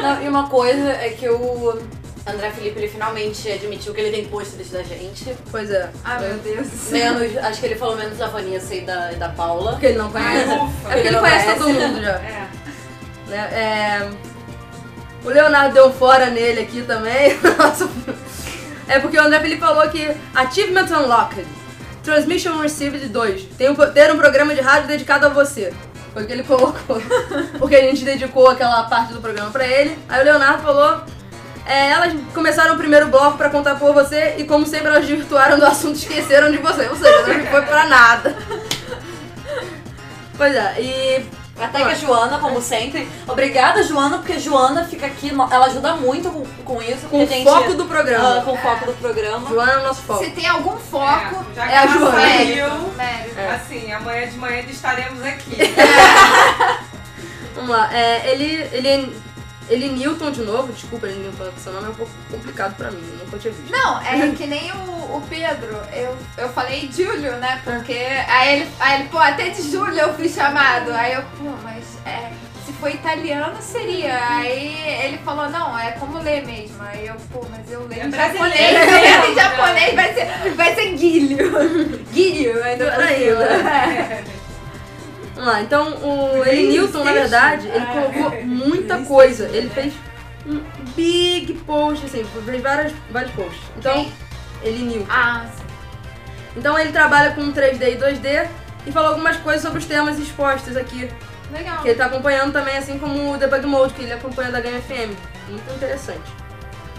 Não, e uma coisa é que o André Felipe, ele finalmente admitiu que ele tem posters da gente. Pois é. Ah, meu Deus. Menos, acho que ele falou menos da Vanessa e da Paula. Porque ele não conhece. É porque ele conhece todo mundo já. É. O Leonardo deu fora nele aqui também. É porque o André Felipe falou que Achievement Unlocked, Transmission Received 2, ter um programa de rádio dedicado a você. Foi o que ele colocou. Porque a gente dedicou aquela parte do programa pra ele. Aí o Leonardo falou, elas começaram o primeiro bloco pra contar por você e como sempre elas desvirtuaram do assunto e esqueceram de você. Ou seja, não foi pra nada. Pois é, e... Até que a Joana, como sempre. Obrigada, Joana, porque a Joana fica aqui, ela ajuda muito com isso. Com o foco do programa. Com o foco do programa. Joana é o nosso foco. Se tem algum foco, já que a Joana. Assim, amanhã de manhã estaremos aqui. Vamos lá, ele Newton de novo, desculpa, ele Newton, seu nome é um pouco complicado pra mim, eu nunca tinha visto. Não, é que nem o Pedro, eu falei Júlio, né, porque aí ele, pô, até de Júlio eu fui chamado, aí eu, pô, mas se for italiano seria, aí ele falou, não, é como ler mesmo, aí eu, pô, mas eu leio em japonês, em japonês vai ser Guilho, ainda. Vamos lá, então o Newton, na verdade, ele colocou muita coisa. Ele fez um big post, assim, fez vários posts. Então, ele Newton. Ah, sim. Então ele trabalha com 3D e 2D e falou algumas coisas sobre os temas expostos aqui. Legal. Que ele tá acompanhando também, assim como o Debug Mode, que ele acompanha da Game FM. Muito interessante.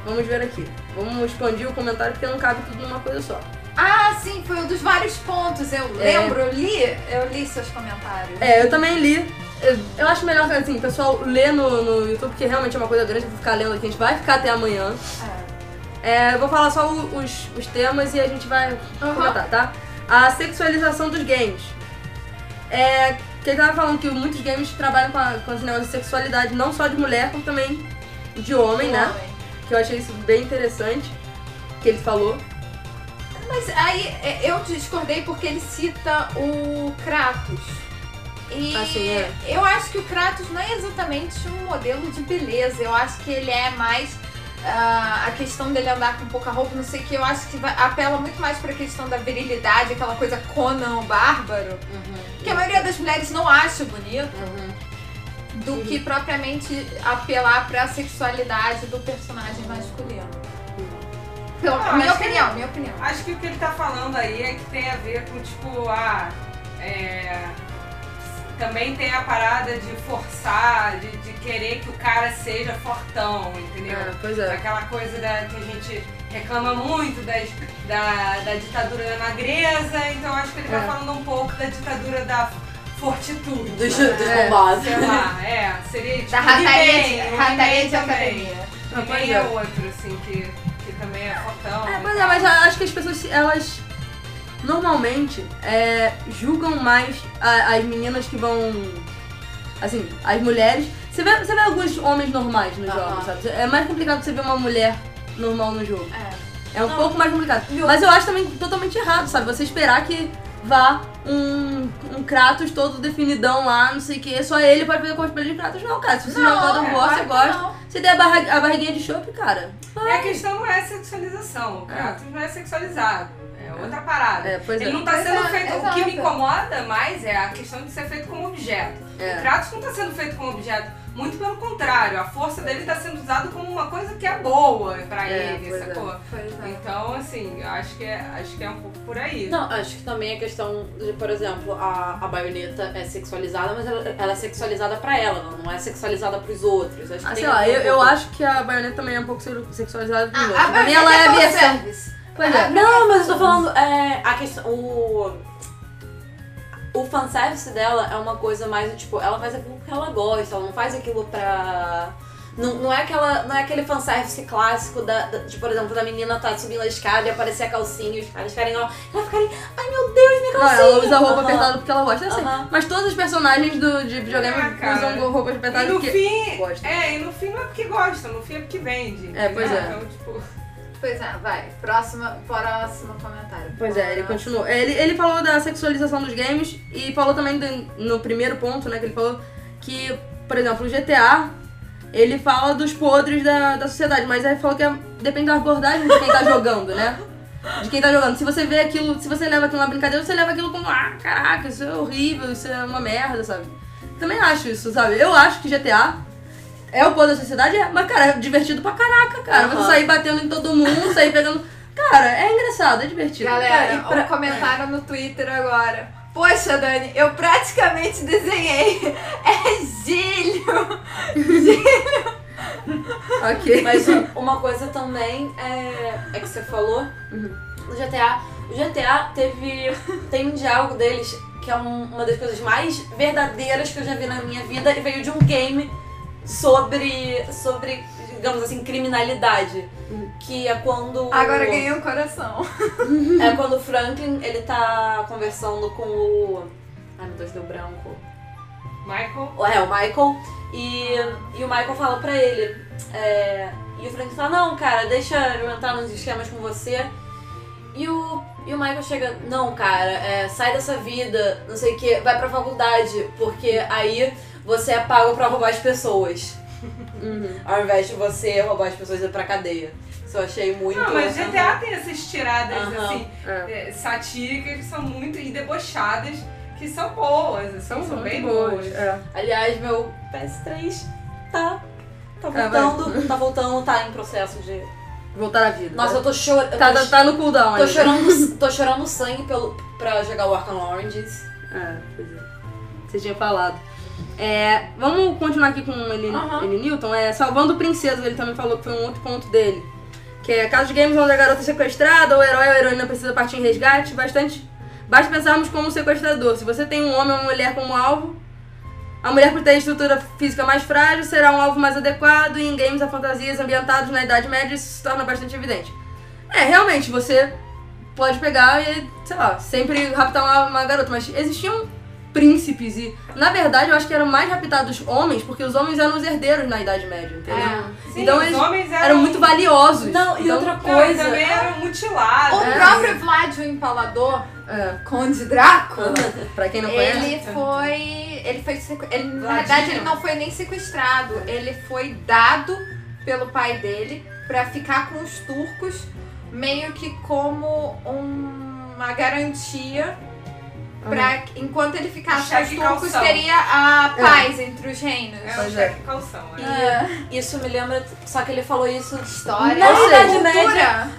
Vamos ver aqui. Vamos expandir o comentário porque não cabe tudo numa coisa só. Ah, sim, foi um dos vários pontos, eu lembro, eu li seus comentários. Eu também li. Eu acho melhor, assim, o pessoal ler no YouTube, porque realmente é uma coisa grande, eu vou ficar lendo aqui, a gente vai ficar até amanhã. Eu vou falar só os temas e a gente vai comentar, tá? A sexualização dos games. Que ele tava falando que muitos games trabalham com esse negócio de sexualidade, não só de mulher, como também de homem, né? Que eu achei isso bem interessante, que ele falou. Mas aí eu discordei porque ele cita o Kratos. E assim, eu acho que o Kratos não é exatamente um modelo de beleza. Eu acho que ele é mais a questão dele andar com pouca roupa, não sei o que. Eu acho que apela muito mais pra questão da virilidade, aquela coisa Conan bárbaro. Uhum. Que a maioria das mulheres não acha bonito. Uhum. Do que propriamente apelar pra sexualidade do personagem masculino. Então, minha opinião. Acho que o que ele tá falando aí é que tem a ver com, tipo, também tem a parada de forçar, de querer que o cara seja fortão, entendeu? É, pois é. Aquela coisa que a gente reclama muito da ditadura da magreza, então acho que ele vai falando um pouco da ditadura da fortitude. Dos bombados. Sei lá, seria tipo da rataria de academia. Também é outro, assim, que também é fortão. É, pois é, mas acho que as pessoas, elas... Normalmente, julgam mais as meninas que vão... Assim, as mulheres. Você vê alguns homens normais nos jogos, sabe? É mais complicado você ver uma mulher normal no jogo. É um pouco mais complicado. Mas eu acho também totalmente errado, sabe? Você esperar que vá um Kratos todo definidão lá, não sei o que. Só ele pode fazer cosplay de Kratos. Não, cara. Se você joga um boss, você gosta. Não. Se der a barriguinha de chope, cara... Vai. A questão não é sexualização. O Kratos não é sexualizado. Outra parada. Ele não tá sendo feito... Exato. O que me incomoda mais é a questão de ser feito como objeto. O Kratos não tá sendo feito como objeto. Muito pelo contrário. A força dele tá sendo usada como uma coisa que é boa pra ele, sacou? Então, assim, acho que é um pouco por aí. Não, acho que também a questão de, por exemplo, a baioneta é sexualizada, mas ela é sexualizada pra ela, não é sexualizada pros outros. Acho que sei lá, eu acho que a baioneta também é um pouco sexualizada pros outros. Pra mim ela é a versão... Não, mas eu tô falando, a questão, o fanservice dela é uma coisa mais, tipo, ela faz aquilo que ela gosta, ela não faz aquilo pra... Não é aquele fanservice clássico de, por exemplo, da menina tá subindo a escada e aparecer a calcinha e os caras ficarem lá, ela ficarem, ai meu Deus, minha calcinha! Ela usa roupa apertada porque ela gosta, assim. Mas todos os personagens de videogame usam roupas apertadas porque gostam. E no fim não é porque gostam, no fim é porque vende. Pois é. Então, tipo... Pois é, vai. Próximo comentário. Pois é, ele continuou. Ele falou da sexualização dos games e falou também no primeiro ponto, né, que ele falou que, por exemplo, o GTA, ele fala dos podres da sociedade, mas aí falou que depende da abordagem de quem tá jogando, né? De quem tá jogando. Se você vê aquilo, se você leva aquilo na brincadeira, você leva aquilo como, caraca, isso é horrível, isso é uma merda, sabe? Também acho isso, sabe? Eu acho que GTA... É o poder da sociedade, mas, cara, é divertido pra caraca, cara. Você sair batendo em todo mundo, sair pegando... Cara, é engraçado, é divertido. Galera, comentaram no Twitter agora. Poxa, Dani, eu praticamente desenhei. É Gílio. Ok. Mas uma coisa também é que você falou. O GTA. O GTA tem um diálogo deles que é uma das coisas mais verdadeiras que eu já vi na minha vida e veio de um game sobre, digamos assim, criminalidade, que é quando... Agora ganhei um coração. É quando o Franklin, ele tá conversando com o... Ai, meu Deus, deu branco. Michael? É, o Michael. E o Michael fala pra ele, e o Franklin fala, não, cara, deixa eu entrar nos esquemas com você. E o Michael chega, não, cara, sai dessa vida, não sei o que, vai pra faculdade, porque aí... Você é pago pra roubar as pessoas. Ao invés de você roubar as pessoas e ir pra cadeia. Isso eu achei muito... Não, mas GTA tem essas tiradas, assim, satíricas que são muito... E debochadas, que são boas, assim, são bem boas. Aliás, meu PS3 tá voltando, tá em processo de... Voltar à vida. Nossa, eu tô chorando... Tá no cooldown ainda. Tô chorando sangue pra jogar o Rayman Origins. Pois é. Você tinha falado. Vamos continuar aqui com ele, Newton. Salvando princesas, ele também falou que foi um outro ponto dele. Que é caso de games onde a garota é sequestrada, ou o herói ou a heroína precisa partir em resgate. Basta pensarmos como sequestrador. Se você tem um homem ou uma mulher como alvo, a mulher por ter estrutura física mais frágil será um alvo mais adequado. E em games a fantasias ambientados na Idade Média isso se torna bastante evidente. Realmente, você pode pegar e, sei lá, sempre raptar uma garota. Mas existiam príncipes e, na verdade, eu acho que eram mais raptados homens, porque os homens eram os herdeiros na Idade Média, entendeu? Sim, então eles eram muito valiosos. Não, então, e outra coisa... Também eram mutilados. O próprio Vlad o Empalador, Conde Draco, pra quem não conhece... Ele não foi nem sequestrado, ele foi dado pelo pai dele pra ficar com os turcos, meio que como uma garantia... Pra, enquanto ele ficasse com os turcos, teria a paz entre os reinos. Cheque calção, Isso me lembra, só que ele falou isso de história.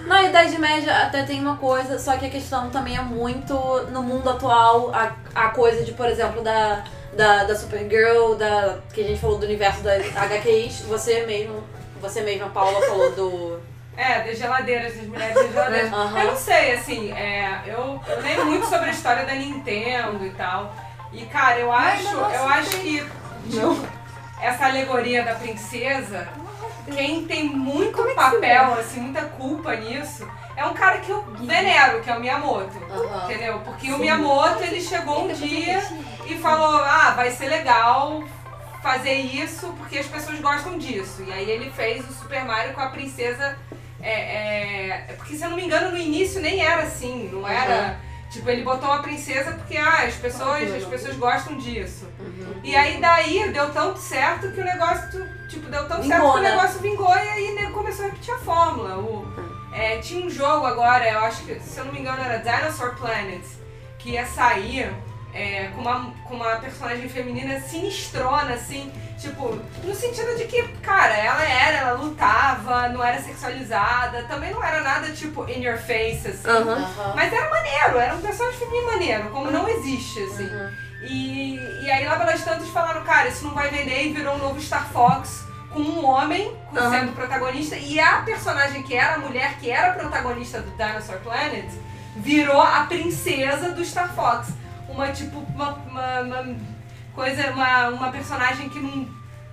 Na Idade Média até tem uma coisa, só que a questão também é muito, no mundo atual, a coisa de, por exemplo, da da Supergirl, que a gente falou do universo da HQIs, você mesma, Paula, falou do... das geladeiras, das mulheres das geladeiras. Uhum. Eu não sei, assim, eu leio muito sobre a história da Nintendo e tal. E, cara, eu acho que essa alegoria da princesa, quem tem muito papel, assim, muita culpa nisso, é um cara que eu venero, que é o Miyamoto, entendeu? Porque o Miyamoto, ele chegou um dia e falou, vai ser legal fazer isso porque as pessoas gostam disso. E aí ele fez o Super Mario com a princesa... porque, se eu não me engano, no início nem era assim, não era... Tipo, ele botou uma princesa porque, as pessoas gostam disso. Uhum. E aí, daí, deu tanto certo que o negócio... Tipo, deu tão certo que o negócio vingou e aí começou a repetir a fórmula. Tinha um jogo agora, eu acho que, se eu não me engano, era Dinosaur Planet, que ia sair... com uma personagem feminina sinistrona, assim, tipo, no sentido de que, cara, ela lutava, não era sexualizada, também não era nada, tipo, in your face, assim, mas era maneiro, era um personagem feminino maneiro, como não existe, assim, e aí lá pelas tantas falaram, cara, isso não vai vender, e virou um novo Star Fox, com um homem sendo protagonista, e a personagem que era a mulher, que era a protagonista do Dinosaur Planet, virou a princesa do Star Fox. Uma personagem que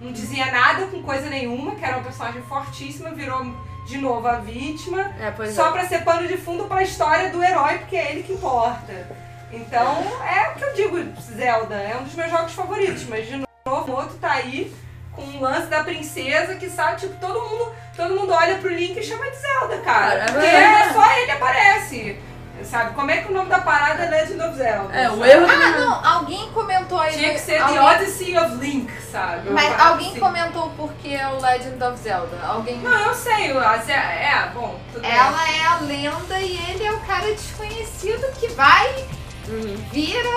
não dizia nada com coisa nenhuma, que era uma personagem fortíssima, virou de novo a vítima, pra ser pano de fundo pra história do herói, porque é ele que importa. Então, é o que eu digo, Zelda, é um dos meus jogos favoritos, mas de novo o outro tá aí com um lance da princesa que sabe, tipo, todo mundo olha pro Link e chama de Zelda, cara, porque só ele aparece. Sabe, como é que o nome da parada é de novo Zelda? O erro... alguém comentou aí... Tinha que ser The Odyssey of Link, sabe? Mas alguém comentou o porquê é o Legend of Zelda. Alguém... Não, eu sei. Tudo bem. Ela é a lenda e ele é o cara desconhecido que vai... vira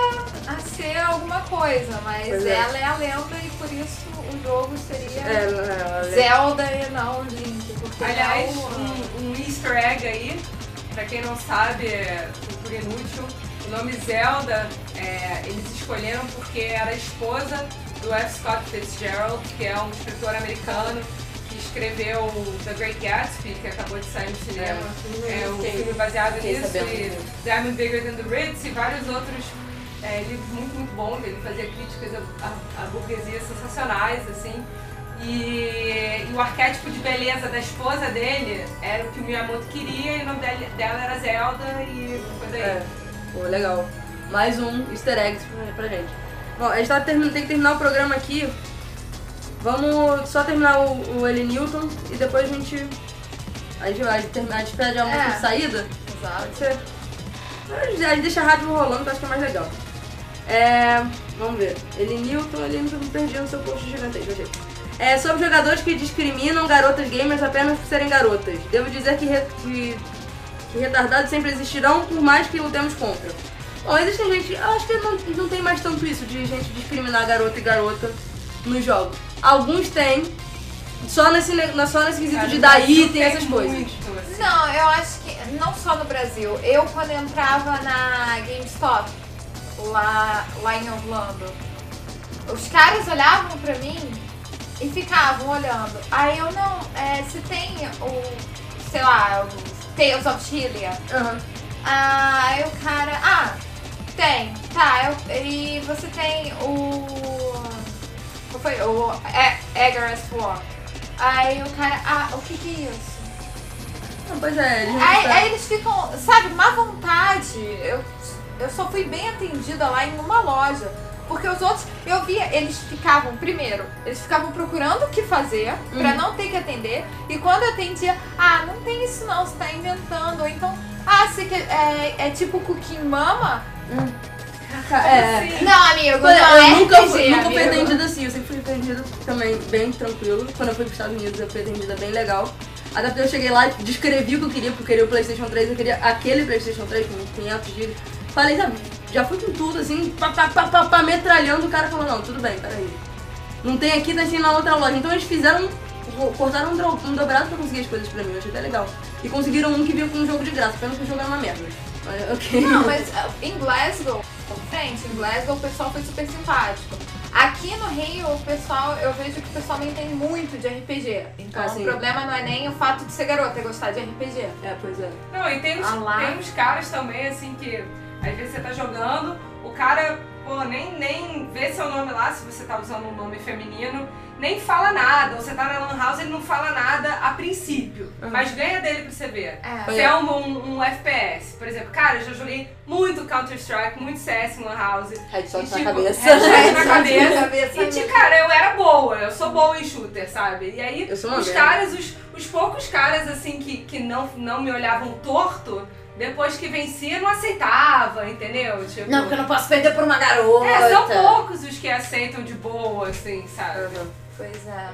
a ser alguma coisa, mas ela é a lenda e por isso o jogo seria Zelda e não Link. Porque aliás, um easter egg aí. Pra quem não sabe, cultura inútil, o nome Zelda, eles escolheram porque era a esposa do F. Scott Fitzgerald, que é um escritor americano que escreveu The Great Gatsby, que acabou de sair no cinema. Filme baseado nisso, e Diamond Bigger Than the Ritz e vários outros livros muito, muito bons. Ele fazia críticas a burguesias sensacionais, assim. E o arquétipo de beleza da esposa dele era o que o Miyamoto queria e o nome dela era Zelda e coisa aí. Legal. Mais um easter egg pra gente. Bom, a gente tem que terminar o programa aqui. Vamos só terminar o Eli Newton e depois a gente vai terminar, a gente pede a música de saída. Exato. A gente deixa a rádio rolando, que eu acho que é mais legal. Vamos ver. Eli Newton, me perdi no seu post gigantesco, achei. É sobre jogadores que discriminam garotas gamers apenas por serem garotas. Devo dizer que retardados sempre existirão, por mais que lutemos contra. Bom, existe gente... Eu acho que não tem mais tanto isso de gente discriminar garota e garota nos jogos. Alguns têm, só nesse quesito de dar item, essas coisas. Assim. Não, eu acho que não só no Brasil. Eu, quando entrava na GameStop, lá em Orlando, os caras olhavam pra mim... E ficavam olhando. Aí eu não... se tem o... Sei lá, o Tales of Chilia. Aí o cara... tem. Tá, e você tem o... Qual foi? O Agar's War. Aí o cara... o que é isso? Não, pois é, eles... Aí eles ficam... Sabe, má vontade. Eu só fui bem atendida lá em uma loja. Porque os outros, eu via, eles ficavam procurando o que fazer pra não ter que atender. E quando eu atendia, não tem isso não, você tá inventando. Ou então, você quer, tipo cooking mama? Não, amigo, nunca fui atendida assim, eu sempre fui atendida também bem tranquilo. Quando eu fui pros Estados Unidos, eu fui atendida bem legal. Até porque eu cheguei lá e descrevi o que eu queria, porque eu queria o PlayStation 3, eu queria aquele PlayStation 3 com 500 GB. Falei, sabe, já fui com tudo, assim, metralhando, o cara falou, não, tudo bem, peraí. Não tem aqui, tem assim na outra loja. Então eles fizeram, cortaram um dobrado pra conseguir as coisas pra mim, eu achei até legal. E conseguiram um que veio com um jogo de graça, pelo que o jogo era uma merda. Mas, ok. Não, mas em Glasgow, o pessoal foi super simpático. Aqui no Rio, o pessoal, eu vejo que o pessoal não entende muito de RPG. Então assim, o problema não é nem o fato de ser garota, é gostar de RPG. É, pois é. Não, e tem uns caras também, assim, que às vezes você tá jogando, o cara, pô, nem vê seu nome lá, se você tá usando um nome feminino, nem fala nada. Ou você tá na Lan House, ele não fala nada a princípio. Uhum. Mas ganha dele pra você ver. É. Se é um FPS, por exemplo. Cara, eu já joguei muito Counter-Strike, muito CS em Lan House. Headshot na cabeça. Headshot na cabeça. E tipo, cara, eu era boa. Eu sou boa em shooter, sabe? E aí, os caras, os poucos caras, assim, que não me olhavam torto, depois que vencia, não aceitava, entendeu? Tipo, não, porque eu não posso perder por uma garota. É, são poucos os que aceitam de boa, assim, sabe? Uhum. Pois é.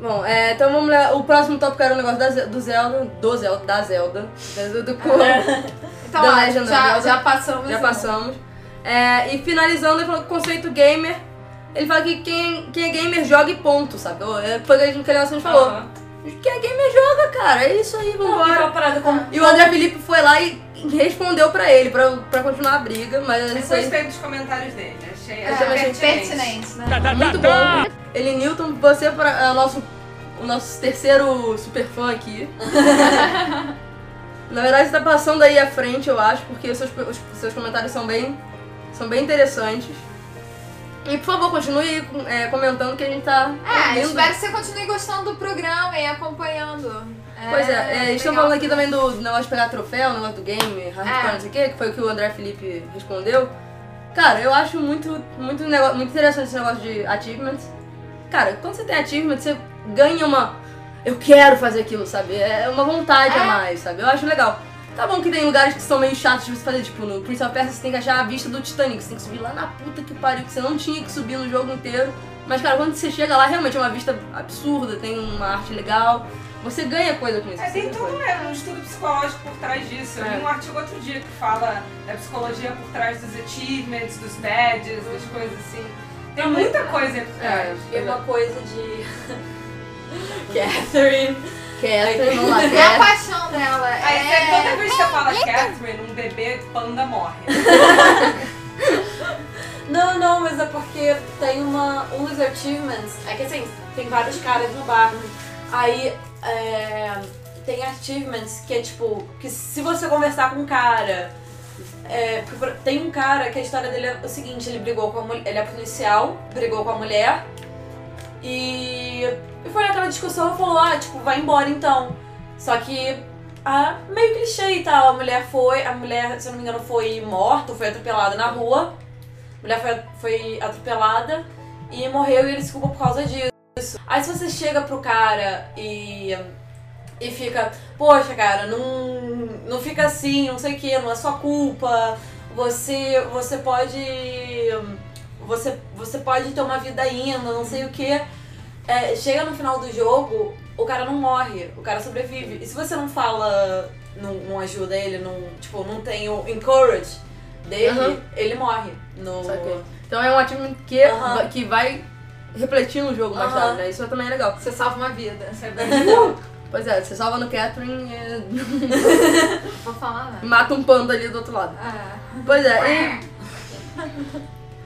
Bom, então vamos lá. O próximo tópico era o negócio da Legend of Zelda. Já passamos. E finalizando, ele falou que o conceito gamer, ele fala que quem é gamer joga e ponto, sabe? Foi o que a gente falou. Uhum. Quem é gamer joga, cara, é isso aí, vambora. E o André Felipe foi lá e respondeu pra ele, pra continuar a briga, mas... Eu gostei dos comentários dele, achei pertinente, né? Muito bom. Eli Newton, você é o nosso terceiro super fã aqui. Na verdade você tá passando aí à frente, eu acho, porque seus comentários são bem interessantes. E por favor, continue comentando que a gente tá... espero que você continue gostando do programa e acompanhando. Pois é estamos falando aqui também do negócio de pegar troféu, negócio do game, hardcore, não sei o que foi o que o André Felipe respondeu. Cara, eu acho muito interessante esse negócio de achievements. Cara, quando você tem achievements, você ganha uma... Eu quero fazer aquilo, sabe? É uma vontade a mais, sabe? Eu acho legal. Tá bom que tem lugares que são meio chatos de você fazer, tipo, no Prince of Persia você tem que achar a vista do Titanic, você tem que subir lá na puta que pariu, que você não tinha que subir no jogo inteiro. Mas, cara, quando você chega lá, realmente é uma vista absurda, tem uma arte legal, você ganha coisa com isso. É, tem tudo mesmo, um estudo psicológico por trás disso. Eu li um artigo outro dia que fala da psicologia por trás dos achievements, dos badges, das coisas assim. Tem muita coisa por trás. Tem uma coisa de... Catherine, vamos lá. É a paixão dela. Toda vez que você fala Catherine, um bebê panda morre. não, mas é porque tem um dos achievements. É que assim, tem vários caras no bar. Aí tem achievements que é tipo, que se você conversar com um cara. Tem um cara que a história dele é o seguinte: ele brigou com a mulher. Ele é policial, brigou com a mulher. E foi naquela discussão e falou, tipo, vai embora então. Só que, meio clichê e tal, a mulher, se eu não me engano, foi morta, foi atropelada na rua. A mulher foi atropelada e morreu e ele se culpou por causa disso. Aí se você chega pro cara e fica, poxa cara, não fica assim, não sei o que, não é sua culpa, você pode ter uma vida ainda, não sei o que. Chega no final do jogo, o cara não morre, o cara sobrevive. E se você não fala, não ajuda ele, não tem o encourage dele, ele morre. Então é um ativo que vai refletir no jogo mais tarde, né? Isso também é legal. Você salva uma vida. Pois é, você salva no Catherine e... Não vou falar nada. Mata um panda ali do outro lado. Pois é.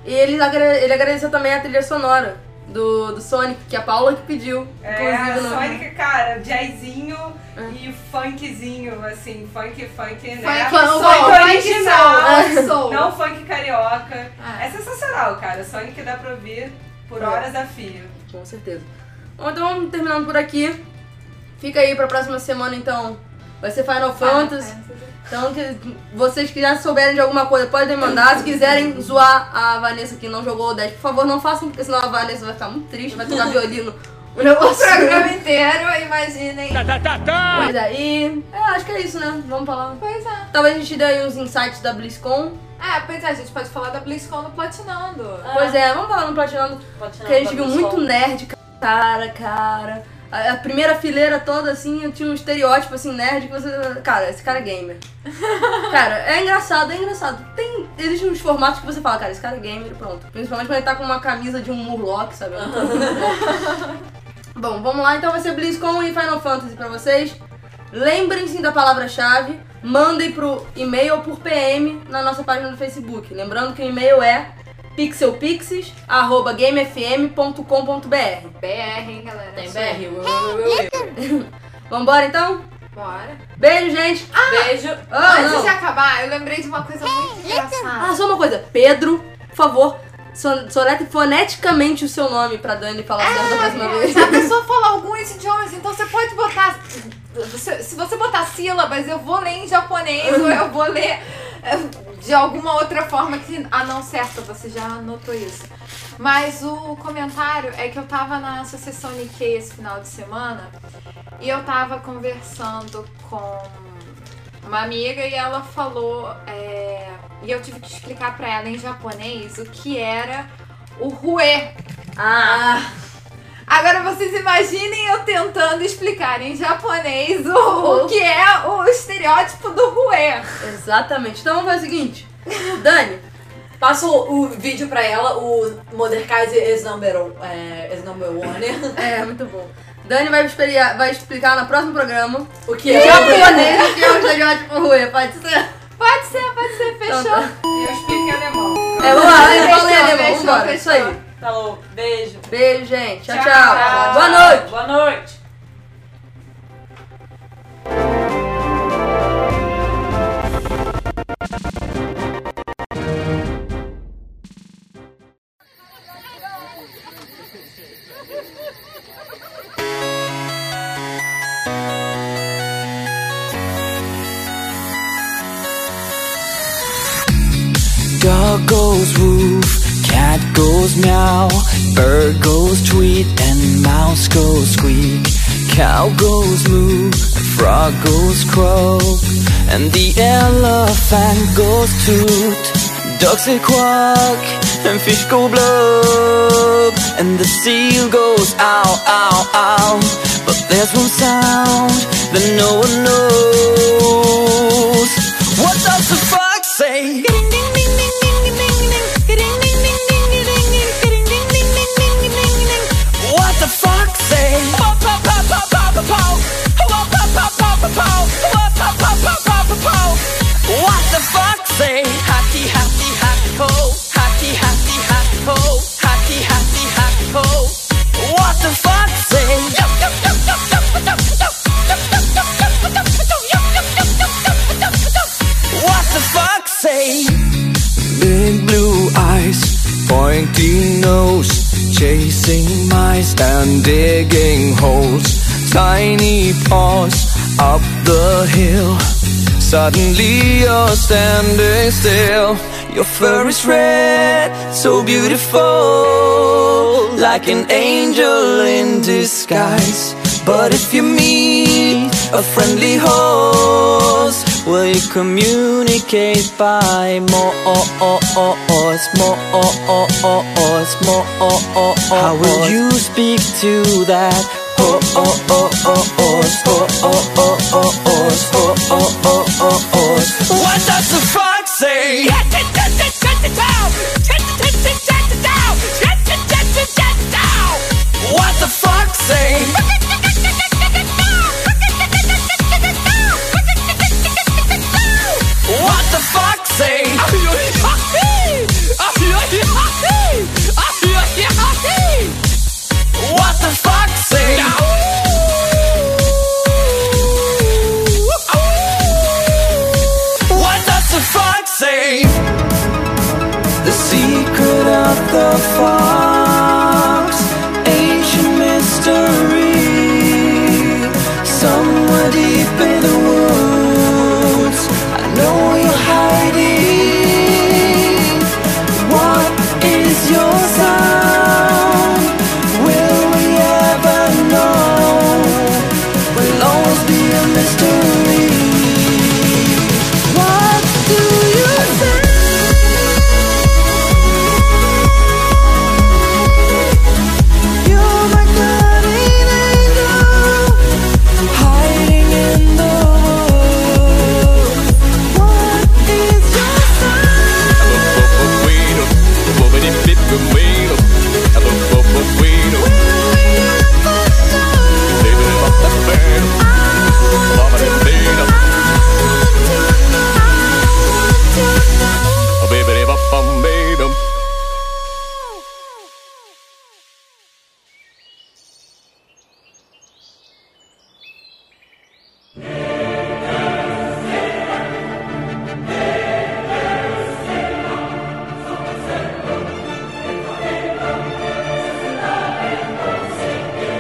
E ele agradeceu também a trilha sonora do Sonic, que a Paula que pediu. Sonic, cara, jazzinho e funkzinho, assim, funk, né? Funk original, não funk carioca. É sensacional, cara, Sonic dá pra ouvir por horas a fio. Com certeza. Bom, então vamos terminando por aqui. Fica aí pra próxima semana, então, vai ser Final Fantasy. Então, que vocês que já souberem de alguma coisa, podem mandar. Se quiserem zoar a Vanessa que não jogou o 10, por favor, não façam, porque senão a Vanessa vai ficar muito triste, vai tocar violino o programa inteiro, imaginem. Pois é, acho que é isso, né? Vamos falar. Pois é. Talvez a gente dê aí uns insights da BlizzCon. Pois é, a gente pode falar da BlizzCon no Platinando. Pois é, vamos falar no Platinando, porque a gente viu muito nerd, cara. A primeira fileira toda, assim, tinha um estereótipo, assim, nerd, que você... Cara, esse cara é gamer. Cara, é engraçado. Existem uns formatos que você fala, cara, esse cara é gamer, pronto. Principalmente quando ele tá com uma camisa de um Murloc, sabe? Bom, vamos lá, então vai ser BlizzCon e Final Fantasy pra vocês. Lembrem-se da palavra-chave, mandem pro e-mail ou por PM na nossa página do Facebook. Lembrando que o e-mail é Pixel Pixies, arroba gamefm.com.br. BR, hein, galera? Tem BR. Vambora, então? Bora. Beijo, gente. Beijo. Antes de acabar, eu lembrei de uma coisa muito engraçada. Ah, só uma coisa. Pedro, por favor, sonete foneticamente o seu nome pra Dani falar certo da próxima vez. Se a pessoa falar alguns idiomas, então você pode botar... Se você botar sílabas, eu vou ler em japonês ou eu vou ler... de alguma outra forma que a não certa, você já notou isso. Mas o comentário é que eu tava na Associação Nikkei esse final de semana e eu tava conversando com uma amiga e ela falou... e eu tive que explicar pra ela em japonês o que era o ruê. Agora vocês imaginem eu tentando explicar em japonês o que é o estereótipo do ruê. Exatamente. Então vamos fazer o seguinte. Dani, passa o vídeo pra ela, o Modercase is number one. É, muito bom. Dani vai explicar no próximo programa o que é japonês, o que é o estereótipo ruê. Pode ser? Pode ser, pode ser. Fechou. Então, tá. Eu expliquei alemão. Vamos lá, eu falei alemão. Vambora, é isso aí. Falou, beijo. Beijo, gente. Tchau, tchau. Boa noite. Boa noite. Dog goes woof. Cat goes meow, bird goes tweet, and mouse goes squeak. Cow goes moo, frog goes croak, and the elephant goes toot. Ducks say quack, and fish go blub, and the seal goes ow, ow, ow. But there's one sound that no one knows. What does the fox say? Ding, ding, ding, ding, ding, ding, ding, ding, ding, ding, ding. What the fox say? Pop pop pop pop pop pop pop. Pop pop pop pop pop pop. Pop pop pop pop pop pop. What the fox say? Hacky hacky hacky ho. Hacky hacky hacky ho. Hacky hacky hacky ho. What the fox say? Yup yup yup yup yup yup yup yup yup. What the fox say? Big blue eyes, pointy nose. Chasing mice and digging holes. Tiny paws up the hill. Suddenly you're standing still. Your fur is red, so beautiful, like an angel in disguise. But if you meet a friendly horse, will you communicate by more? How will you speak to that horse? What does the fox say? What the fox say? What the fox say? What the fox say? What does the fox say? The secret of the fox, ancient mystery, somewhere deep in the woods. I know.